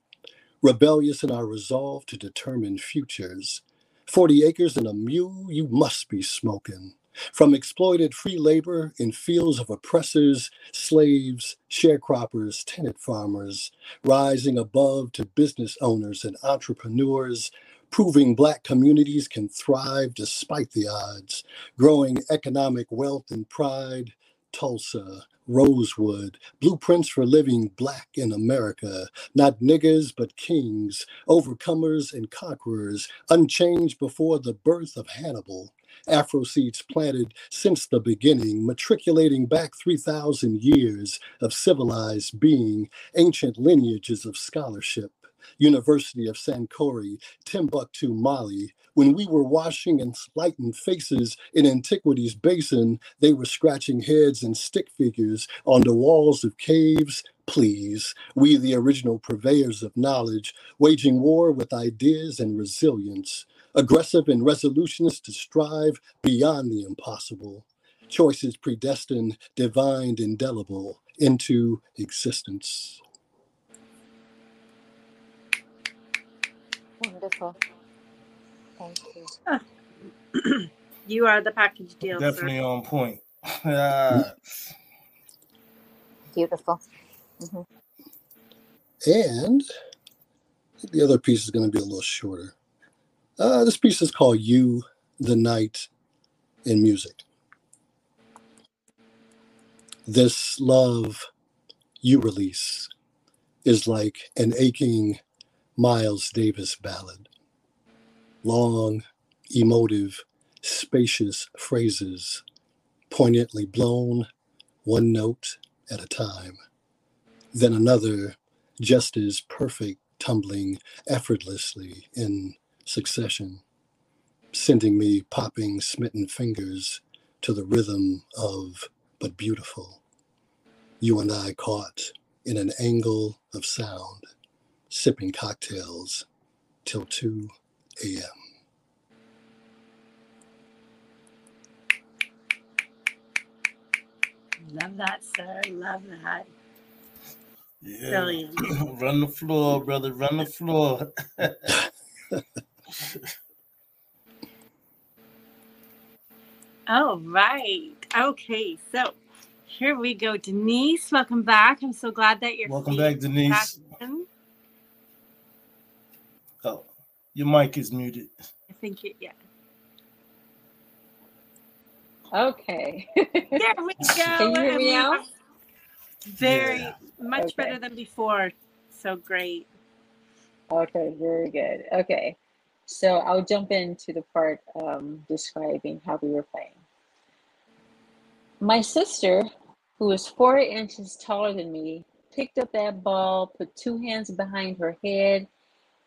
rebellious in our resolve to determine futures. 40 acres and a mule, you must be smoking. From exploited free labor in fields of oppressors, slaves, sharecroppers, tenant farmers, rising above to business owners and entrepreneurs, proving Black communities can thrive despite the odds, growing economic wealth and pride, Tulsa, Rosewood, blueprints for living Black in America, not niggers but kings, overcomers and conquerors, unchanged before the birth of Hannibal, Afro seeds planted since the beginning, matriculating back 3,000 years of civilized being, ancient lineages of scholarship, University of Sankore, Timbuktu, Mali. When we were washing and slighting faces in antiquities basin, they were scratching heads and stick figures on the walls of caves. Please, we the original purveyors of knowledge, waging war with ideas and resilience, aggressive in resolutions to strive beyond the impossible. Choices predestined, divined, indelible, into existence. Wonderful. Thank you. Huh. You are the package deal. Definitely, sir. On point. Beautiful. Mm-hmm. And the other piece is going to be a little shorter. This piece is called You, the Night, in Music. This love you release is like an aching Miles Davis ballad. Long, emotive, spacious phrases, poignantly blown, one note at a time. Then another, just as perfect, tumbling effortlessly in succession, sending me popping smitten fingers to the rhythm of But Beautiful. You and I caught in an angle of sound, sipping cocktails till 2 a.m. Love that, sir. Love that. Yeah. Brilliant. Run the floor, brother. Run the floor. All right. Okay. So here we go. Denise, welcome back. I'm so glad that you're here. Welcome back, Denise. Oh, your mic is muted. I think it, yeah. Okay. There we go. Can you hear me out? Very much better than before. So great. Okay, very good. Okay, so I'll jump into the part describing how we were playing. My sister, who was 4 inches taller than me, picked up that ball, put two hands behind her head,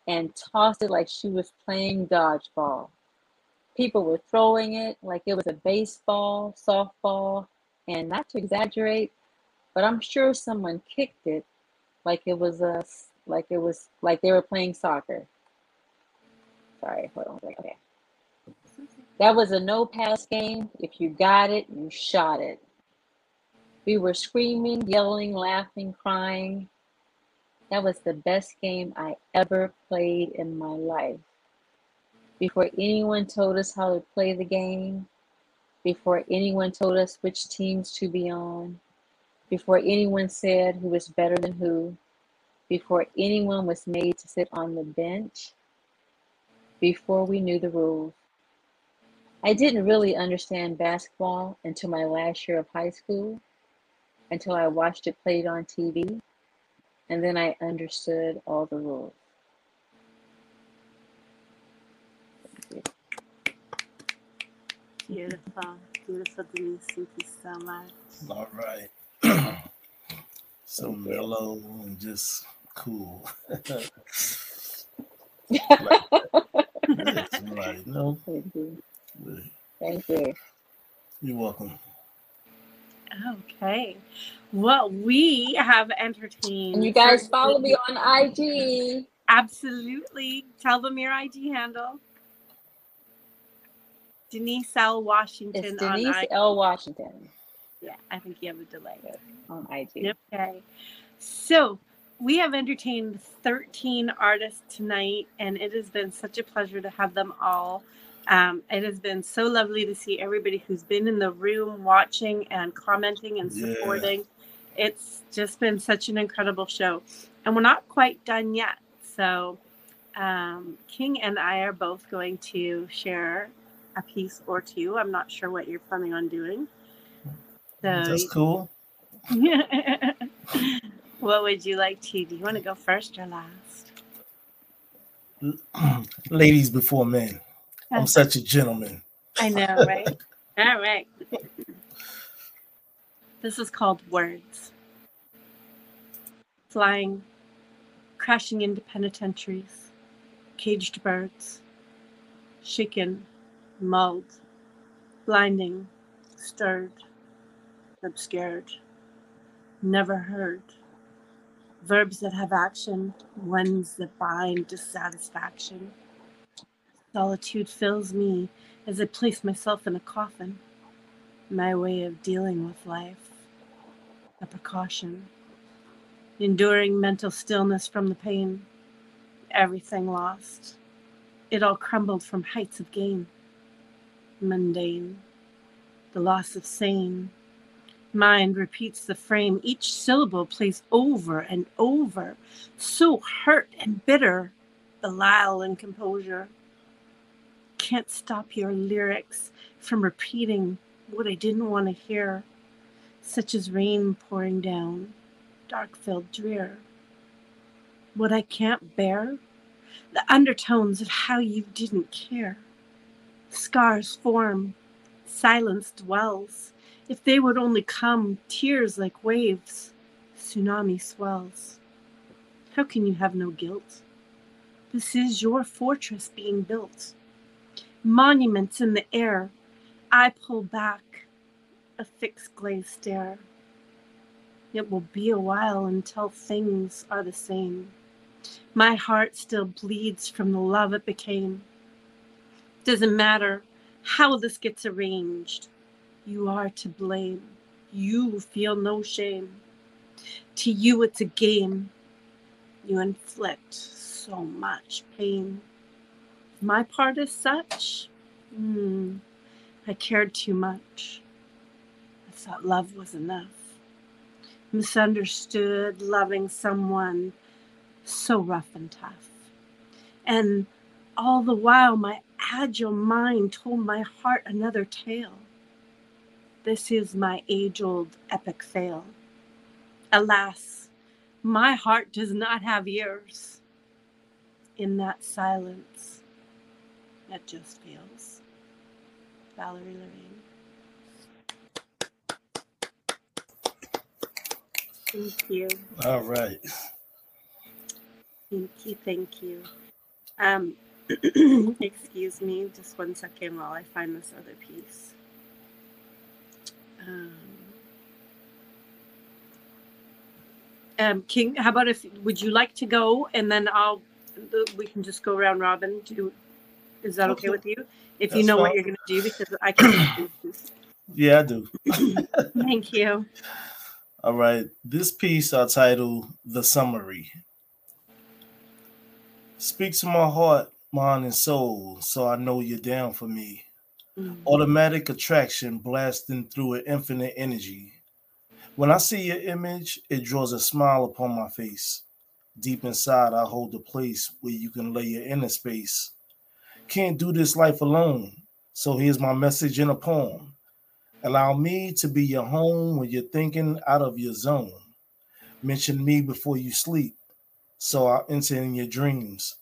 and tossed it like she was playing dodgeball. People were throwing it like it was a baseball, softball, and not to exaggerate, but I'm sure someone kicked it like they were playing soccer. Sorry, hold on a second. Okay. That was a no-pass game. If you got it, you shot it. We were screaming, yelling, laughing, crying. That was the best game I ever played in my life. Before anyone told us how to play the game, before anyone told us which teams to be on, before anyone said who was better than who, before anyone was made to sit on the bench, before we knew the rules. I didn't really understand basketball until my last year of high school, until I watched it played on TV, and then I understood all the rules. Beautiful, beautiful, Denise. Thank you so much. All right. So mellow and just cool. Like, no. Thank you. Thank you. You're welcome. Okay. Well, we have entertained. And you guys follow me on IG. Absolutely. Tell them your IG handle. Denise L. Washington. It's Denise on IG. L. Washington. Yeah, I think you have a delay on IG. Okay. So we have entertained 13 artists tonight, and it has been such a pleasure to have them all. It has been so lovely to see everybody who's been in the room watching and commenting and supporting. Yeah. It's just been such an incredible show. And we're not quite done yet. So King and I are both going to share a piece or two. I'm not sure what you're planning on doing. So, that's cool. What would you like to? Do you want to go first or last? Ladies before men. I'm such a gentleman. I know, right? All right. This is called Words. Flying crashing into penitentiaries, caged birds, shaken, mauled, blinding, stirred, obscured, never heard. Verbs that have action, winds that bind dissatisfaction. Solitude fills me as I place myself in a coffin. My way of dealing with life, a precaution. Enduring mental stillness from the pain. Everything lost. It all crumbled from heights of gain. Mundane. The loss of sane. Mind repeats the frame, each syllable plays over and over, so hurt and bitter, Belial and composure. Can't stop your lyrics from repeating what I didn't want to hear, such as rain pouring down, dark-filled drear. What I can't bear, the undertones of how you didn't care. Scars form, silence dwells. If they would only come, tears like waves, tsunami swells. How can you have no guilt? This is your fortress being built. Monuments in the air, I pull back a fixed glazed stare. It will be a while until things are the same. My heart still bleeds from the love it became. Doesn't matter how this gets arranged. You are to blame. You feel no shame. To you, it's a game. You inflict so much pain. My part is such. I cared too much. I thought love was enough. Misunderstood, loving someone so rough and tough. And all the while, my agile mind told my heart another tale. This is my age-old epic fail. Alas, my heart does not have ears. In that silence, it just feels. Valerie Lorraine. Thank you. All right. Thank you, thank you. Excuse me, just one second while I find this other piece. King, how about if would you like to go and then we can just go round robin. Is that okay with you? If that's you know fine. What you're going to do, because I can. Yeah, I do. Thank you. All right, this piece I titled "The Summary." Speak to my heart, mind, and soul, so I know you're down for me. Automatic attraction blasting through an infinite energy. When I see your image, it draws a smile upon my face. Deep inside, I hold a place where you can lay your inner space. Can't do this life alone, so here's my message in a poem. Allow me to be your home when you're thinking out of your zone. Mention me before you sleep, so I'll enter in your dreams.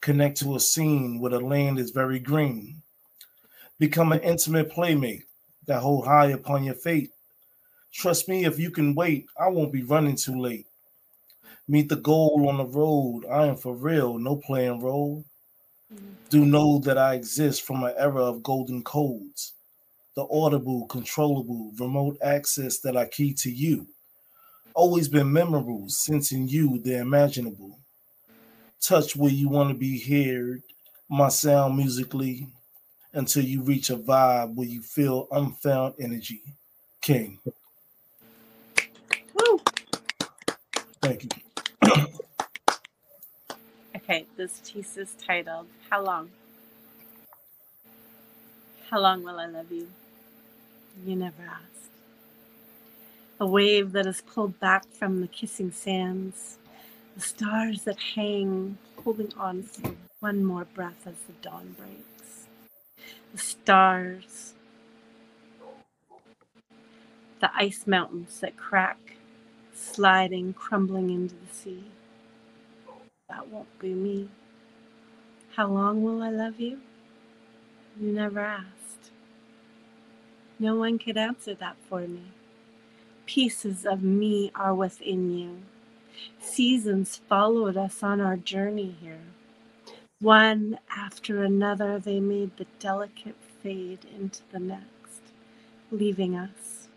Connect to a scene where the land is very green. Become an intimate playmate that hold high upon your fate. Trust me, if you can wait, I won't be running too late. Meet the goal on the road. I am for real, no playing role. Do know that I exist from an era of golden codes. The audible, controllable, remote access that I key to you. Always been memorable, sensing you, the imaginable. Touch where you want to be heard, my sound musically. Until you reach a vibe where you feel unfound energy. King. Woo. Thank you. Okay, this piece is titled, How Long? How long will I love you? You never asked. A wave that is pulled back from the kissing sands. The stars that hang, holding on for one more breath as the dawn breaks. The stars, the ice mountains that crack, sliding, crumbling into the sea. That won't be me. How long will I love you? You never asked. No one could answer that for me. Pieces of me are within you. seasons followed us on our journey here. One after another, they made the delicate fade into the next, leaving us.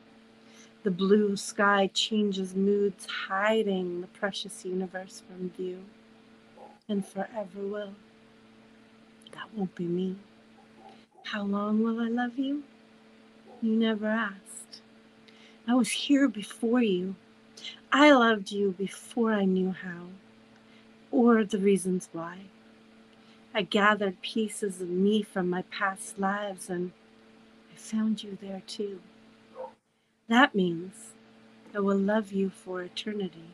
The blue sky changes moods, hiding the precious universe from view, and forever will. That won't be me. How long will I love you? You never asked. I was here before you. I loved you before I knew how, or the reasons why. I gathered pieces of me from my past lives, and I found you there too. That means I will love you for eternity,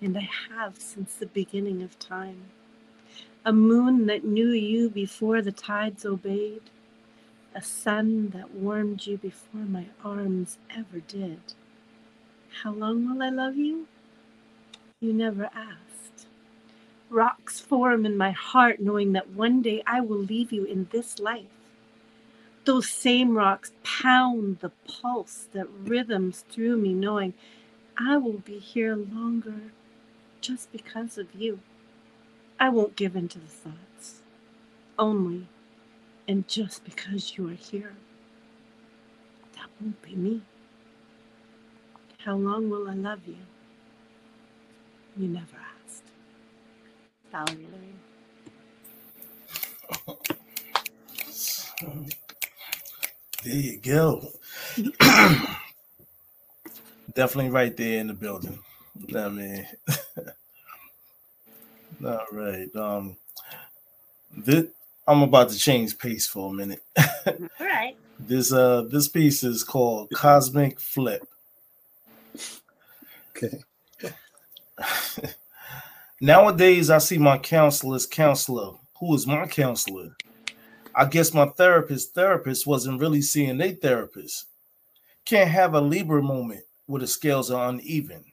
and I have since the beginning of time. A moon that knew you before the tides obeyed, a sun that warmed you before my arms ever did. How long will I love you? You never asked. Rocks form in my heart, knowing that one day I will leave you in this life. Those same rocks pound the pulse that rhythms through me, knowing I will be here longer just because of you. I won't give in to the thoughts, only and just because you are here. That won't be me. How long will I love you? You never asked. Valerie Lane. So, there you go. Definitely right there in the building. I mean, all right. I'm about to change pace for a minute. All right. This piece is called Cosmic Flip. Okay. Nowadays, I see my counselor's counselor, who is my counselor. I guess my therapist's therapist wasn't really seeing their therapist. Can't have a Libra moment where the scales are uneven.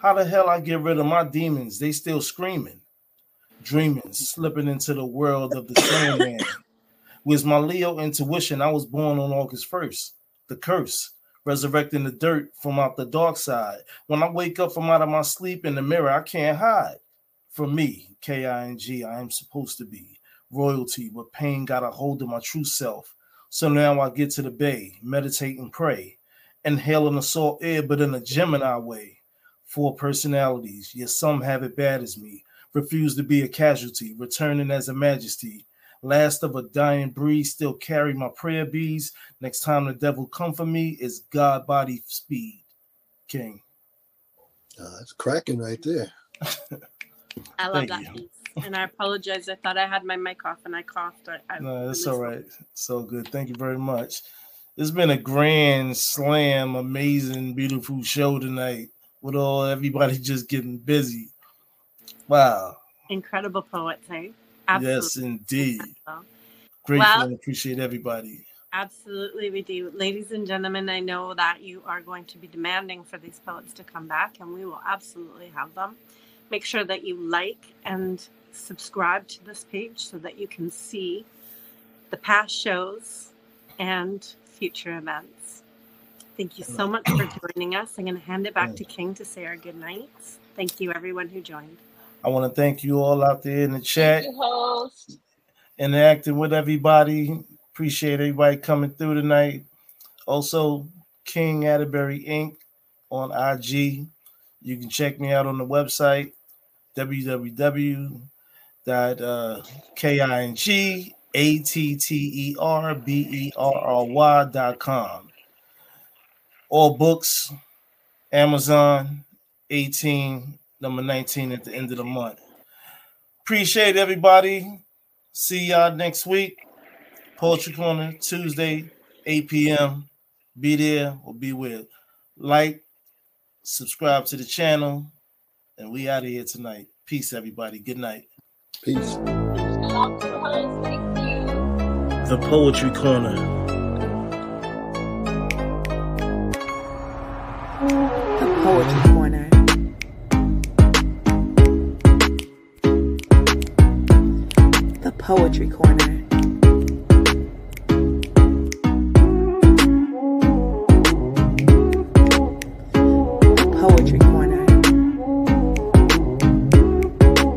How the hell I get rid of my demons? They still screaming, dreaming, slipping into the world of the Sandman. With my Leo intuition, I was born on August 1st. The curse. Resurrecting the dirt from out the dark side. When I wake up from out of my sleep in the mirror, I can't hide. For me, King, I am supposed to be royalty, but pain got a hold of my true self. So now I get to the bay, meditate and pray, inhaling the salt air, but in a Gemini way. Four personalities, yet some have it bad as me. Refuse to be a casualty, returning as a majesty. Last of a dying breed, still carry my prayer beads. Next time the devil come for me is God body speed. King. That's cracking right there. I love that piece. And I apologize. I thought I had my mic off and I coughed. No, that's all right. So good. Thank you very much. It's been a grand slam, amazing, beautiful show tonight with all everybody just getting busy. Wow. Incredible poets, eh? Absolutely. Yes, indeed. Grateful and appreciate everybody. Absolutely, we do. Ladies and gentlemen, I know that you are going to be demanding for these poets to come back, and we will absolutely have them. Make sure that you like and subscribe to this page so that you can see the past shows and future events. Thank you so much for joining us. I'm going to hand it back to King to say our good nights. Thank you, everyone who joined. I want to thank you all out there in the chat, interacting with everybody. Appreciate everybody coming through tonight. Also, King Atterbury Inc. on IG. You can check me out on the website, www.KINGATTERBERRY.com. All books, Amazon, 18. Number 19 at the end of the month. Appreciate everybody. See y'all next week. Poetry Corner, Tuesday, 8 p.m. Be there or be with. Like, subscribe to the channel, and we out of here tonight. Peace, everybody. Good night. Peace. The Poetry Corner. The Poetry Corner. Poetry Corner.